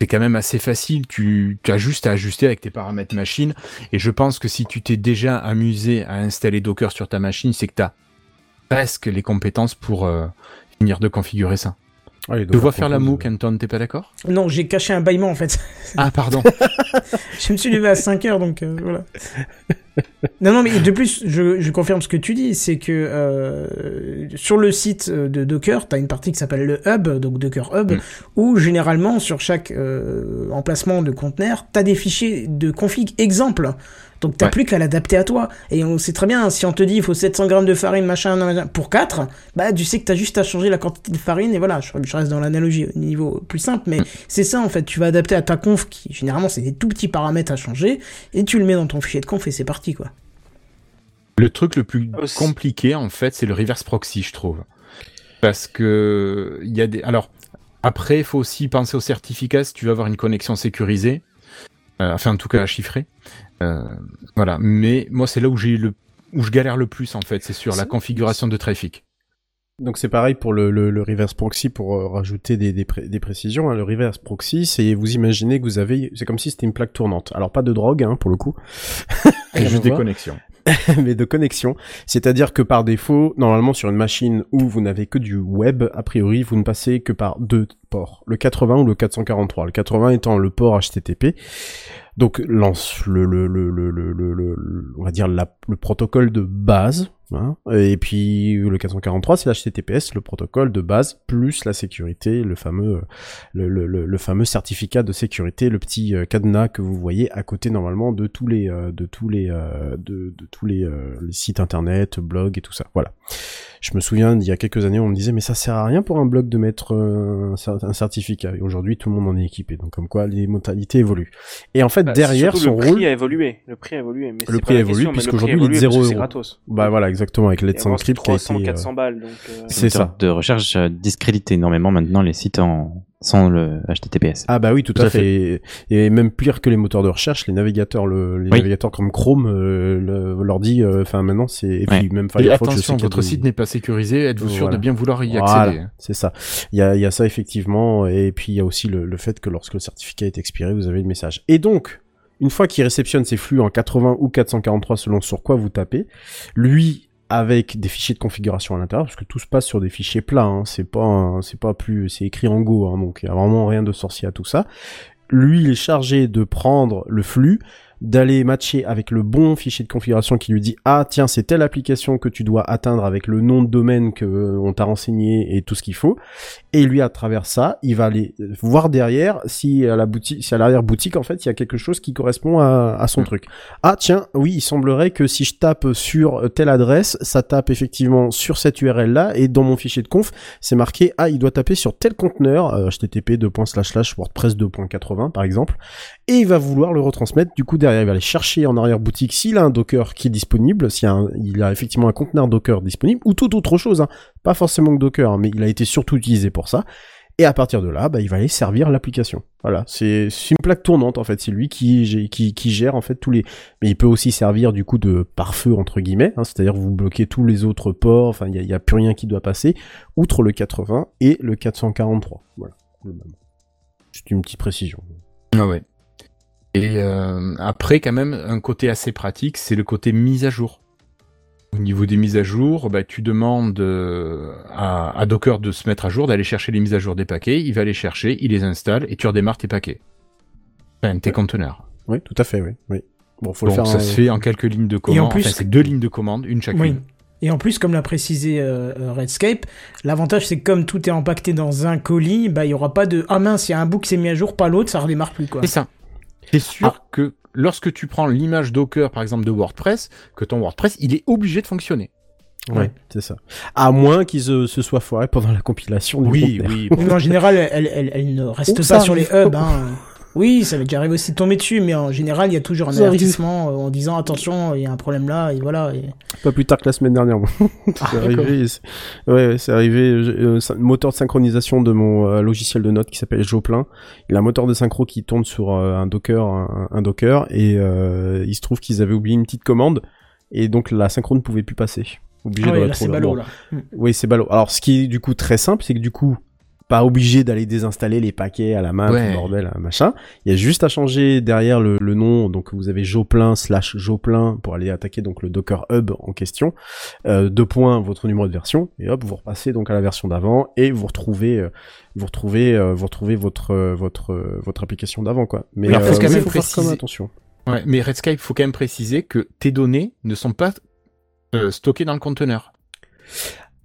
C'est quand même assez facile, tu, tu as juste à ajuster avec tes paramètres machine. Et je pense que si tu t'es déjà amusé à installer Docker sur ta machine, c'est que tu as presque les compétences pour euh, finir de configurer ça. Ah, tu vois faire la moue, de... Kenton, t'es pas d'accord ? Non, j'ai caché un bâillement en fait. Ah, pardon. Je me suis levé à cinq heures, donc euh, voilà. Non, non, mais de plus, je, je confirme ce que tu dis, c'est que euh, sur le site de Docker, t'as une partie qui s'appelle le Hub, donc Docker Hub, mm. où généralement, sur chaque euh, emplacement de conteneur, t'as des fichiers de config exemple. Donc t'as ouais. plus qu'à l'adapter à toi. Et on sait très bien, si on te dit il faut sept cents grammes de farine, machin, machin, pour quatre, bah tu sais que t'as juste à changer la quantité de farine, et voilà, je, je reste dans l'analogie au niveau plus simple, mais c'est ça en fait, tu vas adapter à ta conf, qui généralement c'est des tout petits paramètres à changer, et tu le mets dans ton fichier de conf et c'est parti quoi. Le truc le plus compliqué en fait, c'est le reverse proxy, je trouve. Parce que, il y a des... Alors, après, il faut aussi penser aux certificats si tu veux avoir une connexion sécurisée, euh, enfin en tout cas à chiffrer. Euh, voilà, mais moi c'est là où j'ai le où je galère le plus en fait, c'est sur la configuration de trafic. Donc c'est pareil pour le, le, le reverse proxy, pour euh, rajouter des, des, pré- des précisions. Hein. Le reverse proxy, c'est vous imaginez que vous avez, c'est comme si c'était une plaque tournante. Alors pas de drogue hein, pour le coup, et juste des connexions. Mais de connexion, c'est-à-dire que par défaut, normalement sur une machine où vous n'avez que du web, a priori vous ne passez que par deux ports, le quatre-vingts ou le quatre cent quarante-trois, le quatre-vingts étant le port H T T P, donc lance le, le, le, le, le, le, le on va dire la, le protocole de base, hein, et puis le quatre cent quarante-trois c'est l'H T T P S, le protocole de base plus la sécurité, le fameux, le, le, le, le fameux certificat de sécurité, le petit cadenas que vous voyez à côté normalement de tous les, de tous les, de, de tous les, euh, les sites internet, blogs et tout ça. Voilà. Je me souviens, il y a quelques années, on me disait mais ça sert à rien pour un blog de mettre euh, un certificat. Et aujourd'hui, tout le monde en est équipé. Donc comme quoi, les mentalités évoluent. Et en fait, bah, derrière son rôle, le prix rôle... a évolué. Le prix a évolué. Mais le prix a évolué puisqu'aujourd'hui il est de zéro euros. Bah voilà, exactement avec l'aide sans crypte qui a été quatre cents balles. Donc euh... c'est ça. De recherche discrédite énormément maintenant les sites en sans le H T T P S. Ah bah oui, tout, tout à, à fait. fait. Et même pire que les moteurs de recherche, les navigateurs, le, les oui. navigateurs comme Chrome, euh, le, l'ordi, enfin euh, maintenant c'est et puis ouais. même Firefox. Attention, je sais votre site des... n'est pas sécurisé. Êtes-vous voilà. sûr de bien vouloir y accéder voilà. C'est ça. Il y a, il y a ça effectivement. Et puis il y a aussi le, le fait que lorsque le certificat est expiré, vous avez le message. Et donc, une fois qu'il réceptionne ces flux en quatre-vingts ou quatre cent quarante-trois selon sur quoi vous tapez, lui avec des fichiers de configuration à l'intérieur, parce que tout se passe sur des fichiers plats, hein, c'est pas, un, c'est pas plus, c'est écrit en Go, hein, donc il y a vraiment rien de sorcier à tout ça. Lui, il est chargé de prendre le flux, d'aller matcher avec le bon fichier de configuration qui lui dit « Ah, tiens, c'est telle application que tu dois atteindre avec le nom de domaine qu'on t'a renseigné et tout ce qu'il faut. » Et lui, à travers ça, il va aller voir derrière si à la boutique, si à l'arrière-boutique, en fait, il y a quelque chose qui correspond à, à son truc. « Ah, tiens, oui, il semblerait que si je tape sur telle adresse, ça tape effectivement sur cette U R L-là et dans mon fichier de conf, c'est marqué « Ah, il doit taper sur tel conteneur euh, h t t p deux points slash slash wordpress deux point quatre-vingts par exemple. » Et il va vouloir le retransmettre. Du coup, derrière, il va aller chercher en arrière-boutique s'il a un Docker qui est disponible, s'il a, un, il a effectivement un conteneur Docker disponible, ou toute autre chose, hein. Pas forcément que Docker, mais il a été surtout utilisé pour ça. Et à partir de là, bah, il va aller servir l'application. Voilà, c'est, c'est une plaque tournante en fait. C'est lui qui, qui, qui gère en fait tous les. Mais il peut aussi servir du coup de pare-feu entre guillemets. Hein, c'est-à-dire vous bloquez tous les autres ports. Enfin, il n'y a, a plus rien qui doit passer outre le quatre-vingts et le quatre cent quarante-trois. Voilà, c'est une petite précision. Ah ouais. Et euh, après, quand même, un côté assez pratique, c'est le côté mise à jour. Au niveau des mises à jour, bah, tu demandes à, à Docker de se mettre à jour, d'aller chercher les mises à jour des paquets, il va les chercher, il les installe et tu redémarres tes paquets. Enfin, tes ouais. conteneurs. Oui, tout à fait, oui. oui. Bon, faut Donc, le faire ça en... se fait en quelques lignes de commande. Plus... Enfin, c'est deux lignes de commande, une chacune. Oui. Et en plus, comme l'a précisé euh, Redscape, l'avantage c'est que comme tout est empaqueté dans un colis, bah, il n'y aura pas de « Ah mince, il y a un bout qui s'est mis à jour, pas l'autre, ça ne redémarre plus. » C'est ça. C'est sûr ah. que... Lorsque tu prends l'image Docker, par exemple, de WordPress, que ton WordPress, il est obligé de fonctionner. Ouais, ouais. c'est ça. À moins qu'il se, se soit foiré pendant la compilation. Oui, oui. Bon. En général, elle, elle, elle ne reste oh, pas sur les hubs. Hein. Oui, ça arrive aussi de tomber dessus, mais en général, il y a toujours un ça avertissement arrive. En disant attention, il y a un problème là, et voilà. Et... Pas plus tard que la semaine dernière. c'est, ah, arrivé, c'est... Ouais, c'est arrivé. Euh, c'est... Moteur de synchronisation de mon euh, logiciel de notes qui s'appelle Joplin. Il a un moteur de synchro qui tourne sur euh, un Docker, un, un Docker, et euh, il se trouve qu'ils avaient oublié une petite commande, et donc la synchro ne pouvait plus passer. Obligé ah, de oui, là, c'est ballot, là. Oui, c'est ballot. Alors, ce qui est du coup très simple, c'est que du coup. Pas obligé d'aller désinstaller les paquets à la main, ouais. bordel, machin. Il y a juste à changer derrière le, le nom. Donc vous avez Joplin slash Joplin pour aller attaquer donc le Docker Hub en question. Euh, deux points votre numéro de version et hop vous repassez donc à la version d'avant et vous retrouvez euh, vous retrouvez euh, vous retrouvez votre euh, votre euh, votre application d'avant quoi. Mais il oui, euh, oui, faut préciser. Faire comme attention. Ouais, mais Redscape faut quand même préciser que tes données ne sont pas euh, stockées dans le conteneur.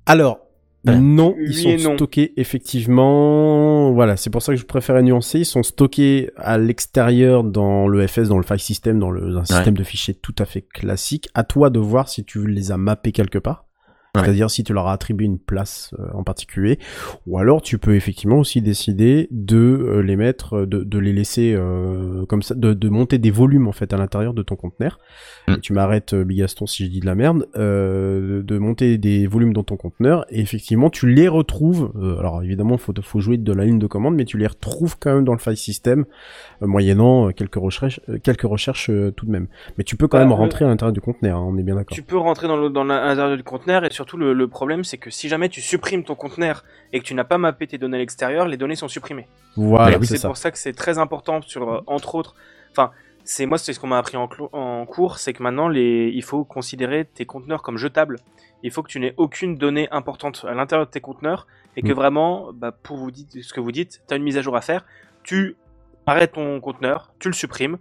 Alors non, oui ils sont non. stockés effectivement. Voilà, c'est pour ça que je préférais nuancer. Ils sont stockés à l'extérieur dans le F S, dans le file system, dans le dans un ouais. système de fichiers tout à fait classique. À toi de voir si tu les as mappés quelque part. Ouais. C'est-à-dire si tu leur as attribué une place euh, en particulier, ou alors tu peux effectivement aussi décider de euh, les mettre, de, de les laisser euh, comme ça, de, de monter des volumes en fait à l'intérieur de ton conteneur. Mm. Tu m'arrêtes, Bigaston, si je dis de la merde, euh, de monter des volumes dans ton conteneur et effectivement tu les retrouves. Euh, alors évidemment, faut faut jouer de la ligne de commande, mais tu les retrouves quand même dans le file system, euh, moyennant quelques recherches, quelques recherches euh, tout de même. Mais tu peux quand ah, même le... rentrer à l'intérieur du conteneur, hein, on est bien d'accord. Tu peux rentrer dans le, dans l'intérieur du conteneur et sur Surtout le, le problème c'est que si jamais tu supprimes ton conteneur et que tu n'as pas mappé tes données à l'extérieur, les données sont supprimées. Voilà, c'est, c'est pour ça que c'est très important sur entre autres. Enfin, c'est moi c'est ce qu'on m'a appris en, clo- en cours, c'est que maintenant les, il faut considérer tes conteneurs comme jetables. Il faut que tu n'aies aucune donnée importante à l'intérieur de tes conteneurs et que mmh. vraiment, bah, pour vous dites ce que vous dites, t'as une mise à jour à faire, tu arrêtes ton conteneur, tu le supprimes.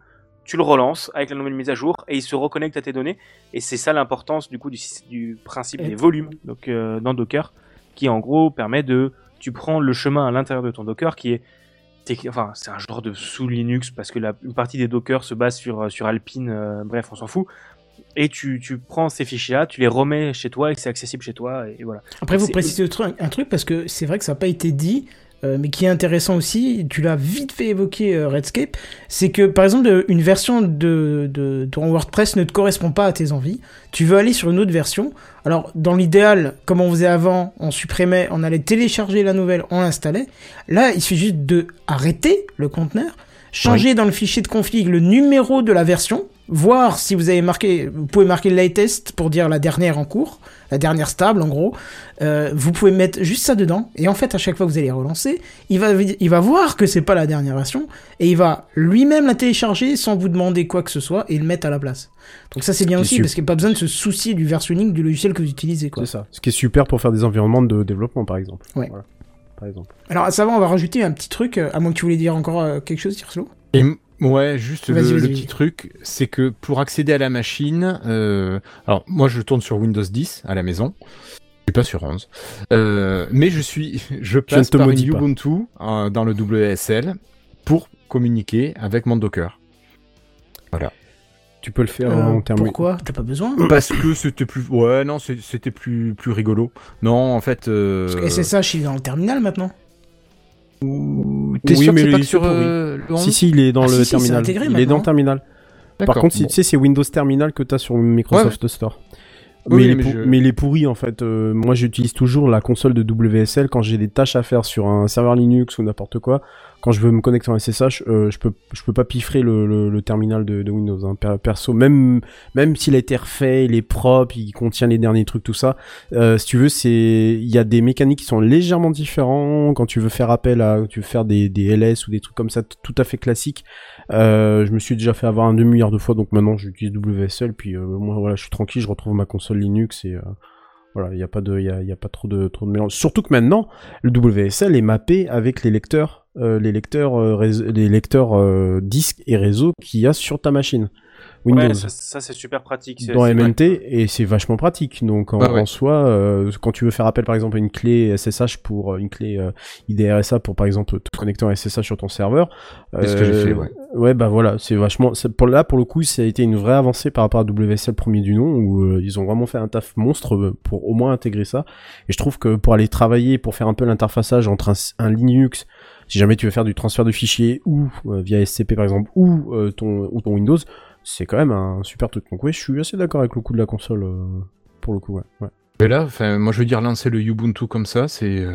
Tu le relances avec la nouvelle mise à jour et il se reconnecte à tes données. Et c'est ça l'importance du coup du, du principe des volumes donc, euh, dans Docker qui en gros permet de... Tu prends le chemin à l'intérieur de ton Docker qui est... Enfin, c'est un genre de sous Linux parce que la, une partie des Docker se base sur, sur Alpine, euh, bref, on s'en fout. Et tu, tu prends ces fichiers-là, tu les remets chez toi et que c'est accessible chez toi et, et voilà. Après, vous précisez un truc parce que c'est vrai que ça n'a pas été dit... mais qui est intéressant aussi, tu l'as vite fait évoquer euh, Redscape, c'est que par exemple une version de, de ton WordPress ne te correspond pas à tes envies, tu veux aller sur une autre version, alors dans l'idéal, comme on faisait avant, on supprimait, on allait télécharger la nouvelle, on l'installait, là il suffit juste d'arrêter le conteneur, changer oui. dans le fichier de config le numéro de la version, voir si vous avez marqué, vous pouvez marquer latest pour dire la dernière en cours, la dernière stable en gros, euh, vous pouvez mettre juste ça dedans, et en fait à chaque fois que vous allez relancer, il va, il va voir que c'est pas la dernière version, et il va lui-même la télécharger sans vous demander quoi que ce soit, et le mettre à la place. Donc ça c'est bien aussi, parce qu'il n'y a pas besoin de se soucier du versionning du logiciel que vous utilisez. Quoi. C'est ça, ce qui est super pour faire des environnements de développement par exemple. Ouais. Voilà. Par exemple. Alors à savoir, on va rajouter un petit truc, à moins que tu voulais dire encore quelque chose, Tirslo. Et... Ouais, juste vas-y, le, vas-y, le petit vas-y. truc, c'est que pour accéder à la machine, euh, alors moi je tourne sur Windows dix à la maison, je suis pas sur onze, euh, mais je suis, je passe je par une Ubuntu euh, dans le W S L pour communiquer avec mon Docker. Voilà. Tu peux le faire euh, en termes. Pourquoi ? T'as pas besoin ? Parce que c'était plus, ouais, non, c'était plus, plus rigolo. Non, en fait. Euh... Parce que S S H il est dans le terminal maintenant. T'es oui, sûr mais que c'est pas que sur euh, le Si, si, il est dans ah, le si, si, terminal. Intégré, il est dans le terminal. D'accord. Par contre, bon. Tu sais, c'est Windows Terminal que t'as sur Microsoft ouais, ouais. Store. Oui, mais, mais, les pour... je... mais les pourris, en fait. Euh, moi, j'utilise toujours la console de W S L quand j'ai des tâches à faire sur un serveur Linux ou n'importe quoi. Quand je veux me connecter en S S H, euh, je peux, je peux pas piffrer le, le, le terminal de, de Windows. Hein, perso, même, même s'il a été refait, il est propre, il contient les derniers trucs, tout ça. Euh, si tu veux, c'est, il y a des mécaniques qui sont légèrement différentes. Quand tu veux faire appel à, tu veux faire des, des L S ou des trucs comme ça, tout à fait classiques. Euh, je me suis déjà fait avoir un demi-milliard de fois, donc maintenant j'utilise W S L. Puis euh, moi, voilà, je suis tranquille, je retrouve ma console Linux et. Euh, Voilà, il n'y a pas de, il y a, y a pas trop de, trop de mélange. Surtout que maintenant, le W S L est mappé avec les lecteurs, euh, les lecteurs, euh, rése- les lecteurs euh, disques et réseaux qu'il y a sur ta machine. Windows. Ouais, ça, ça c'est super pratique. C'est, dans c'est M N T, vrai. Et c'est vachement pratique. Donc en, bah ouais. en soi, euh, quand tu veux faire appel par exemple à une clé S S H pour une clé euh, I D R S A pour par exemple te connecter en S S H sur ton serveur. Euh, c'est ce que j'ai fait, ouais. Ouais, bah voilà, c'est vachement. C'est, pour, là pour le coup, ça a été une vraie avancée par rapport à W S L premier du nom où euh, ils ont vraiment fait un taf monstre pour au moins intégrer ça. Et je trouve que pour aller travailler, pour faire un peu l'interfaçage entre un, un Linux. Si jamais tu veux faire du transfert de fichiers ou euh, via S C P par exemple ou, euh, ton, ou ton Windows, c'est quand même un super truc. Donc oui, je suis assez d'accord avec le coup de la console euh, pour le coup. Ouais. Ouais. Mais là, moi je veux dire lancer le Ubuntu comme ça, c'est euh,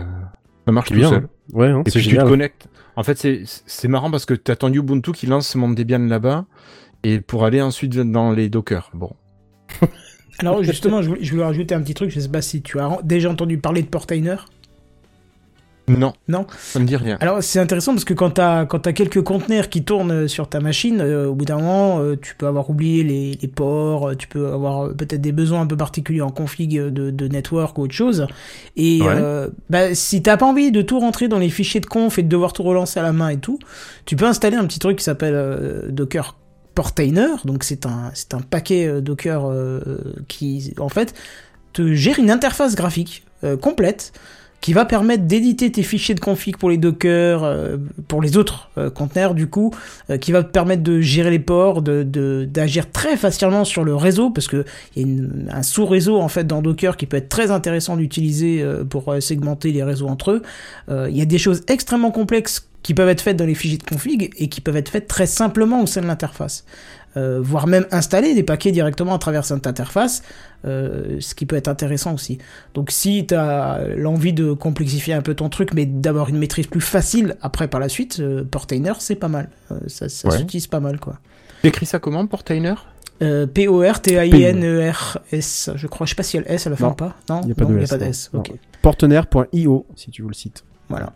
ça marche c'est tout bien, seul. Hein. Ouais, hein, et c'est puis génial. Tu te connectes. En fait, c'est c'est marrant parce que t'as ton Ubuntu qui lance mon Debian là-bas et pour aller ensuite dans les Docker. Bon. Alors justement, je voulais, je voulais rajouter un petit truc. Je sais pas si tu as déjà entendu parler de Portainer. Non. Non. Ça me dit rien. Alors, c'est intéressant parce que quand t'as, quand t'as quelques conteneurs qui tournent sur ta machine, euh, au bout d'un moment, euh, tu peux avoir oublié les, les ports, tu peux avoir peut-être des besoins un peu particuliers en config de, de network ou autre chose. Et, ouais. euh, bah, si t'as pas envie de tout rentrer dans les fichiers de conf et de devoir tout relancer à la main et tout, tu peux installer un petit truc qui s'appelle euh, Docker Portainer. Donc, c'est un, c'est un paquet euh, Docker euh, qui, en fait, te gère une interface graphique euh, complète. Qui va permettre d'éditer tes fichiers de config pour les Docker, euh, pour les autres euh, conteneurs du coup, euh, qui va te permettre de gérer les ports, de, de d'agir très facilement sur le réseau parce que il y a une, un sous-réseau en fait dans Docker qui peut être très intéressant d'utiliser euh, pour euh, segmenter les réseaux entre eux. Euh, il y a des choses extrêmement complexes qui peuvent être faites dans les fichiers de config et qui peuvent être faites très simplement au sein de l'interface. Euh, voire même installer des paquets directement à travers cette interface, euh, ce qui peut être intéressant aussi. Donc si tu as l'envie de complexifier un peu ton truc, mais d'avoir une maîtrise plus facile après par la suite, euh, Portainer, c'est pas mal. Euh, ça ça ouais. s'utilise pas mal, quoi. T'écris ça comment, Portainer ? euh, P O R T A I N E R S, je crois. Je sais pas si il y a le S à la fin ou pas. Non, il n'y a pas de S. S. Okay. Portainer point i o, si tu veux le site. Voilà.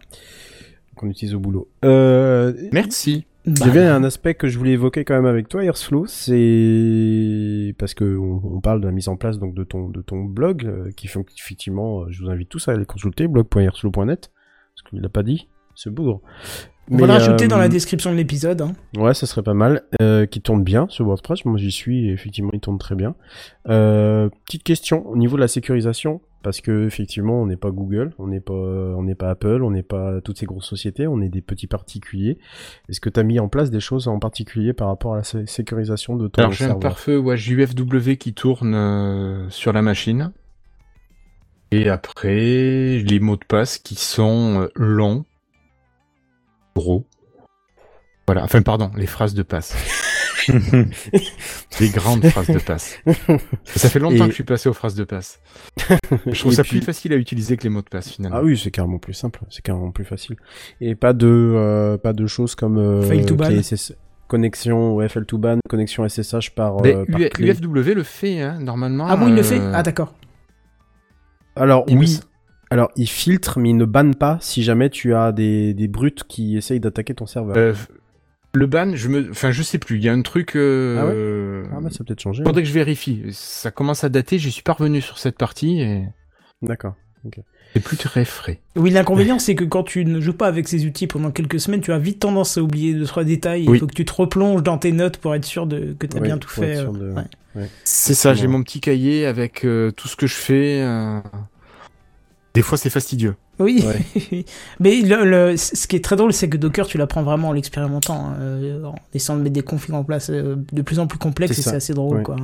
Qu'on utilise au boulot. Euh, Merci. Bah, J'avais un aspect que je voulais évoquer quand même avec toi, Airsflow, c'est parce que on, on parle de la mise en place donc de ton de ton blog euh, qui fait effectivement, euh, je vous invite tous à aller consulter blog point airsflow point net parce qu'il l'a pas dit, ce bougre. On va le rajouter euh, dans la description de l'épisode. Hein. Ouais, ça serait pas mal. Euh, qui tourne bien ce WordPress, moi j'y suis et effectivement il tourne très bien. Euh, petite question au niveau de la sécurisation. Parce que effectivement, on n'est pas Google, on n'est pas, on n'est pas Apple, on n'est pas toutes ces grosses sociétés, on est des petits particuliers. Est-ce que tu as mis en place des choses en particulier par rapport à la sé- sécurisation de ton Alors, serveur? Alors j'ai un pare-feu ouais, J U F W qui tourne euh, sur la machine, et après les mots de passe qui sont euh, longs, gros. Voilà, enfin pardon, les phrases de passe. Des grandes phrases de passe. Ça fait longtemps et... que je suis passé aux phrases de passe. Je trouve et ça puis... plus facile à utiliser que les mots de passe finalement. Ah oui, c'est carrément plus simple, c'est carrément plus facile. Et pas de euh, pas de choses comme euh, fail to ban. S S... connexion ouais, fail to ban, connexion S S H par, euh, par U- clé. U F W le fait hein, normalement. Ah bon, euh... il le fait. Ah d'accord. Alors il oui. Alors, il filtre, mais il ne banne pas si jamais tu as des, des brutes qui essayent d'attaquer ton serveur. Euh, le ban, je me, enfin, je sais plus. Il y a un truc. Euh... Ah ouais. Euh... Ah bah ça a peut-être changé. Faudrait ouais. que je vérifie. Ça commence à dater. Je suis pas revenu sur cette partie. Et... D'accord. Okay. C'est plus très frais. Oui, l'inconvénient, c'est que quand tu ne joues pas avec ces outils pendant quelques semaines, tu as vite tendance à oublier deux, trois détails. Il oui. faut que tu te replonges dans tes notes pour être sûr de, que tu as ouais, bien tout fait. Euh... De... Ouais. Ouais. C'est, c'est ça, bon. J'ai mon petit cahier avec euh, tout ce que je fais. Euh... Des fois, c'est fastidieux. Oui, ouais. Mais le, le, ce qui est très drôle, c'est que Docker, tu l'apprends vraiment en l'expérimentant, euh, en essayant de mettre des configs en place euh, de plus en plus complexes, c'est et ça. C'est assez drôle. Ouais. Quoi.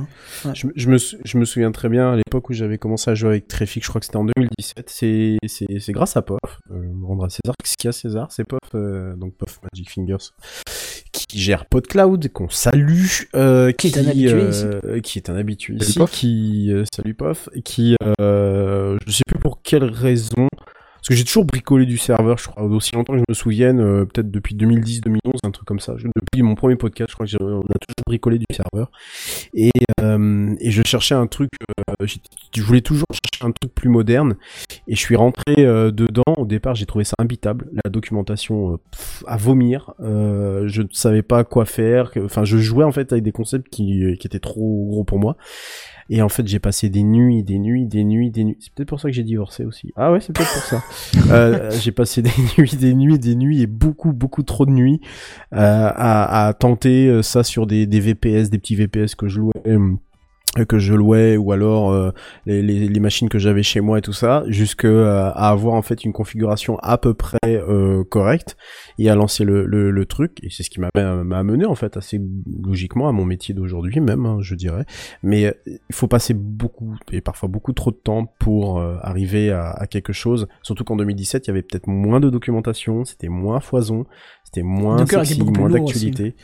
Ouais. Je, je, me, je me souviens très bien, à l'époque où j'avais commencé à jouer avec Treffic, je crois que c'était en deux mille dix-sept, c'est, c'est, c'est grâce à P O F, euh, rendre à César, ce qu'il y a César, c'est P O F, euh, donc P O F Magic Fingers, qui gère PodCloud, qu'on salue, euh, qui, qui est un habitué euh, ici, qui, est un habitué ici, qui euh, salue P O F, qui, euh, je sais plus pour quelle raison, parce que j'ai toujours bricolé du serveur, je crois, d'aussi longtemps que je me souvienne, euh, peut-être depuis deux mille dix, deux mille onze, un truc comme ça. Je, depuis mon premier podcast, je crois qu'on a toujours bricolé du serveur. Et, euh, et je cherchais un truc, euh, je voulais toujours chercher un truc plus moderne. Et je suis rentré euh, dedans. Au départ, j'ai trouvé ça imbitable. La documentation euh, pff, à vomir. Euh, je ne savais pas quoi faire. Enfin, je jouais en fait avec des concepts qui, qui étaient trop gros pour moi. Et en fait, j'ai passé des nuits, des nuits, des nuits, des nuits. C'est peut-être pour ça que j'ai divorcé aussi. Ah ouais, c'est peut-être pour ça. euh, j'ai passé des nuits, des nuits, des nuits et beaucoup, beaucoup trop de nuits euh, à, à tenter ça sur des, des V P S, des petits V P S que je louais. Euh, que je louais ou alors euh, les, les, les machines que j'avais chez moi et tout ça, jusqu'à euh, à avoir en fait une configuration à peu près euh, correcte et à lancer le, le, le truc, et c'est ce qui m'a, m'a amené en fait assez logiquement à mon métier d'aujourd'hui même, hein, je dirais. Mais euh, il faut passer beaucoup et parfois beaucoup trop de temps pour euh, arriver à, à quelque chose, surtout qu'en deux mille dix-sept il y avait peut-être moins de documentation, c'était moins foison, c'était moins Docker sexy, moins d'actualité.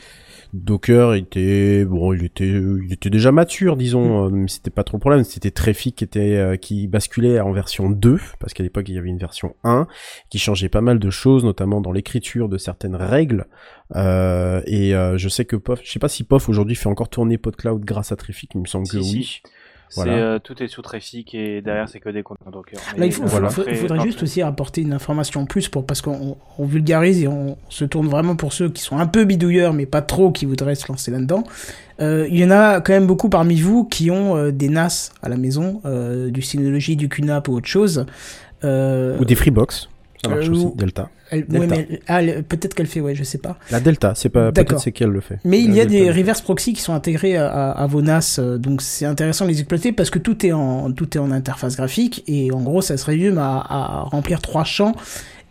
Docker était bon, il était il était déjà mature, disons, mais c'était pas trop le problème. C'était Treffic qui était qui basculait en version deux, parce qu'à l'époque il y avait une version un qui changeait pas mal de choses, notamment dans l'écriture de certaines règles. Euh, et euh, je sais que P O F, je sais pas si P O F aujourd'hui fait encore tourner PodCloud grâce à Treffic, il me semble si, que si. oui. Voilà. C'est, euh, tout est sous Treffic et derrière c'est que des conteneurs Docker. Là, il faut, voilà. faudrait, faudrait juste aussi apporter une information en plus pour, parce qu'on on vulgarise et on se tourne vraiment pour ceux qui sont un peu bidouilleurs mais pas trop, qui voudraient se lancer là-dedans. Euh, il y en a quand même beaucoup parmi vous qui ont euh, des N A S à la maison, euh, du Synology, du QNAP ou autre chose. Euh... Ou des Freebox. Ça marche euh, aussi, Delta. Elle, Delta. Ouais, mais elle, elle, peut-être qu'elle fait, ouais, je sais pas. La Delta, c'est pas, peut-être c'est qu'elle le fait. Mais il y a Delta, des reverse proxy qui sont intégrés à, à vos N A S, donc c'est intéressant de les exploiter parce que tout est en, tout est en interface graphique et en gros ça se résume à, à remplir trois champs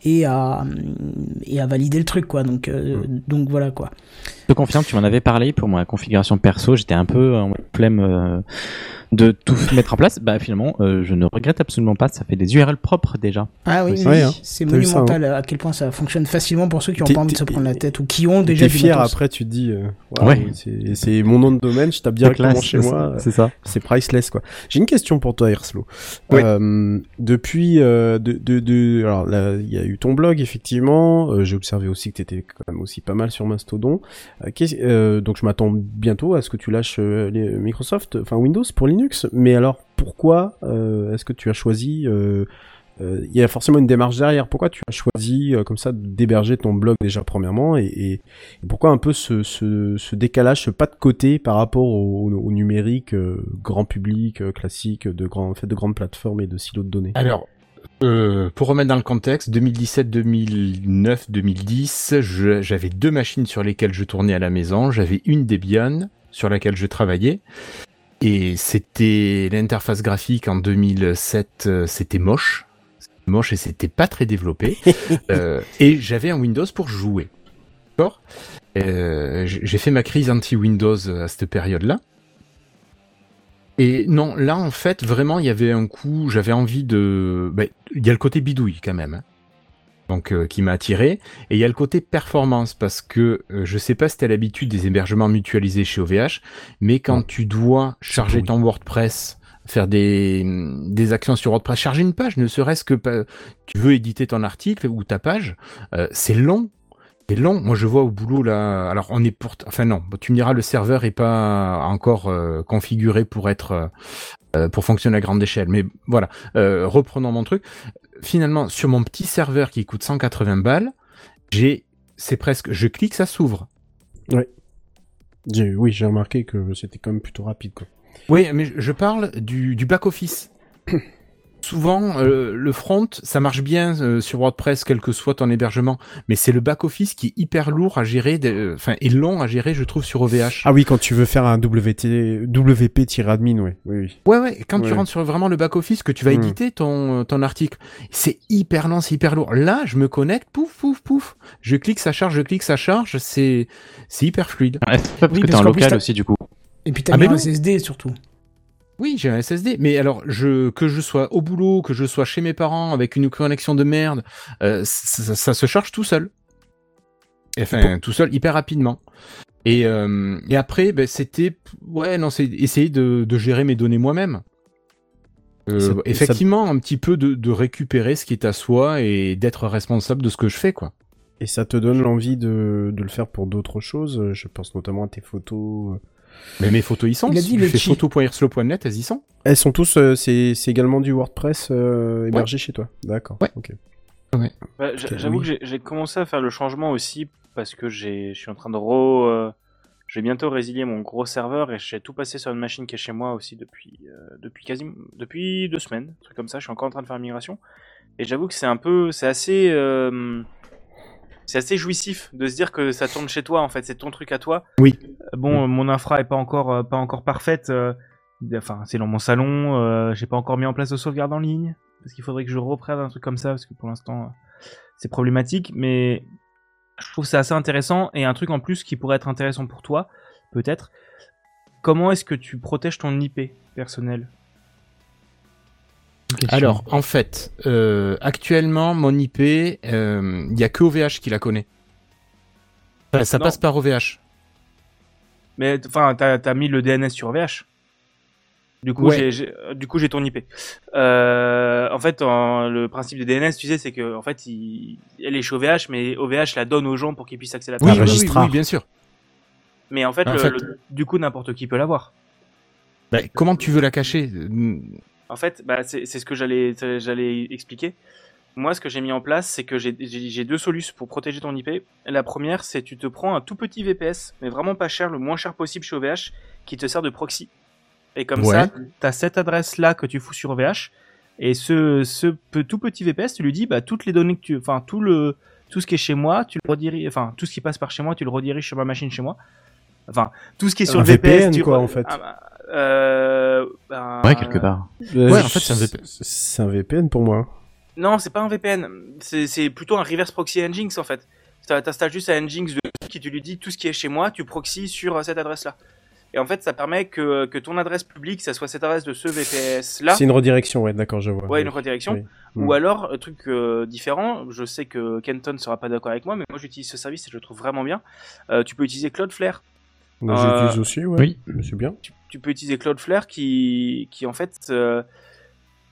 et à, et à valider le truc, quoi. Donc, euh, mmh. donc voilà, quoi. Je te confirme, tu m'en avais parlé pour moi, la configuration perso, j'étais un peu en flemme euh, de tout mettre en place. Bah finalement, euh, je ne regrette absolument pas, ça fait des U R L propres déjà. Ah oui, oui, oui, oui. Hein. C'est t'as monumental ça, hein. À quel point ça fonctionne facilement pour ceux qui n'ont pas envie de se prendre la tête ou qui ont déjà du matos. T'es fier après, tu te dis, euh, wow, ouais. c'est, c'est mon nom de domaine, je tape directement classe, chez c'est moi. Ça, c'est ça. C'est priceless, quoi. J'ai une question pour toi, Airslow. Oui. Euh, depuis, euh, de, de, de, alors là, il y a eu ton blog, effectivement. Euh, j'ai observé aussi que t'étais quand même aussi pas mal sur Mastodon. Okay, euh, donc je m'attends bientôt à ce que tu lâches euh, les Microsoft, enfin Windows pour Linux, mais alors pourquoi euh, est-ce que tu as choisi, il euh, euh, y a forcément une démarche derrière, pourquoi tu as choisi euh, comme ça d'héberger ton blog déjà premièrement, et, et, et pourquoi un peu ce, ce, ce décalage, ce pas de côté par rapport au, au numérique euh, grand public, euh, classique, de, grand, en fait, de grandes plateformes et de silos de données? Alors, Euh, pour remettre dans le contexte, deux mille dix-sept, deux mille neuf, deux mille dix, je, j'avais deux machines sur lesquelles je tournais à la maison. J'avais une Debian sur laquelle je travaillais. Et c'était l'interface graphique en deux mille sept, c'était moche. C'était moche et c'était pas très développé. euh, et j'avais un Windows pour jouer. D'accord ? Euh, j'ai fait ma crise anti-Windows à cette période-là. Et non, là, en fait, vraiment, il y avait un coup, j'avais envie de... Ben, il y a le côté bidouille, quand même, hein, donc euh, qui m'a attiré. Et il y a le côté performance, parce que euh, je sais pas si t'as l'habitude des hébergements mutualisés chez O V H, mais quand ouais. tu dois charger ton WordPress, faire des, des actions sur WordPress, charger une page, ne serait-ce que pas, tu veux éditer ton article ou ta page, euh, c'est long. C'est long, moi je vois au boulot là, alors on est pour, enfin non, tu me diras le serveur est pas encore euh, configuré pour être, euh, pour fonctionner à grande échelle, mais voilà, euh, reprenons mon truc, finalement sur mon petit serveur qui coûte cent quatre-vingts balles, j'ai, c'est presque, je clique, ça s'ouvre. Ouais. J'ai, oui, j'ai remarqué que c'était quand même plutôt rapide, quoi. Oui, mais je parle du, du back-office. souvent, euh, le front, ça marche bien euh, sur WordPress, quel que soit ton hébergement, mais c'est le back-office qui est hyper lourd à gérer, enfin, euh, et long à gérer, je trouve, sur O V H. Ah oui, quand tu veux faire un W P-admin, ouais. Oui, oui. Ouais, ouais, quand ouais. tu rentres sur vraiment le back-office, que tu vas éditer ton, ton article, c'est hyper lent, c'est hyper lourd. Là, je me connecte, pouf, pouf, pouf, je clique, ça charge, je clique, ça charge, c'est, c'est hyper fluide. Ouais, c'est pas parce oui, que t'es en local aussi, du coup. Et puis t'as ah, mis un S S D, surtout. Oui, j'ai un S S D, mais alors je que je sois au boulot, que je sois chez mes parents avec une connexion de merde, euh, ça, ça, ça se charge tout seul. Enfin, tout seul, hyper rapidement. Et, euh, et après, ben, c'était ouais, non, c'est essayer de, de gérer mes données moi-même. Euh, ça, effectivement, ça... un petit peu de, de récupérer ce qui est à soi et d'être responsable de ce que je fais, quoi. Et ça te donne l'envie de, de le faire pour d'autres choses. Je pense notamment à tes photos. Mais mes photos y sont. Il a dit le chi. photo point irslo point net, elles y sont. Elles sont tous. Euh, c'est, c'est également du WordPress euh, hébergé ouais. chez toi. D'accord. Ouais. Ok. Ouais. Bah, okay j'avoue oui. que j'ai, j'ai commencé à faire le changement aussi parce que j'ai, je suis en train de re. Euh, je vais bientôt résilier mon gros serveur et j'ai tout passé sur une machine qui est chez moi aussi depuis euh, depuis quasiment depuis deux semaines, un truc comme ça. Je suis encore en train de faire une migration et j'avoue que c'est un peu, c'est assez, euh, c'est assez jouissif de se dire que ça tourne chez toi en fait, c'est ton truc à toi. Oui. Bon, euh, mon infra est pas encore euh, pas encore parfaite. Euh, enfin, c'est dans mon salon. Euh, j'ai pas encore mis en place de sauvegarde en ligne parce qu'il faudrait que je reprenne un truc comme ça parce que pour l'instant euh, c'est problématique. Mais je trouve ça assez intéressant et un truc en plus qui pourrait être intéressant pour toi peut-être. Comment est-ce que tu protèges ton I P personnel ? Alors, en fait, euh, actuellement, mon I P, il euh, n'y a que O V H qui la connaît. Enfin, ça non. passe par O V H. Mais enfin, t'as, t'as mis le D N S sur O V H. Du coup, ouais. j'ai, j'ai, du coup, j'ai ton I P. Euh, en fait, en, le principe des D N S, tu sais, c'est que, en fait, il, elle est chez O V H, mais O V H la donne aux gens pour qu'ils puissent accéder à la oui, oui, oui, oui, bien sûr. Mais en fait, en le, fait... Le, du coup, n'importe qui peut l'avoir. Bah, comment tu veux la cacher ? En fait, bah, c'est, c'est ce que j'allais, j'allais expliquer. Moi, ce que j'ai mis en place, c'est que j'ai, j'ai, j'ai deux solutions pour protéger ton I P. La première, c'est tu te prends un tout petit V P S, mais vraiment pas cher, le moins cher possible chez O V H, qui te sert de proxy. Et comme ouais. ça, t'as cette adresse-là que tu fous sur O V H, et ce, ce tout petit V P S, tu lui dis, bah, toutes les données que tu, enfin, tout le, tout ce qui est chez moi, tu le rediriges, enfin, tout ce qui passe par chez moi, tu le rediriges sur ma machine chez moi. Enfin, tout ce qui est sur un le V P N, V P S, tu quoi, en fait. Ah, bah, Euh, ben... Ouais, quelque part. Euh, ouais, en fait, c'est un V P N. C'est un V P N pour moi. Non, c'est pas un V P N. C'est, c'est plutôt un reverse proxy à Nginx en fait. T'installes juste à Nginx de... qui tu lui dis tout ce qui est chez moi, tu proxies sur cette adresse-là. Et en fait, ça permet que, que ton adresse publique, ça soit cette adresse de ce V P S-là. C'est une redirection, ouais, d'accord, je vois. Ouais, oui. une redirection. Oui. Ou oui. alors, un truc euh, différent, je sais que Kenton sera pas d'accord avec moi, mais moi j'utilise ce service et je le trouve vraiment bien. Euh, tu peux utiliser Cloudflare. Euh, J'utilise aussi, ouais. Oui, c'est bien. Tu, tu peux utiliser Cloudflare qui, qui en fait, euh,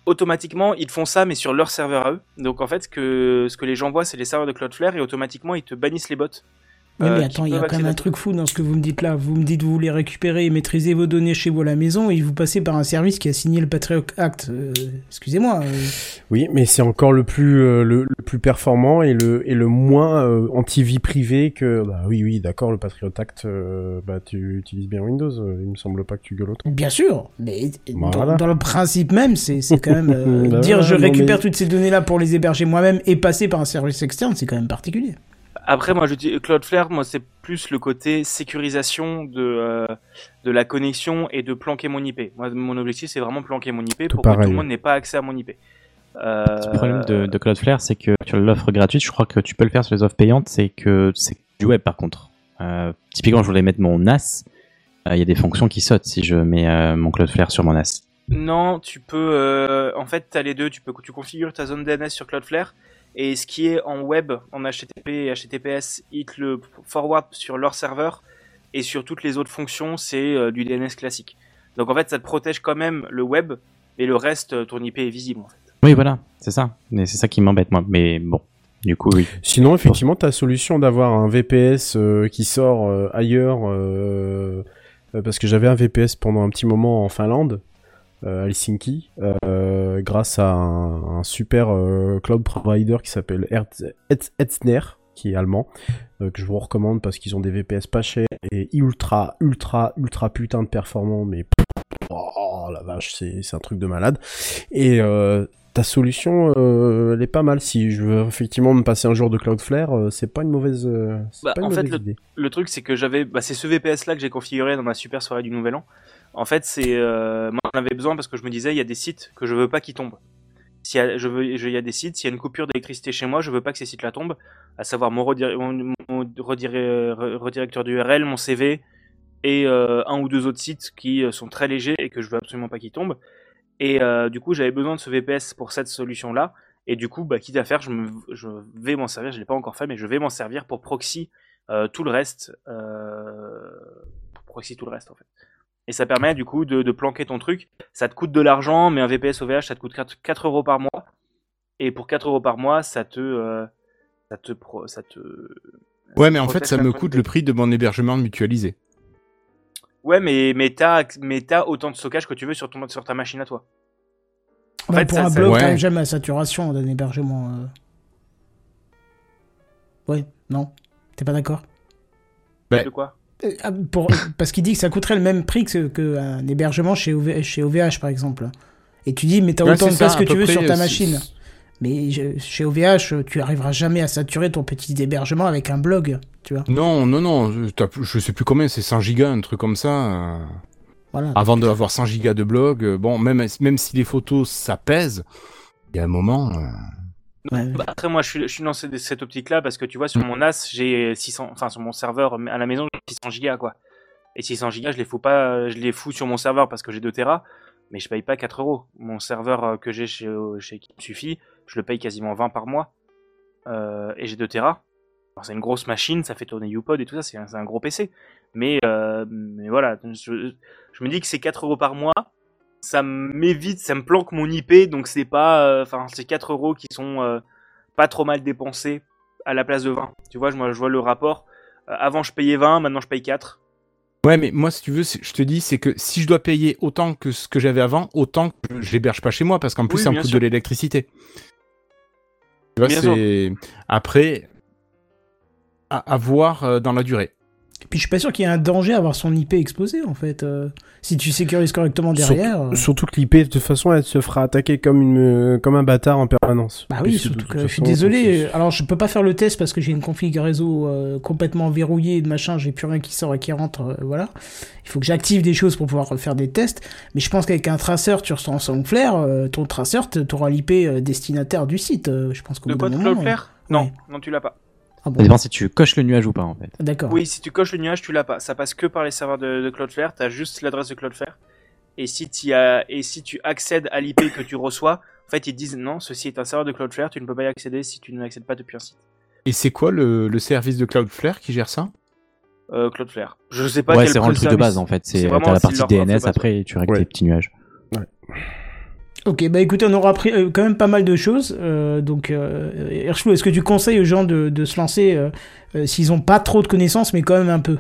automatiquement, ils font ça, mais sur leur serveur à eux. Donc, en fait, que, ce que les gens voient, c'est les serveurs de Cloudflare et automatiquement, ils te bannissent les bots. Oui, euh, mais attends, il y a quand même un truc fou dans ce que vous me dites là. Vous me dites, vous voulez récupérer et maîtriser vos données chez vous à la maison et vous passez par un service qui a signé le Patriot Act. Euh, excusez-moi. Euh... Oui, mais c'est encore le plus, euh, le, le plus performant et le, et le moins euh, anti-vie privée que. Bah oui, oui, d'accord, le Patriot Act, euh, bah, tu utilises bien Windows. Euh, il me semble pas que tu gueules autant. Bien sûr, mais voilà. dans, dans le principe même, c'est, c'est quand même. Euh, bah, dire je récupère mais... toutes ces données-là pour les héberger moi-même et passer par un service externe, c'est quand même particulier. Après, moi, j'utilise Cloudflare, moi, c'est plus le côté sécurisation de, euh, de la connexion et de planquer mon I P. Moi, mon objectif, c'est vraiment planquer mon I P tout pour pareil. Que tout le monde n'ait pas accès à mon I P. Euh... Le problème de, de Cloudflare, c'est que sur l'offre gratuite, je crois que tu peux le faire sur les offres payantes, c'est que c'est du web, par contre. Euh, typiquement, je voulais mettre mon N A S, il euh, y a des fonctions qui sautent si je mets euh, mon Cloudflare sur mon N A S. Non, tu peux... Euh, en fait, tu as les deux. Tu, peux, tu configures ta zone D N S sur Cloudflare. Et ce qui est en web, en H T T P et H T T P S, ils te le forward sur leur serveur et sur toutes les autres fonctions, c'est euh, du D N S classique. Donc en fait, ça te protège quand même le web, mais le reste, ton I P est visible en fait. Oui, voilà, c'est ça. Mais c'est ça qui m'embête moi. Mais bon, du coup, oui. Sinon, effectivement, ta solution d'avoir un V P S euh, qui sort euh, ailleurs, euh, parce que j'avais un V P S pendant un petit moment en Finlande. Euh, Helsinki, euh, grâce à un, un super euh, cloud provider qui s'appelle Etzner, qui est allemand, euh, que je vous recommande parce qu'ils ont des V P S pas chers et ultra, ultra, ultra putain de performants, mais oh la vache, c'est, c'est un truc de malade. Et euh, ta solution, euh, elle est pas mal. Si je veux effectivement me passer un jour de Cloudflare, euh, c'est pas une mauvaise, euh, c'est bah, pas une en mauvaise fait, idée. Le, le truc, c'est que j'avais, bah, c'est ce V P S-là que j'ai configuré dans ma super soirée du Nouvel An. En fait, c'est, euh, moi, j'en avais besoin parce que je me disais, il y a des sites que je veux pas qu'ils tombent. S'il y a, je veux, je, il y a des sites, s'il y a une coupure d'électricité chez moi, je veux pas que ces sites-là tombent, à savoir mon, redir, mon, mon redir, redirecteur d'U R L, mon C V, et euh, un ou deux autres sites qui sont très légers et que je veux absolument pas qu'ils tombent. Et euh, du coup, j'avais besoin de ce V P S pour cette solution-là. Et du coup, bah, quitte à faire, je, me, je vais m'en servir. Je l'ai pas encore fait, mais je vais m'en servir pour proxy euh, tout le reste. Euh, pour proxy tout le reste, en fait. Et ça permet, du coup, de, de planquer ton truc. Ça te coûte de l'argent, mais un V P S O V H, ça te coûte quatre euros par mois. Et pour quatre euros par mois, ça te... Euh, ça te... Pro, ça te ouais, mais en fait, ça me coûte le prix de mon hébergement mutualisé. Ouais, mais, mais, t'as, mais t'as autant de stockage que tu veux sur, ton, sur ta machine à toi. En bah, fait, pour ça, un ça, blog, ouais. T'as jamais la saturation d'un hébergement. Euh... Ouais, non. T'es pas d'accord bah. De quoi euh, pour, parce qu'il dit que ça coûterait le même prix qu'un que hébergement chez, O V, chez O V H, par exemple. Et tu dis, mais t'as ouais, autant de place que tu veux sur ta machine. C'est... Mais je, chez O V H, tu arriveras jamais à saturer ton petit hébergement avec un blog, tu vois. Non, non, non, je sais plus combien, c'est cinq gigas, un truc comme ça. Voilà. Avant d'avoir cinq gigas de blog, bon, même, même si les photos, ça pèse, il y a un moment... Euh... Ouais. Bah, après, moi, je suis, je suis dans cette, cette optique-là, parce que tu vois, sur mmh. mon NAS, j'ai six cents... Enfin, sur mon serveur, à la maison, j'ai six cents gigas, quoi. Et six cents gigas, je les fous pas... Je les fous sur mon serveur, parce que j'ai deux téras, mais je paye pas quatre euros. Mon serveur que j'ai chez... chez qui me suffit... Je le paye quasiment vingt par mois, euh, et j'ai deux téras. Alors, c'est une grosse machine, ça fait tourner YouPod et tout ça, c'est un, c'est un gros P C. Mais, euh, mais voilà, je, je me dis que c'est quatre euros par mois, ça m'évite, ça me planque mon I P, donc c'est pas, enfin euh, c'est quatre euros qui sont euh, pas trop mal dépensés à la place de vingt. Tu vois, je, moi, je vois le rapport. Euh, avant je payais vingt, maintenant je paye quatre. Ouais, mais moi, si tu veux, je te dis, c'est que si je dois payer autant que ce que j'avais avant, autant que je l'héberge pas chez moi, parce qu'en plus, oui, ça me coûte sûr. De l'électricité. Tu vois, bien c'est sûr. Après à, à voir euh, dans la durée. Et puis je suis pas sûr qu'il y ait un danger à avoir son I P exposé en fait. Euh, si tu sécurises correctement derrière. Surtout, euh... surtout que l'I P de toute façon elle se fera attaquer comme une comme un bâtard en permanence. Bah oui, surtout que je suis désolé. Alors je peux pas faire le test parce que j'ai une config réseau euh, complètement verrouillée de machin. J'ai plus rien qui sort et qui rentre. Euh, voilà. Il faut que j'active des choses pour pouvoir faire des tests. Mais je pense qu'avec un traceur, tu ressens Cloudflare, euh, ton traceur, t'auras l'I P destinataire du site. Euh, je pense qu'au bout d'un moment. Le code Cloudflare ? Non, non, tu l'as pas. Ah bon. Ça dépend si tu coches le nuage ou pas en fait. D'accord. Oui, si tu coches le nuage, tu l'as pas. Ça passe que par les serveurs de, de Cloudflare. T'as juste l'adresse de Cloudflare. Et si, t'y as, et si tu accèdes à l'I P que tu reçois, en fait ils te disent non, ceci est un serveur de Cloudflare, tu ne peux pas y accéder si tu ne accèdes pas depuis un site. Et c'est quoi le, le service de Cloudflare qui gère ça ? euh, Cloudflare. Je sais pas. Ouais, c'est vraiment le truc service. De base en fait. C'est, c'est t'as la partie D N S après tu règles ouais. tes petits nuages. Ouais. Ok, bah écoutez, on aura appris euh, quand même pas mal de choses. Euh, donc, euh, Herschel, est-ce que tu conseilles aux gens de, de se lancer euh, euh, s'ils n'ont pas trop de connaissances, mais quand même un peu ?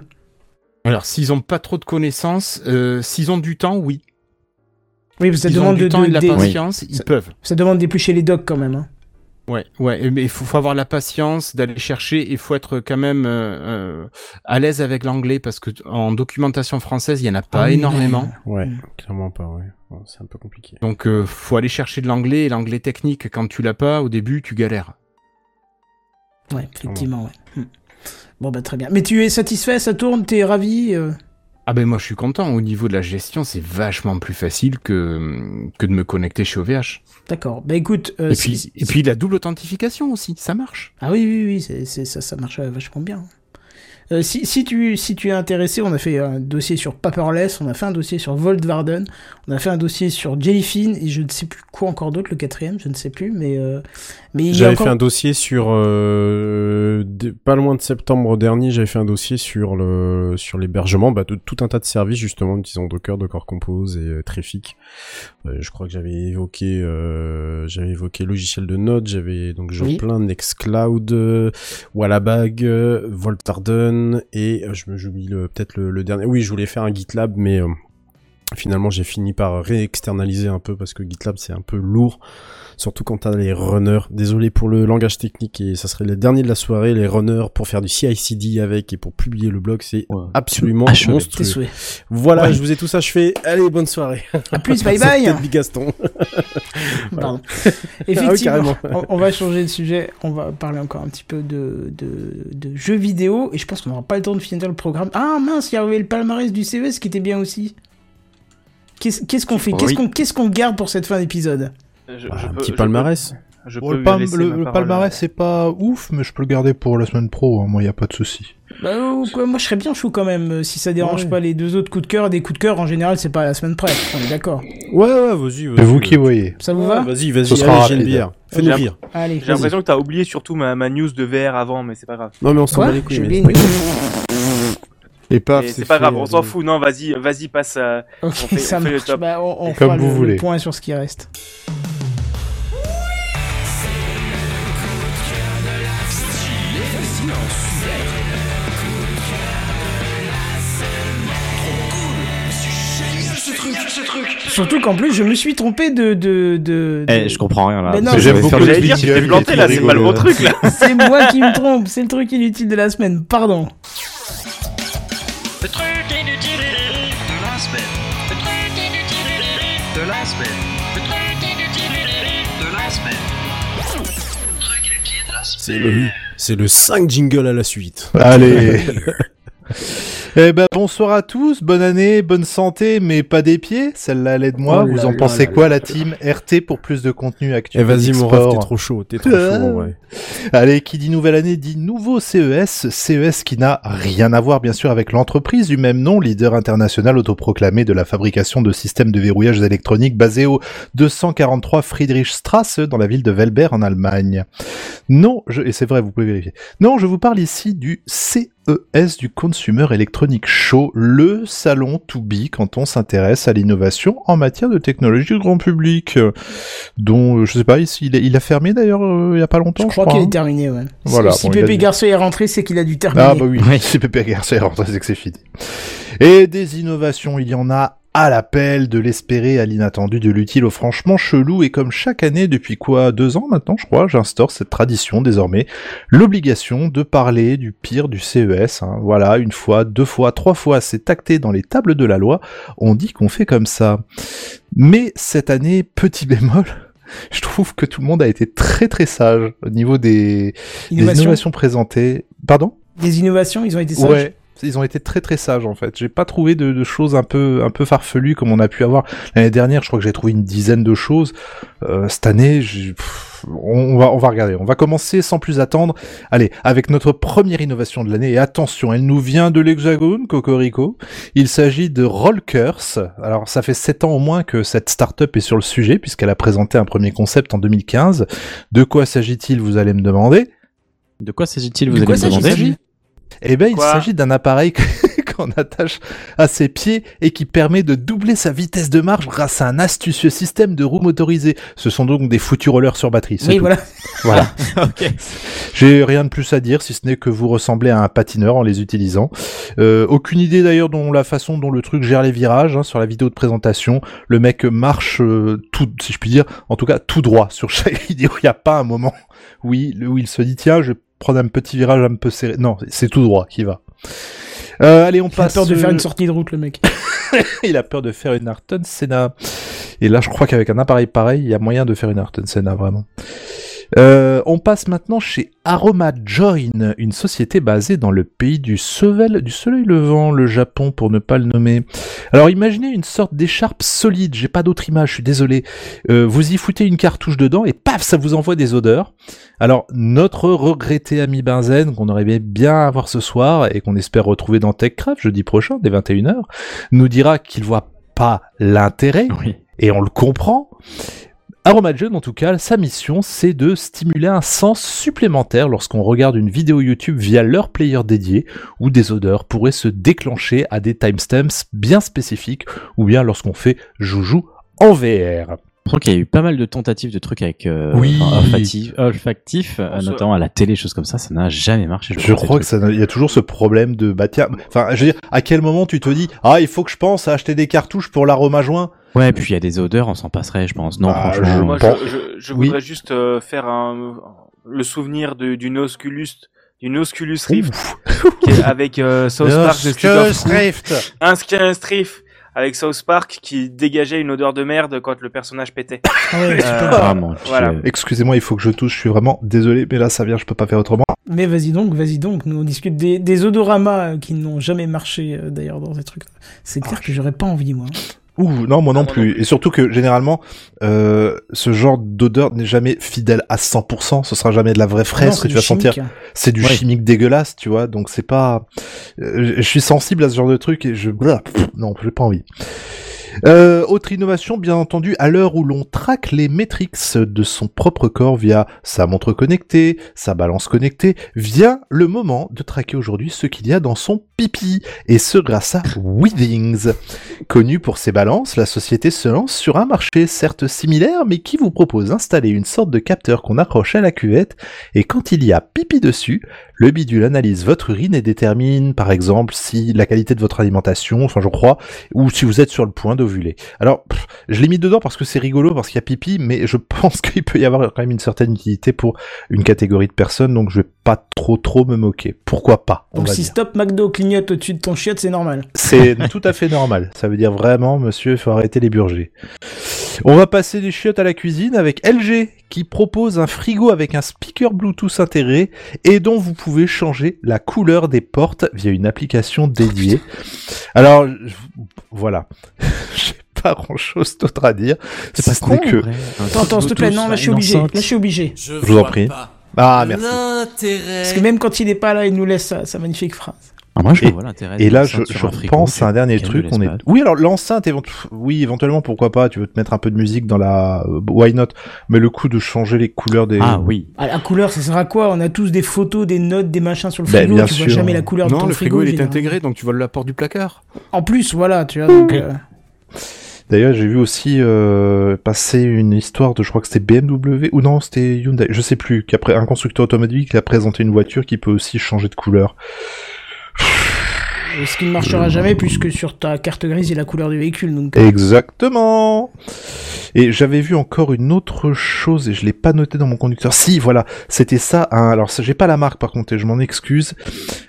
Alors, s'ils n'ont pas trop de connaissances, euh, s'ils ont du temps, oui. Oui, parce que ça s'ils demande ont du de, temps de, et de la des... patience, oui. Ils ça, peuvent. Ça demande d'éplucher les docs quand même. Hein. Ouais, ouais, mais il faut, faut avoir la patience d'aller chercher et faut être quand même euh, euh, à l'aise avec l'anglais parce que en documentation française, il y en a pas ah, énormément. Ouais, mmh. Clairement pas, ouais. Bon, c'est un peu compliqué. Donc euh, faut aller chercher de l'anglais et l'anglais technique quand tu l'as pas au début, tu galères. Ouais, effectivement, ouais. Mmh. Bon bah très bien. Mais tu es satisfait, ça tourne, t'es ravi euh... Ah ben moi je suis content, au niveau de la gestion c'est vachement plus facile que, que de me connecter chez O V H. D'accord, ben écoute... Euh, et, puis, c'est... et puis la double authentification aussi, ça marche. Ah oui, oui, oui, c'est, c'est, ça, ça marche vachement bien. Euh, si, si, tu, si tu es intéressé, on a fait un dossier sur Paperless, on a fait un dossier sur Voltvarden, on a fait un dossier sur Jellyfin, et je ne sais plus quoi encore d'autre, le quatrième, je ne sais plus, mais... Euh, mais j'avais encore... fait un dossier sur... Euh, de, pas loin de septembre dernier, j'avais fait un dossier sur, le, sur l'hébergement bah, de tout un tas de services, justement, utilisant Docker, Docker Compose et euh, Treffic. Euh, je crois que j'avais évoqué euh, j'avais évoqué logiciel de Node, j'avais donc Joplin, oui. Nextcloud, euh, Wallabag, euh, Voltvarden, et je me j'oublie le, peut-être le, le dernier. Oui, je voulais faire un GitLab, mais euh, Finalement, j'ai fini par réexternaliser un peu parce que GitLab, c'est un peu lourd, surtout quand t'as les runners. Désolé pour le langage technique, et ça serait les derniers de la soirée, les runners pour faire du C I C D avec et pour publier le blog, c'est ouais. absolument achevé, monstrueux. Voilà, ouais. je vous ai tous achevé. Allez, bonne soirée. À plus, bye bye. C'était Bigaston. Pardon. Effectivement, ah oui, on va changer de sujet. On va parler encore un petit peu de, de, de jeux vidéo et je pense qu'on n'aura pas le temps de finir le programme. Ah mince, il y avait le palmarès du C E S qui était bien aussi. Qu'est-ce, qu'est-ce qu'on fait qu'est-ce, oui. qu'on, qu'est-ce qu'on garde pour cette fin d'épisode je, bah, je Un peux, petit palmarès. Je peux, je peux bon, le, palm, le, le palmarès, c'est pas ouf, mais je peux le garder pour la semaine pro. Hein. Moi, il n'y a pas de souci. Bah, quoi, moi, je serais bien chaud quand même, si ça dérange ouais. pas les deux autres coups de cœur. Des coups de cœur, en général, c'est pas à la semaine près. On est d'accord. Ouais, ouais, vas-y. vas-y. C'est vous qui voyez. Ça vous ouais, va Vas-y, vas-y. Ce sera allez, j'ai une bière. Fais-nous J'ai, rire. Allez, j'ai l'impression que t'as oublié surtout ma, ma news de V R avant, mais c'est pas grave. Non, mais on s'en bat les couilles. Et paf, et c'est, c'est pas fait, grave, on euh... s'en fout. Non, vas-y, vas-y, passe. Euh, okay, on fait, ça on fait le top. Bah, on, on Comme vous le, voulez. Point sur ce qui reste. Surtout qu'en plus, je me suis trompé de. de, de, de... Eh, je comprends rien là. Mais non, j'aime beaucoup le dire, tu t'es planté là, c'est pas le bon truc là. C'est moi qui me trompe, c'est le truc inutile de la semaine, pardon. Le truc inutile de la semaine. Le truc inutile de la semaine. Le truc inutile de la semaine. Le truc inutile de la semaine. C'est le, c'est le cinq jingle à la suite. Allez. Eh ben bonsoir à tous, bonne année, bonne santé, mais pas des pieds. Celle-là, elle est de moi. Oh Vous en là pensez là quoi, là la team R T pour plus de contenu actuel? Eh vas-y mon ref, t'es trop chaud, t'es trop chaud, ouais. Allez, qui dit nouvelle année dit nouveau C E S, C E S qui n'a rien à voir bien sûr avec l'entreprise du même nom, leader international autoproclamé de la fabrication de systèmes de verrouillage électronique basé au deux cent quarante-trois Friedrichstrasse dans la ville de Velbert en Allemagne. Non, je... et c'est vrai, vous pouvez vérifier. Non, je vous parle ici du C E S du Consumer Electronic Show, le salon to be quand on s'intéresse à l'innovation en matière de technologie de grand public. Dont, je sais pas, il, il a fermé d'ailleurs euh, il y a pas longtemps. Je crois, je crois qu'il hein. est terminé, ouais. Voilà, si bon, si Pépé Garçon est rentré, c'est qu'il a dû terminer. Ah bah oui, oui. Si Pépé Garçon est rentré, c'est que c'est fini. Et des innovations, il y en a à l'appel, de l'espéré à l'inattendu, de l'utile au franchement chelou, et comme chaque année, depuis quoi, deux ans maintenant, je crois, j'instaure cette tradition désormais, l'obligation de parler du pire du C E S, hein. Voilà, une fois, deux fois, trois fois, c'est acté dans les tables de la loi, on dit qu'on fait comme ça. Mais cette année, petit bémol, je trouve que tout le monde a été très très sage au niveau des, Innovation. des innovations présentées. Pardon ? Des innovations, ils ont été sages ? Ouais. Ils ont été très très sages en fait. J'ai pas trouvé de, de choses un peu un peu farfelues comme on a pu avoir l'année dernière. Je crois que j'ai trouvé une dizaine de choses. Euh, cette année, j'ai... Pff, on va on va regarder. On va commencer sans plus attendre. Allez, avec notre première innovation de l'année. Et attention, elle nous vient de l'Hexagone, cocorico. Il s'agit de Rollcurse. Alors ça fait sept ans au moins que cette start-up est sur le sujet puisqu'elle a présenté un premier concept en deux mille quinze. De quoi s'agit-il, vous allez me demander. De quoi s'agit-il, vous de allez quoi me s'agit-il demander. Eh ben, Quoi il s'agit d'un appareil qu'on attache à ses pieds et qui permet de doubler sa vitesse de marche grâce à un astucieux système de roues motorisées. Ce sont donc des foutus rollers sur batterie. C'est oui, tout. voilà. Voilà. Ok. J'ai rien de plus à dire si ce n'est que vous ressemblez à un patineur en les utilisant. Euh, aucune idée d'ailleurs dont la façon dont le truc gère les virages, hein, sur la vidéo de présentation. Le mec marche euh, tout, si je puis dire, en tout cas tout droit sur chaque vidéo. Il n'y a pas un moment où il, où il se dit tiens, je prendre un petit virage un peu serré. Non, c'est tout droit qui va. Euh, allez, on passe. Il a peur de faire une sortie de route, le mec. Il a peur de faire une Ayrton Senna. Et là, je crois qu'avec un appareil pareil, il y a moyen de faire une Ayrton Senna, vraiment. Euh, on passe maintenant chez Aroma Join, une société basée dans le pays du soleil, du soleil levant, le Japon pour ne pas le nommer. Alors imaginez une sorte d'écharpe solide, j'ai pas d'autre image, je suis désolé. Euh, vous y foutez une cartouche dedans et paf, ça vous envoie des odeurs. Alors notre regretté ami Benzen, qu'on aurait aimé bien avoir ce soir et qu'on espère retrouver dans TechCraft jeudi prochain, dès vingt et une heures, nous dira qu'il voit pas l'intérêt, oui. et on le comprend. Aroma Join, en tout cas, sa mission, c'est de stimuler un sens supplémentaire lorsqu'on regarde une vidéo YouTube via leur player dédié, où des odeurs pourraient se déclencher à des timestamps bien spécifiques, ou bien lorsqu'on fait joujou en V R. Je crois qu'il y a eu pas mal de tentatives de trucs avec euh, oui. enfin, olfactif, olfactif euh, notamment à la télé, choses comme ça, ça n'a jamais marché. Je, je crois que ça, il y a toujours ce problème de bah tiens, enfin, je veux dire, à quel moment tu te dis ah il faut que je pense à acheter des cartouches pour l'aroma joint. Ouais, puis il y a des odeurs, on s'en passerait, je pense. Non, ah, franchement. Je, moi, je, je, je voudrais oui. juste euh, faire un, le souvenir de, d'une Oculus, d'une Oculus Rift avec euh, South Park de Oculus Rift, un Rift. Avec South Park qui dégageait une odeur de merde quand le personnage pétait. Ouais, euh, vraiment, voilà. Excusez-moi, il faut que je touche, je suis vraiment désolé, mais là ça vient, je peux pas faire autrement. Mais vas-y donc, vas-y donc, nous on discute des, des odoramas qui n'ont jamais marché euh, d'ailleurs dans ces trucs-là. C'est clair oh, que j'aurais pas envie moi. Ouh, non, moi non plus. Et surtout que, généralement, euh, ce genre d'odeur n'est jamais fidèle à cent pour cent. Ce sera jamais de la vraie fraise que tu vas chimique. sentir. C'est du ouais. chimique dégueulasse, tu vois. Donc, c'est pas, euh, je suis sensible à ce genre de truc et je, Blah, pff, non, j'ai pas envie. Euh, autre innovation, bien entendu, à l'heure où l'on traque les métriques de son propre corps via sa montre connectée, sa balance connectée, vient le moment de traquer aujourd'hui ce qu'il y a dans son pipi, et ce grâce à Withings. Connue pour ses balances, la société se lance sur un marché certes similaire, mais qui vous propose d'installer une sorte de capteur qu'on accroche à la cuvette, et quand il y a pipi dessus, le bidule analyse votre urine et détermine, par exemple, si la qualité de votre alimentation, enfin je crois, ou si vous êtes sur le point de ovuler. Alors, pff, je l'ai mis dedans parce que c'est rigolo, parce qu'il y a pipi, mais je pense qu'il peut y avoir quand même une certaine utilité pour une catégorie de personnes, donc je vais pas trop trop me moquer. Pourquoi pas? Donc si dire. Stop McDo clignote au-dessus de ton chiotte, c'est normal. C'est tout à fait normal. Ça veut dire vraiment, monsieur, il faut arrêter les burgers. On va passer des chiottes à la cuisine avec L G, qui propose un frigo avec un speaker Bluetooth intégré et dont vous pouvez changer la couleur des portes via une application dédiée. Alors, voilà. J'ai pas grand chose d'autre à dire. C'est pas con, que... Attends, s'il te plaît, non, là je suis obligé. Là je suis obligé. Je vous en prie. Pas. Ah, merci. L'intérêt... Parce que même quand il est pas là, il nous laisse sa magnifique phrase. Ah, moi, je et, vois et là, je, je pense à un dernier truc. On est... Oui, alors l'enceinte, évent... oui, éventuellement, pourquoi pas. Tu veux te mettre un peu de musique dans la. Why not? Mais le coup de changer les couleurs des. Ah oui. Ah, la couleur, ça sert à quoi? On a tous des photos, des notes, des machins sur le ben, frigo. Tu sûr, vois jamais hein. la couleur non, de ton frigo. Non, le frigo, il est intégré, donc tu vois la porte du placard. En plus, voilà, tu vois. Donc, euh... D'ailleurs, j'ai vu aussi euh, passer une histoire de, je crois que c'était B M W ou non, c'était Hyundai, je sais plus. Qu'après, un constructeur automobile qui a présenté une voiture qui peut aussi changer de couleur. Ce qui ne marchera jamais puisque sur ta carte grise il y a la couleur du véhicule donc... Exactement. Et j'avais vu encore une autre chose et je l'ai pas noté dans mon conducteur. Si voilà, c'était ça hein. Alors ça, j'ai pas la marque par contre et je m'en excuse.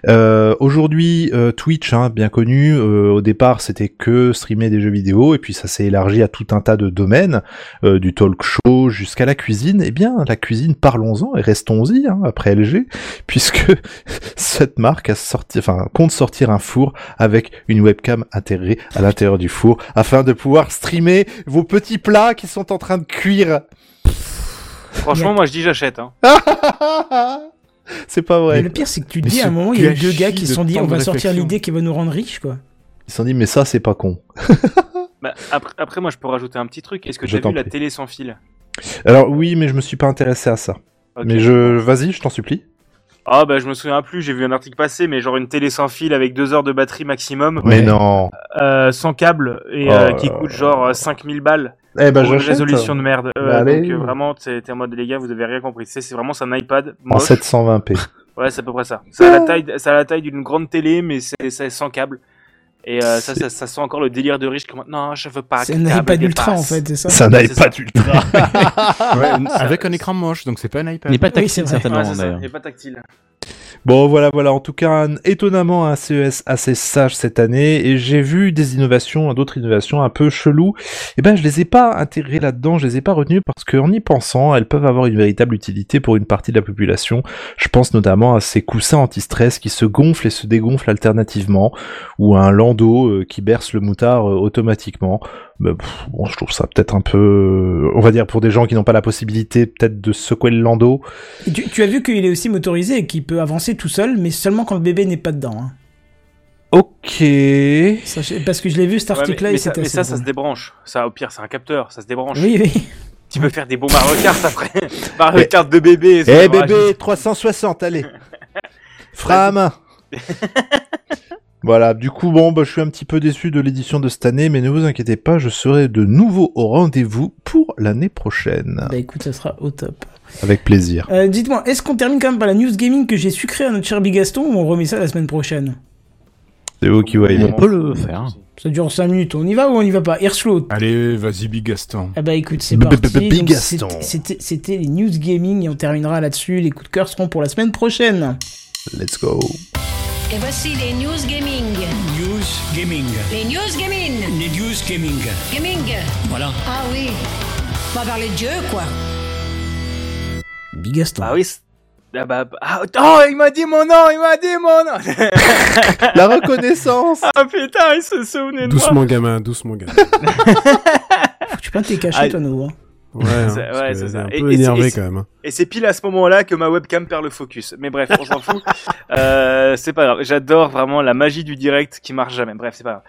euh, Aujourd'hui euh, Twitch hein, bien connu, euh, au départ c'était que streamer des jeux vidéo et puis ça s'est élargi à tout un tas de domaines, euh, du talk show jusqu'à la cuisine. Et eh bien la cuisine, parlons-en et restons-y hein, après L G, puisque cette marque a sorti, enfin, compte sortir un four avec une webcam intégrée à l'intérieur du four afin de pouvoir streamer vos petits plats qui sont en train de cuire. Franchement, moi je dis j'achète. Hein. C'est pas vrai. Mais le pire, c'est que tu te dis à un moment, il y a deux gars qui se sont dit on va sortir l'idée qui va nous rendre riches, quoi. Ils se sont dit mais ça, c'est pas con. Bah, après, après, moi je peux rajouter un petit truc. Est-ce que tu as vu la télé sans fil ? Alors oui, mais je me suis pas intéressé à ça. Okay. Mais je, vas-y, je t'en supplie. Ah oh bah je me souviens plus, j'ai vu un article passer, mais genre une télé sans fil avec deux heures de batterie maximum. Mais euh, non euh, sans câble, et oh, euh, qui coûte genre cinq mille balles. Eh bah j'achète. Résolution de merde. Euh, bah, donc euh, vraiment, t'es, t'es en mode les gars, vous avez rien compris. C'est, c'est vraiment c'est un iPad moche. En sept cent vingt p. Ouais, c'est à peu près ça. Ça a la taille, ça a la taille d'une grande télé, mais c'est, c'est sans câble. Et euh, ça, ça, ça sent encore le délire de riche. Comme... Non, je veux pas. Ça n'aille pas d'ultra en fait, c'est ça. Ça n'aille pas d'ultra. Ouais, avec un écran moche, donc c'est pas un iPad. Il n'est pas tactile oui, certainement. Ouais, ça, il n'est pas tactile. Bon, voilà, voilà. En tout cas, un, étonnamment, un C E S assez sage cette année. Et j'ai vu des innovations, d'autres innovations un peu cheloues. Et ben, je les ai pas intégrées là-dedans, je les ai pas retenues parce qu'en y pensant, elles peuvent avoir une véritable utilité pour une partie de la population. Je pense notamment à ces coussins anti-stress qui se gonflent et se dégonflent alternativement, ou à un landau qui berce le moutard automatiquement. Mais bon, je trouve ça peut-être un peu, on va dire, pour des gens qui n'ont pas la possibilité peut-être de secouer le landau. Tu, tu as vu qu'il est aussi motorisé et qu'il peut avancer tout seul, mais seulement quand le bébé n'est pas dedans. Hein. Ok. Ça, parce que je l'ai vu cet article-là. Ouais, mais, et mais, c'était ça, mais ça, bon. ça se débranche. Ça, au pire, c'est un capteur, ça se débranche. Oui, oui. Tu peux faire des bons Mario Kart après. Mario mais... Kart de bébé. Eh hey, bébé, trois cent soixante, allez. Frappe à main. Voilà, du coup, bon, bah, je suis un petit peu déçu de l'édition de cette année, mais ne vous inquiétez pas, je serai de nouveau au rendez-vous pour l'année prochaine. Bah écoute, ça sera au top. Avec plaisir. Euh, dites-moi, est-ce qu'on termine quand même par la news gaming que j'ai sucrée à notre cher Bigaston, ou on remet ça la semaine prochaine ? C'est vous qui voyez. On peut le faire. Ça dure cinq minutes, on y va ou on y va pas? Airslow. Allez, vas-y Bigaston. Ah bah écoute, c'est parti. Bigaston. C'était les news gaming et on terminera là-dessus. Les coups de cœur seront pour la semaine prochaine. Let's go. Et voici les news gaming. News gaming. Les news gaming. Les news gaming. Gaming. Voilà. Ah oui. On va parler de jeu, quoi. Bigaston. Ah oui. Ah bah, ah, oh, il m'a dit mon nom, il m'a dit mon nom. La reconnaissance. Ah putain, il se souvenait de moi. Doucement gamin, doucement gamin. Faut que tu plantes tes cachets, toi, nouveau. Ouais, c'est, hein, ouais, c'est ça. Un peu et, énervé et c'est, quand même. Et c'est pile à ce moment-là que ma webcam perd le focus. Mais bref, on s'en fout. euh, c'est pas grave. J'adore vraiment la magie du direct qui marche jamais. Bref, c'est pas grave.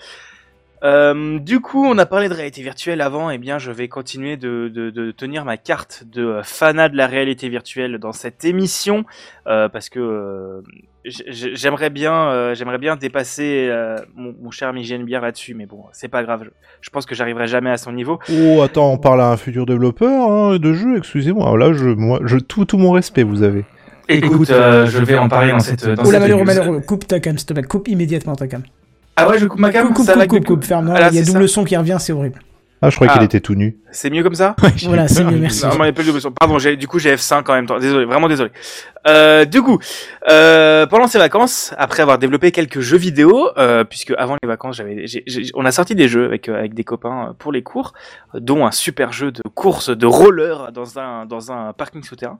Euh, du coup, on a parlé de réalité virtuelle avant, et eh bien je vais continuer de, de, de tenir ma carte de fanat de la réalité virtuelle dans cette émission, euh, parce que euh, j'aimerais bien, euh, j'aimerais bien dépasser euh, mon, mon cher ami G N B R là-dessus, mais bon, c'est pas grave, je, je pense que j'arriverai jamais à son niveau. Oh, attends, on parle à un futur développeur hein, de jeu, excusez-moi, alors là, je, moi, je, tout, tout mon respect vous avez. Écoute, Écoute euh, je vais en parler dans cette... Dans oh là, malheureux, malheureux, coupe ta cam, s'il te plaît, coupe immédiatement ta cam. Ah ouais, je coupe ma cam. Coupe, coupe, ça coupe, coupe, coupe, coupe, ferme. Il y a double son qui revient, c'est horrible. Ah, je croyais ah. qu'il était tout nu. C'est mieux comme ça? Voilà, c'est mieux, merci. Non, non, pardon, j'ai, du coup, j'ai F cinq en même temps. Désolé, vraiment désolé. Euh, du coup, euh, pendant ces vacances, après avoir développé quelques jeux vidéo, euh, puisque avant les vacances, j'avais, j'ai, j'ai, on a sorti des jeux avec, euh, avec des copains pour les cours, dont un super jeu de course de roller dans un, dans un parking souterrain.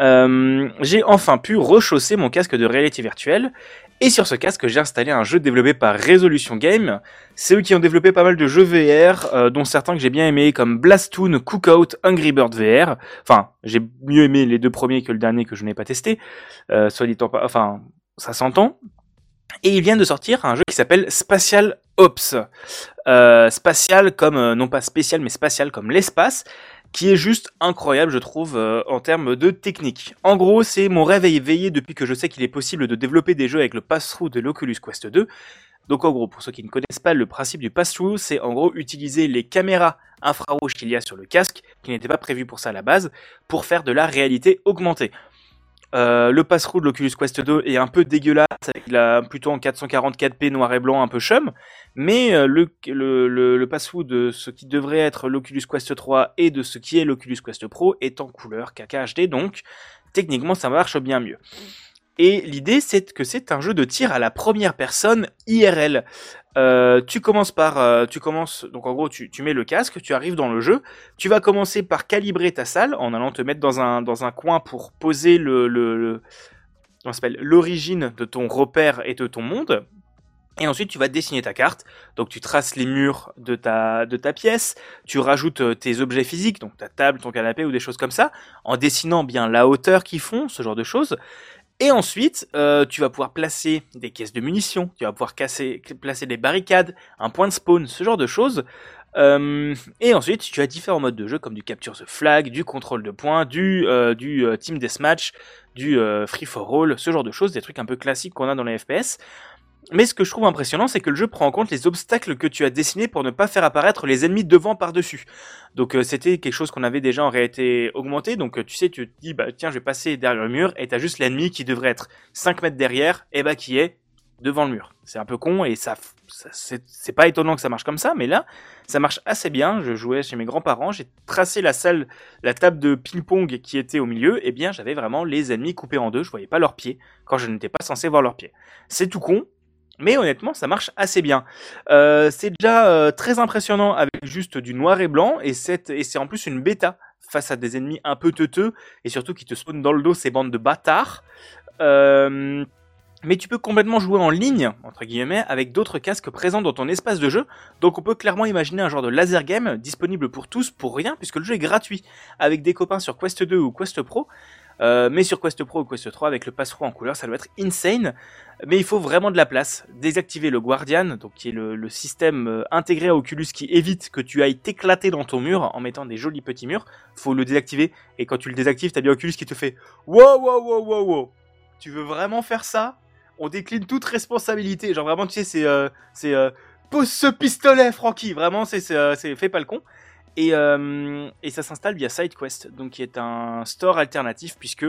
Euh, j'ai enfin pu rechausser mon casque de réalité virtuelle. Et sur ce casque, j'ai installé un jeu développé par Resolution Game. C'est eux qui ont développé pas mal de jeux V R, euh, dont certains que j'ai bien aimés, comme Blastoon, Cookout, Angry Bird V R. Enfin, j'ai mieux aimé les deux premiers que le dernier que je n'ai pas testé. Euh, soit dit en pas, enfin, ça s'entend. Et ils viennent de sortir un jeu qui s'appelle Spatial Ops. Euh, spatial comme, euh, non pas spécial, mais spatial comme l'espace, qui est juste incroyable, je trouve, euh, en termes de technique. En gros, c'est mon rêve éveillé depuis que je sais qu'il est possible de développer des jeux avec le pass-through de l'Oculus Quest deux. Donc en gros, pour ceux qui ne connaissent pas le principe du pass-through, c'est en gros utiliser les caméras infrarouges qu'il y a sur le casque, qui n'étaient pas prévues pour ça à la base, pour faire de la réalité augmentée. Euh, le pass-through de l'Oculus Quest deux est un peu dégueulasse, il a plutôt en quatre cent quarante-quatre p noir et blanc un peu chum, mais euh, le, le, le, le pass-through de ce qui devrait être l'Oculus Quest trois et de ce qui est l'Oculus Quest Pro est en couleur K K H D, donc techniquement ça marche bien mieux. Et l'idée c'est que c'est un jeu de tir à la première personne I R L. Euh, tu commences par, euh, tu commences, donc en gros tu, tu mets le casque, tu arrives dans le jeu, tu vas commencer par calibrer ta salle en allant te mettre dans un dans un coin pour poser le, le, le comment ça s'appelle, l'origine de ton repère et de ton monde. Et ensuite, tu vas dessiner ta carte. Donc, tu traces les murs de ta, de ta pièce. Tu rajoutes tes objets physiques, donc ta table, ton canapé ou des choses comme ça, en dessinant bien la hauteur qu'ils font, ce genre de choses. Et ensuite, euh, tu vas pouvoir placer des caisses de munitions. Tu vas pouvoir casser, placer des barricades, un point de spawn, ce genre de choses. Euh, et ensuite, tu as différents modes de jeu comme du capture the flag, du contrôle de points, du, euh, du euh, team deathmatch, du euh, free for all, ce genre de choses, des trucs un peu classiques qu'on a dans les F P S. Mais ce que je trouve impressionnant, c'est que le jeu prend en compte les obstacles que tu as dessinés pour ne pas faire apparaître les ennemis devant par-dessus. Donc euh, c'était quelque chose qu'on avait déjà en réalité augmenté, donc euh, tu sais, tu te dis, bah tiens, je vais passer derrière le mur, et t'as juste l'ennemi qui devrait être cinq mètres derrière, et bah qui est devant le mur. C'est un peu con, et ça, ça c'est, c'est pas étonnant que ça marche comme ça, mais là, ça marche assez bien. Je jouais chez mes grands-parents, j'ai tracé la salle, la table de ping-pong qui était au milieu, et bien j'avais vraiment les ennemis coupés en deux, je voyais pas leurs pieds, quand je n'étais pas censé voir leurs pieds. C'est tout con. Mais honnêtement, ça marche assez bien. Euh, c'est déjà euh, très impressionnant avec juste du noir et blanc, et c'est, et c'est en plus une bêta face à des ennemis un peu teuteux, et surtout qui te spawnent dans le dos ces bandes de bâtards. Euh, mais tu peux complètement jouer en ligne, entre guillemets, avec d'autres casques présents dans ton espace de jeu, donc on peut clairement imaginer un genre de laser game disponible pour tous, pour rien, puisque le jeu est gratuit, avec des copains sur Quest deux ou Quest Pro. Euh, mais sur Quest Pro ou Quest trois avec le pass-through en couleur, ça doit être insane, mais il faut vraiment de la place. Désactiver le Guardian, donc qui est le, le système euh, intégré à Oculus qui évite que tu ailles t'éclater dans ton mur en mettant des jolis petits murs, faut le désactiver, et quand tu le désactives, t'as bien Oculus qui te fait wow wow wow wow wow, tu veux vraiment faire ça ? on décline toute responsabilité. Genre vraiment, tu sais, c'est... Euh, c'est euh, pose ce pistolet, Francky. Vraiment, c'est, c'est, c'est fais pas le con. Et, euh, et ça s'installe via SideQuest, donc qui est un store alternatif, puisque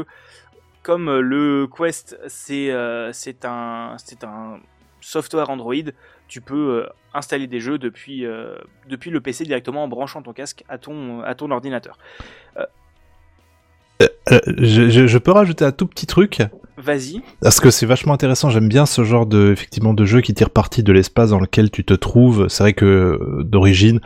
comme le Quest, c'est, euh, c'est, un, c'est un software Android, tu peux euh, installer des jeux depuis, euh, depuis le P C directement en branchant ton casque à ton, à ton ordinateur. Euh, Euh, je, je, je peux rajouter un tout petit truc. Vas-y. Parce que c'est vachement intéressant. J'aime bien ce genre de, effectivement, de jeu qui tire parti de l'espace dans lequel tu te trouves. C'est vrai que d'origine,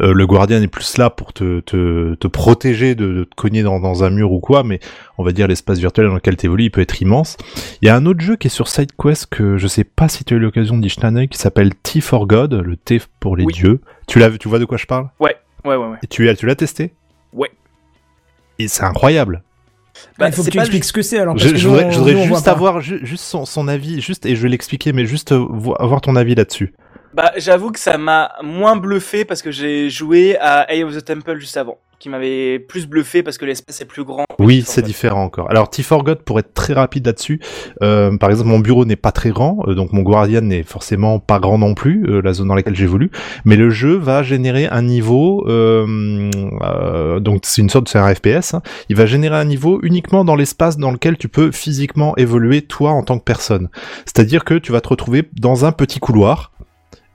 euh, le Guardian est plus là pour te te, te protéger de, de te cogner dans, dans un mur ou quoi. Mais on va dire l'espace virtuel dans lequel t'évolues, il peut être immense. Il y a un autre jeu qui est sur SideQuest que je sais pas si tu as eu l'occasion d'y jeter un œil, qui s'appelle T for God, le T pour les oui. dieux. Tu l'as, tu vois de quoi je parle ? Ouais, ouais, ouais, ouais. Et tu, tu l'as testé ? Ouais. Et c'est incroyable. Bah, il faut que tu expliques le... ce que c'est alors. Parce je, que je voudrais, nous, je voudrais nous, juste avoir ju- juste son, son avis, juste, et je vais l'expliquer, mais juste vo- avoir ton avis là-dessus. Bah, j'avoue que ça m'a moins bluffé parce que j'ai joué à Eye of the Temple juste avant, qui m'avait plus bluffé parce que l'espace est plus grand. Oui, c'est différent encore. Alors, T for God, pour être très rapide là-dessus, euh, par exemple, mon bureau n'est pas très grand, euh, donc mon Guardian n'est forcément pas grand non plus, euh, la zone dans laquelle j'évolue, mais le jeu va générer un niveau, euh, euh, donc c'est une sorte, c'est un F P S, hein, il va générer un niveau uniquement dans l'espace dans lequel tu peux physiquement évoluer toi en tant que personne. C'est-à-dire que tu vas te retrouver dans un petit couloir,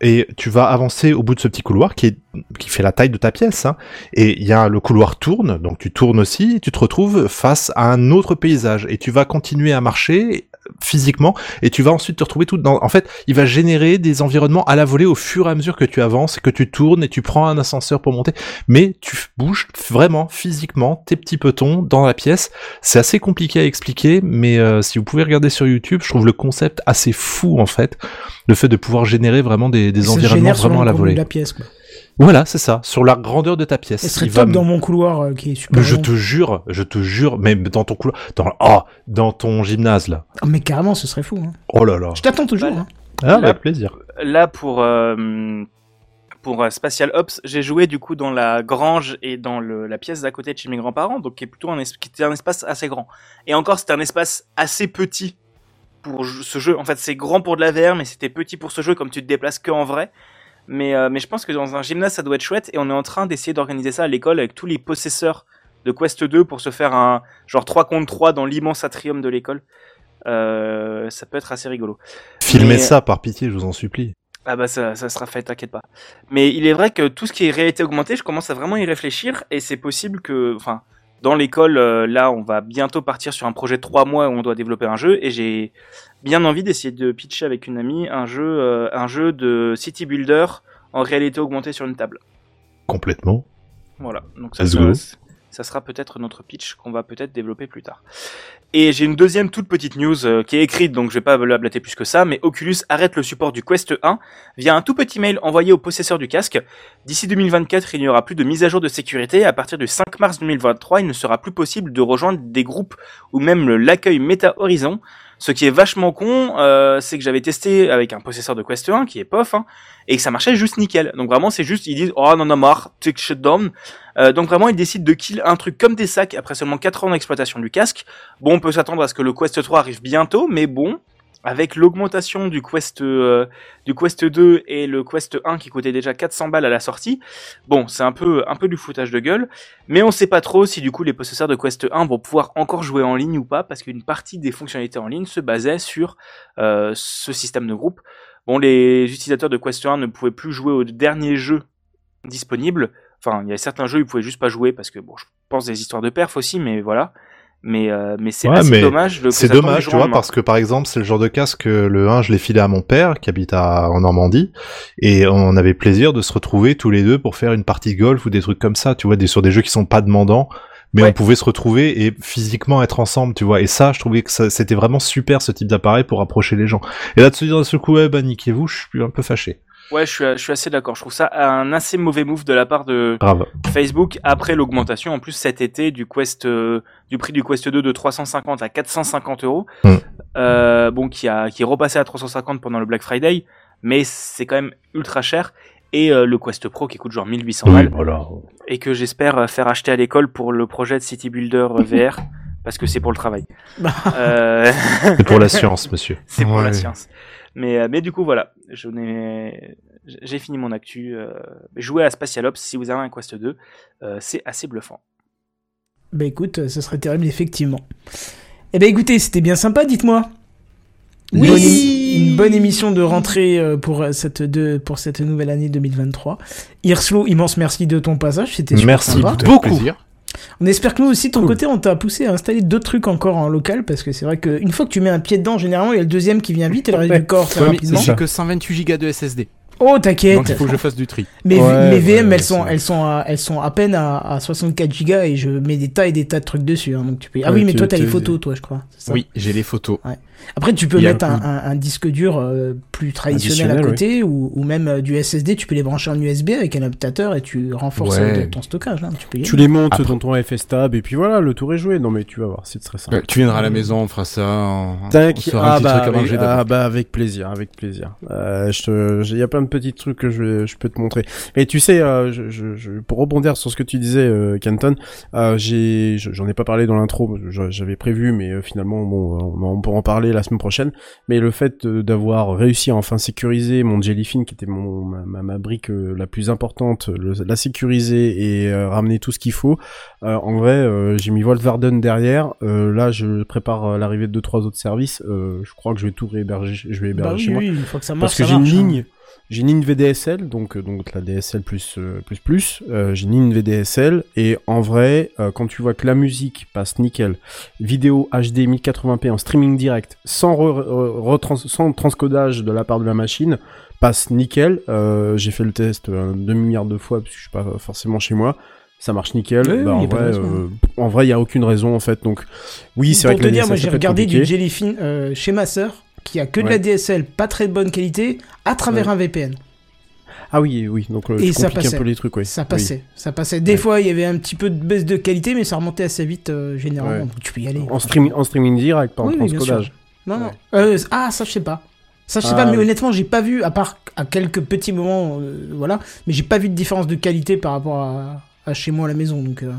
et tu vas avancer au bout de ce petit couloir qui, est, qui fait la taille de ta pièce. Hein. Et il y a le couloir tourne, donc tu tournes aussi, et tu te retrouves face à un autre paysage. Et tu vas continuer à marcher physiquement, et tu vas ensuite te retrouver tout dans... En fait, il va générer des environnements à la volée au fur et à mesure que tu avances, que tu tournes, et tu prends un ascenseur pour monter. Mais tu bouges vraiment physiquement tes petits petons dans la pièce. C'est assez compliqué à expliquer, mais euh, si vous pouvez regarder sur YouTube, je trouve le concept assez fou, en fait. Le fait de pouvoir générer vraiment des des environnements vraiment à la volée. La pièce, quoi. Voilà, c'est ça, sur la grandeur de ta pièce. Ce serait top va... dans mon couloir euh, qui est super. Je long. te jure, je te jure, même dans ton couloir, dans oh, dans ton gymnase là. Oh, mais carrément, ce serait fou. Hein. Oh là là. Je t'attends toujours. Bah, hein. Ah, avec bah, plaisir. Là pour euh, pour Spatial Ops, j'ai joué du coup dans la grange et dans le, la pièce d'à côté de chez mes grands-parents, donc qui est plutôt un es- qui était un espace assez grand. Et encore, c'était un espace assez petit. Pour ce jeu, en fait, c'est grand pour de la V R, mais c'était petit pour ce jeu, comme tu te déplaces que en vrai. Mais, euh, mais je pense que dans un gymnase, ça doit être chouette, et on est en train d'essayer d'organiser ça à l'école avec tous les possesseurs de Quest deux pour se faire un genre trois contre trois dans l'immense atrium de l'école. Euh, ça peut être assez rigolo. Filmez mais... ça, par pitié, je vous en supplie. Ah bah ça, ça sera fait, t'inquiète pas. Mais il est vrai que tout ce qui est réalité augmentée, je commence à vraiment y réfléchir, et c'est possible que... enfin. Dans l'école, euh, là, on va bientôt partir sur un projet de trois mois où on doit développer un jeu, et j'ai bien envie d'essayer de pitcher avec une amie un jeu, euh, un jeu de city builder en réalité augmentée sur une table. Complètement. Voilà. Donc ça, sera, ça sera peut-être notre pitch qu'on va peut-être développer plus tard. Et j'ai une deuxième toute petite news euh, qui est écrite, donc je vais pas la blater plus que ça, mais Oculus arrête le support du Quest un via un tout petit mail envoyé aux possesseurs du casque. D'ici deux mille vingt-quatre, il n'y aura plus de mise à jour de sécurité. À partir du cinq mars deux mille vingt-trois, il ne sera plus possible de rejoindre des groupes ou même l'accueil Meta Horizon. Ce qui est vachement con, euh, c'est que j'avais testé avec un possesseur de Quest un qui est pof, hein, et que ça marchait juste nickel. Donc vraiment, c'est juste, ils disent « Oh, non, non, marre, take shutdown euh, ». Donc vraiment, ils décident de kill un truc comme des sacs après seulement quatre ans d'exploitation du casque. Bon, on peut s'attendre à ce que le Quest trois arrive bientôt, mais bon, avec l'augmentation du Quest, euh, du Quest deux et le Quest un qui coûtait déjà quatre cents balles à la sortie, bon, c'est un peu, un peu du foutage de gueule, mais on sait pas trop si du coup les possesseurs de Quest un vont pouvoir encore jouer en ligne ou pas, parce qu'une partie des fonctionnalités en ligne se basait sur euh, ce système de groupe. Bon, les utilisateurs de Quest un ne pouvaient plus jouer au dernier jeu disponible, enfin, il y a certains jeux, ils pouvaient juste pas jouer, parce que bon, je pense des histoires de perf aussi, mais voilà. Mais, euh, mais c'est ouais, assez mais dommage. Que c'est dommage, tu vois, parce que par exemple, c'est le genre de casque, le un, je l'ai filé à mon père, qui habite à, en Normandie, et on avait plaisir de se retrouver tous les deux pour faire une partie de golf ou des trucs comme ça, tu vois, des, sur des jeux qui sont pas demandants, mais ouais. On pouvait se retrouver et physiquement être ensemble, tu vois, et ça, je trouvais que ça, c'était vraiment super ce type d'appareil pour rapprocher les gens. Et là, de se dire d'un seul coup, eh ben, niquez-vous, je suis un peu fâché. Ouais, je suis, je suis assez d'accord. Je trouve ça un assez mauvais move de la part de Bravo. Facebook après l'augmentation. En plus, cet été, du Quest, euh, du prix du Quest deux de trois cent cinquante à quatre cent cinquante euros, mm. euh, bon, qui a, qui est repassé à trois cent cinquante pendant le Black Friday, mais c'est quand même ultra cher. Et euh, le Quest Pro qui coûte genre mille huit cents balles, oui, voilà. Et que j'espère faire acheter à l'école pour le projet de City Builder V R. parce que c'est pour le travail. euh... C'est pour la science, monsieur. C'est pour ouais. la science. Mais, mais du coup, voilà, j'en ai... j'ai fini mon actu. Euh... Jouez à Spatial Ops si vous avez un Quest deux, euh, c'est assez bluffant. Bah écoute, ce serait terrible, effectivement. Eh ben écoutez, c'était bien sympa, dites-moi. Oui, bonne é- une bonne émission de rentrée pour cette, de, pour cette nouvelle année deux mille vingt-trois. Hirslo, immense merci de ton passage, c'était super merci sympa. Merci beaucoup. On espère que nous aussi, de ton cool. côté, on t'a poussé à installer d'autres trucs encore en local, parce que c'est vrai qu'une fois que tu mets un pied dedans, généralement, il y a le deuxième qui vient vite et le reste ouais. du corps très ouais, rapidement. J'ai que cent vingt-huit gigas de S S D. Oh, t'inquiète. Donc il faut que je fasse du tri. Mes, ouais, mes V M, ouais, elles, sont, elles, sont à, elles sont à peine à, à soixante-quatre gigas et je mets des tas et des tas de trucs dessus. Hein, donc tu peux... Ah oui, ouais, mais tu, toi, t'as tu... les photos, toi, je crois. C'est ça oui, j'ai les photos. Ouais. Après, tu peux il mettre un, un, un disque dur euh, plus traditionnel à côté oui. ou, ou même euh, du S S D. Tu peux les brancher en U S B avec un adaptateur et tu renforces ouais. ton stockage. Hein, tu peux y tu y les montes après. Dans ton F S Tab et puis voilà, le tour est joué. Non, mais tu vas voir, c'est très simple. Bah, tu viendras à la maison, on fera ça. On, T'inquiète. On ah, bah, avec, ah bah, avec plaisir. Avec plaisir. Il y a plein de petits trucs que je, je peux te montrer. Et tu sais, euh, je, je, je, pour rebondir sur ce que tu disais, euh, Kenton, euh, j'ai, j'en ai pas parlé dans l'intro, j'avais prévu, mais finalement, bon, on, on pourra en parler la semaine prochaine. Mais le fait d'avoir réussi à enfin sécuriser mon Jellyfin, qui était mon ma, ma brique la plus importante, le, la sécuriser et euh, ramener tout ce qu'il faut. Euh, en vrai, euh, j'ai mis Voltvarden derrière. Euh, là, je prépare l'arrivée de deux trois autres services. Euh, je crois que je vais tout réhéberger. Je vais héberger bah oui, chez oui, moi. Oui, il faut que ça marche. Parce que j'ai marche, une ligne. Hein. J'ai une V D S L, donc, donc la D S L plus, euh, plus, plus. Euh, j'ai une V D S L, et en vrai, euh, quand tu vois que la musique passe nickel, vidéo H D mille quatre-vingts p en streaming direct, sans, re- re- retrans- sans transcodage de la part de la machine, passe nickel. Euh, j'ai fait le test un demi-milliard de fois, parce que je suis pas forcément chez moi. Ça marche nickel. Oui, bah, en, vrai, euh, en vrai, il n'y a aucune raison, en fait. Donc, oui, c'est pour vrai que dire, la D S L, moi, j'ai regardé du Jellyfin euh, chez ma sœur, qui a que ouais. de la D S L, pas très de bonne qualité, à travers ouais. un V P N. Ah oui, oui, donc euh, tu compliques un peu les trucs, oui. Ça passait, oui. ça passait. Des ouais. fois, il y avait un petit peu de baisse de qualité, mais ça remontait assez vite, euh, généralement, ouais. donc tu peux y aller. En, stream, en streaming direct, pas en oui, transcodage. Non, non. Ouais. Euh, ah, ça, je sais pas. Ça, je sais ah, pas, mais oui. honnêtement, j'ai pas vu, à part à quelques petits moments, euh, voilà, mais j'ai pas vu de différence de qualité par rapport à... à chez moi à la maison, donc... Euh...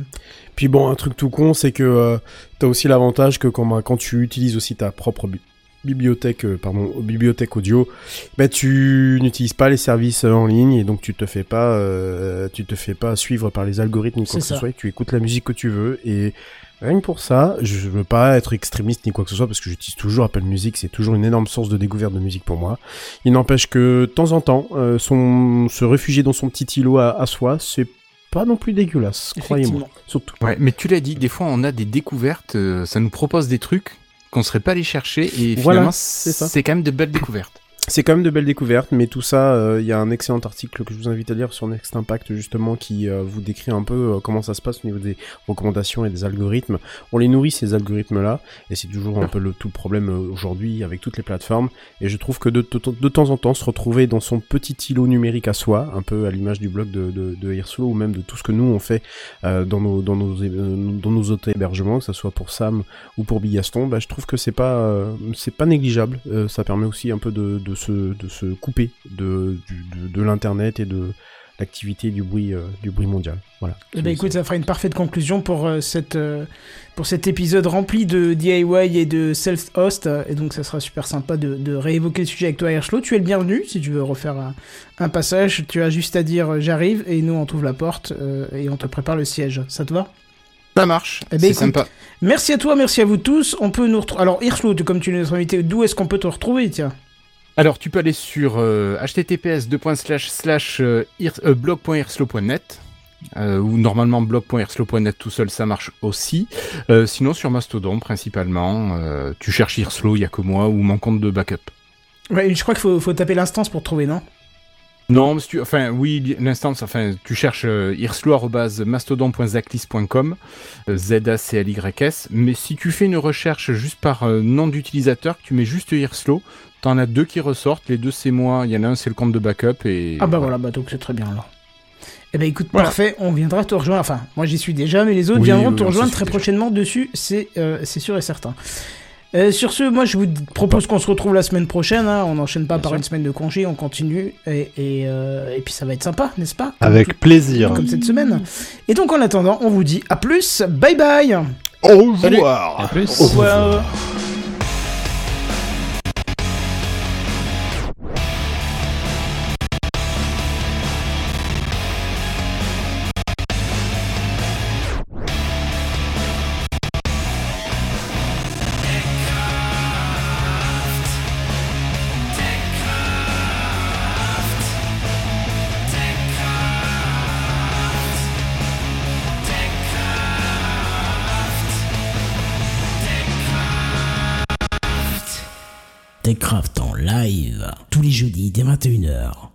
Puis bon, un truc tout con, c'est que euh, t'as aussi l'avantage que quand, bah, quand tu utilises aussi ta propre bi- bibliothèque, euh, pardon, bibliothèque audio, bah, tu n'utilises pas les services en ligne, et donc tu te fais pas, euh, tu te fais pas suivre par les algorithmes ou quoi c'est que ça. ce soit, et tu écoutes la musique que tu veux, et... Rien que pour ça, je veux pas être extrémiste ni quoi que ce soit parce que j'utilise toujours Apple Music, c'est toujours une énorme source de découverte de musique pour moi. Il n'empêche que, de temps en temps, euh, son... se réfugier dans son petit îlot à, à soi, c'est pas non plus dégueulasse, croyez-moi. Surtout. Ouais, mais tu l'as dit, des fois on a des découvertes, euh, ça nous propose des trucs qu'on serait pas allé chercher et voilà, finalement c'est, ça. c'est quand même de belles découvertes. C'est quand même de belles découvertes, mais tout ça, il euh, y a un excellent article que je vous invite à lire sur Next Impact, justement, qui euh, vous décrit un peu euh, comment ça se passe au niveau des recommandations et des algorithmes. On les nourrit, ces algorithmes-là, et c'est toujours un peu le tout le problème euh, aujourd'hui avec toutes les plateformes, et je trouve que de, de, de temps en temps, se retrouver dans son petit îlot numérique à soi, un peu à l'image du blog de, de, de Hirslo, ou même de tout ce que nous, on fait euh, dans nos dans nos, euh, dans nos auto-hébergements, que ça soit pour Sam ou pour Bigaston, bah, je trouve que c'est pas, euh, c'est pas négligeable, euh, ça permet aussi un peu de, de De se, de se couper de, de, de, de l'internet et de l'activité du bruit, euh, du bruit mondial. Voilà. Eh ben écoute, ça fera une parfaite conclusion pour, euh, cette, euh, pour cet épisode rempli de D I Y et de self-host. Euh, et donc, ça sera super sympa de, de réévoquer le sujet avec toi, Hirslo. Tu es le bienvenu si tu veux refaire un, un passage. Tu as juste à dire euh, j'arrive et nous, on t'ouvre la porte euh, et on te prépare le siège. Ça te va ? Ça marche, eh ben c'est écoute, sympa. Merci à toi, merci à vous tous. On peut nous retrouver. Alors, Hirslo, comme tu es notre invité, d'où est-ce qu'on peut te retrouver, tiens ? Alors, tu peux aller sur euh, h t t p s deux points slash slash blog point hirslo point net euh, ou normalement blog point hirslo point net tout seul, ça marche aussi. Euh, sinon, sur Mastodon, principalement, euh, tu cherches Hirslo, il n'y a que moi, ou mon compte de backup. Ouais, je crois qu'il faut, faut taper l'instance pour trouver, non ? Non, mais si tu, enfin, oui, l'instance, enfin, tu cherches euh, hirslo arobase mastodon point zaclys point com, euh, Z A C L Y S, mais si tu fais une recherche juste par euh, nom d'utilisateur, tu mets juste Hirslo, t'en as deux qui ressortent, les deux c'est moi, il y en a un c'est le compte de backup et... Ah bah voilà, bah donc c'est très bien là. Eh ben écoute, voilà. Parfait, on viendra te rejoindre, enfin, moi j'y suis déjà, mais les autres oui, viendront oui, te rejoindre très prochainement déjà. Dessus, c'est, euh, c'est sûr et certain. Euh, sur ce, moi je vous propose qu'on se retrouve la semaine prochaine, hein. On n'enchaîne pas bien par sûr. Une semaine de congé, on continue, et, et, euh, et puis ça va être sympa, n'est-ce pas ? Avec tout, plaisir. Comme cette semaine. Et donc en attendant, on vous dit à plus, bye bye ! Au revoir. À plus. Au revoir. Techcraft en live, tous les jeudis dès vingt et une heures.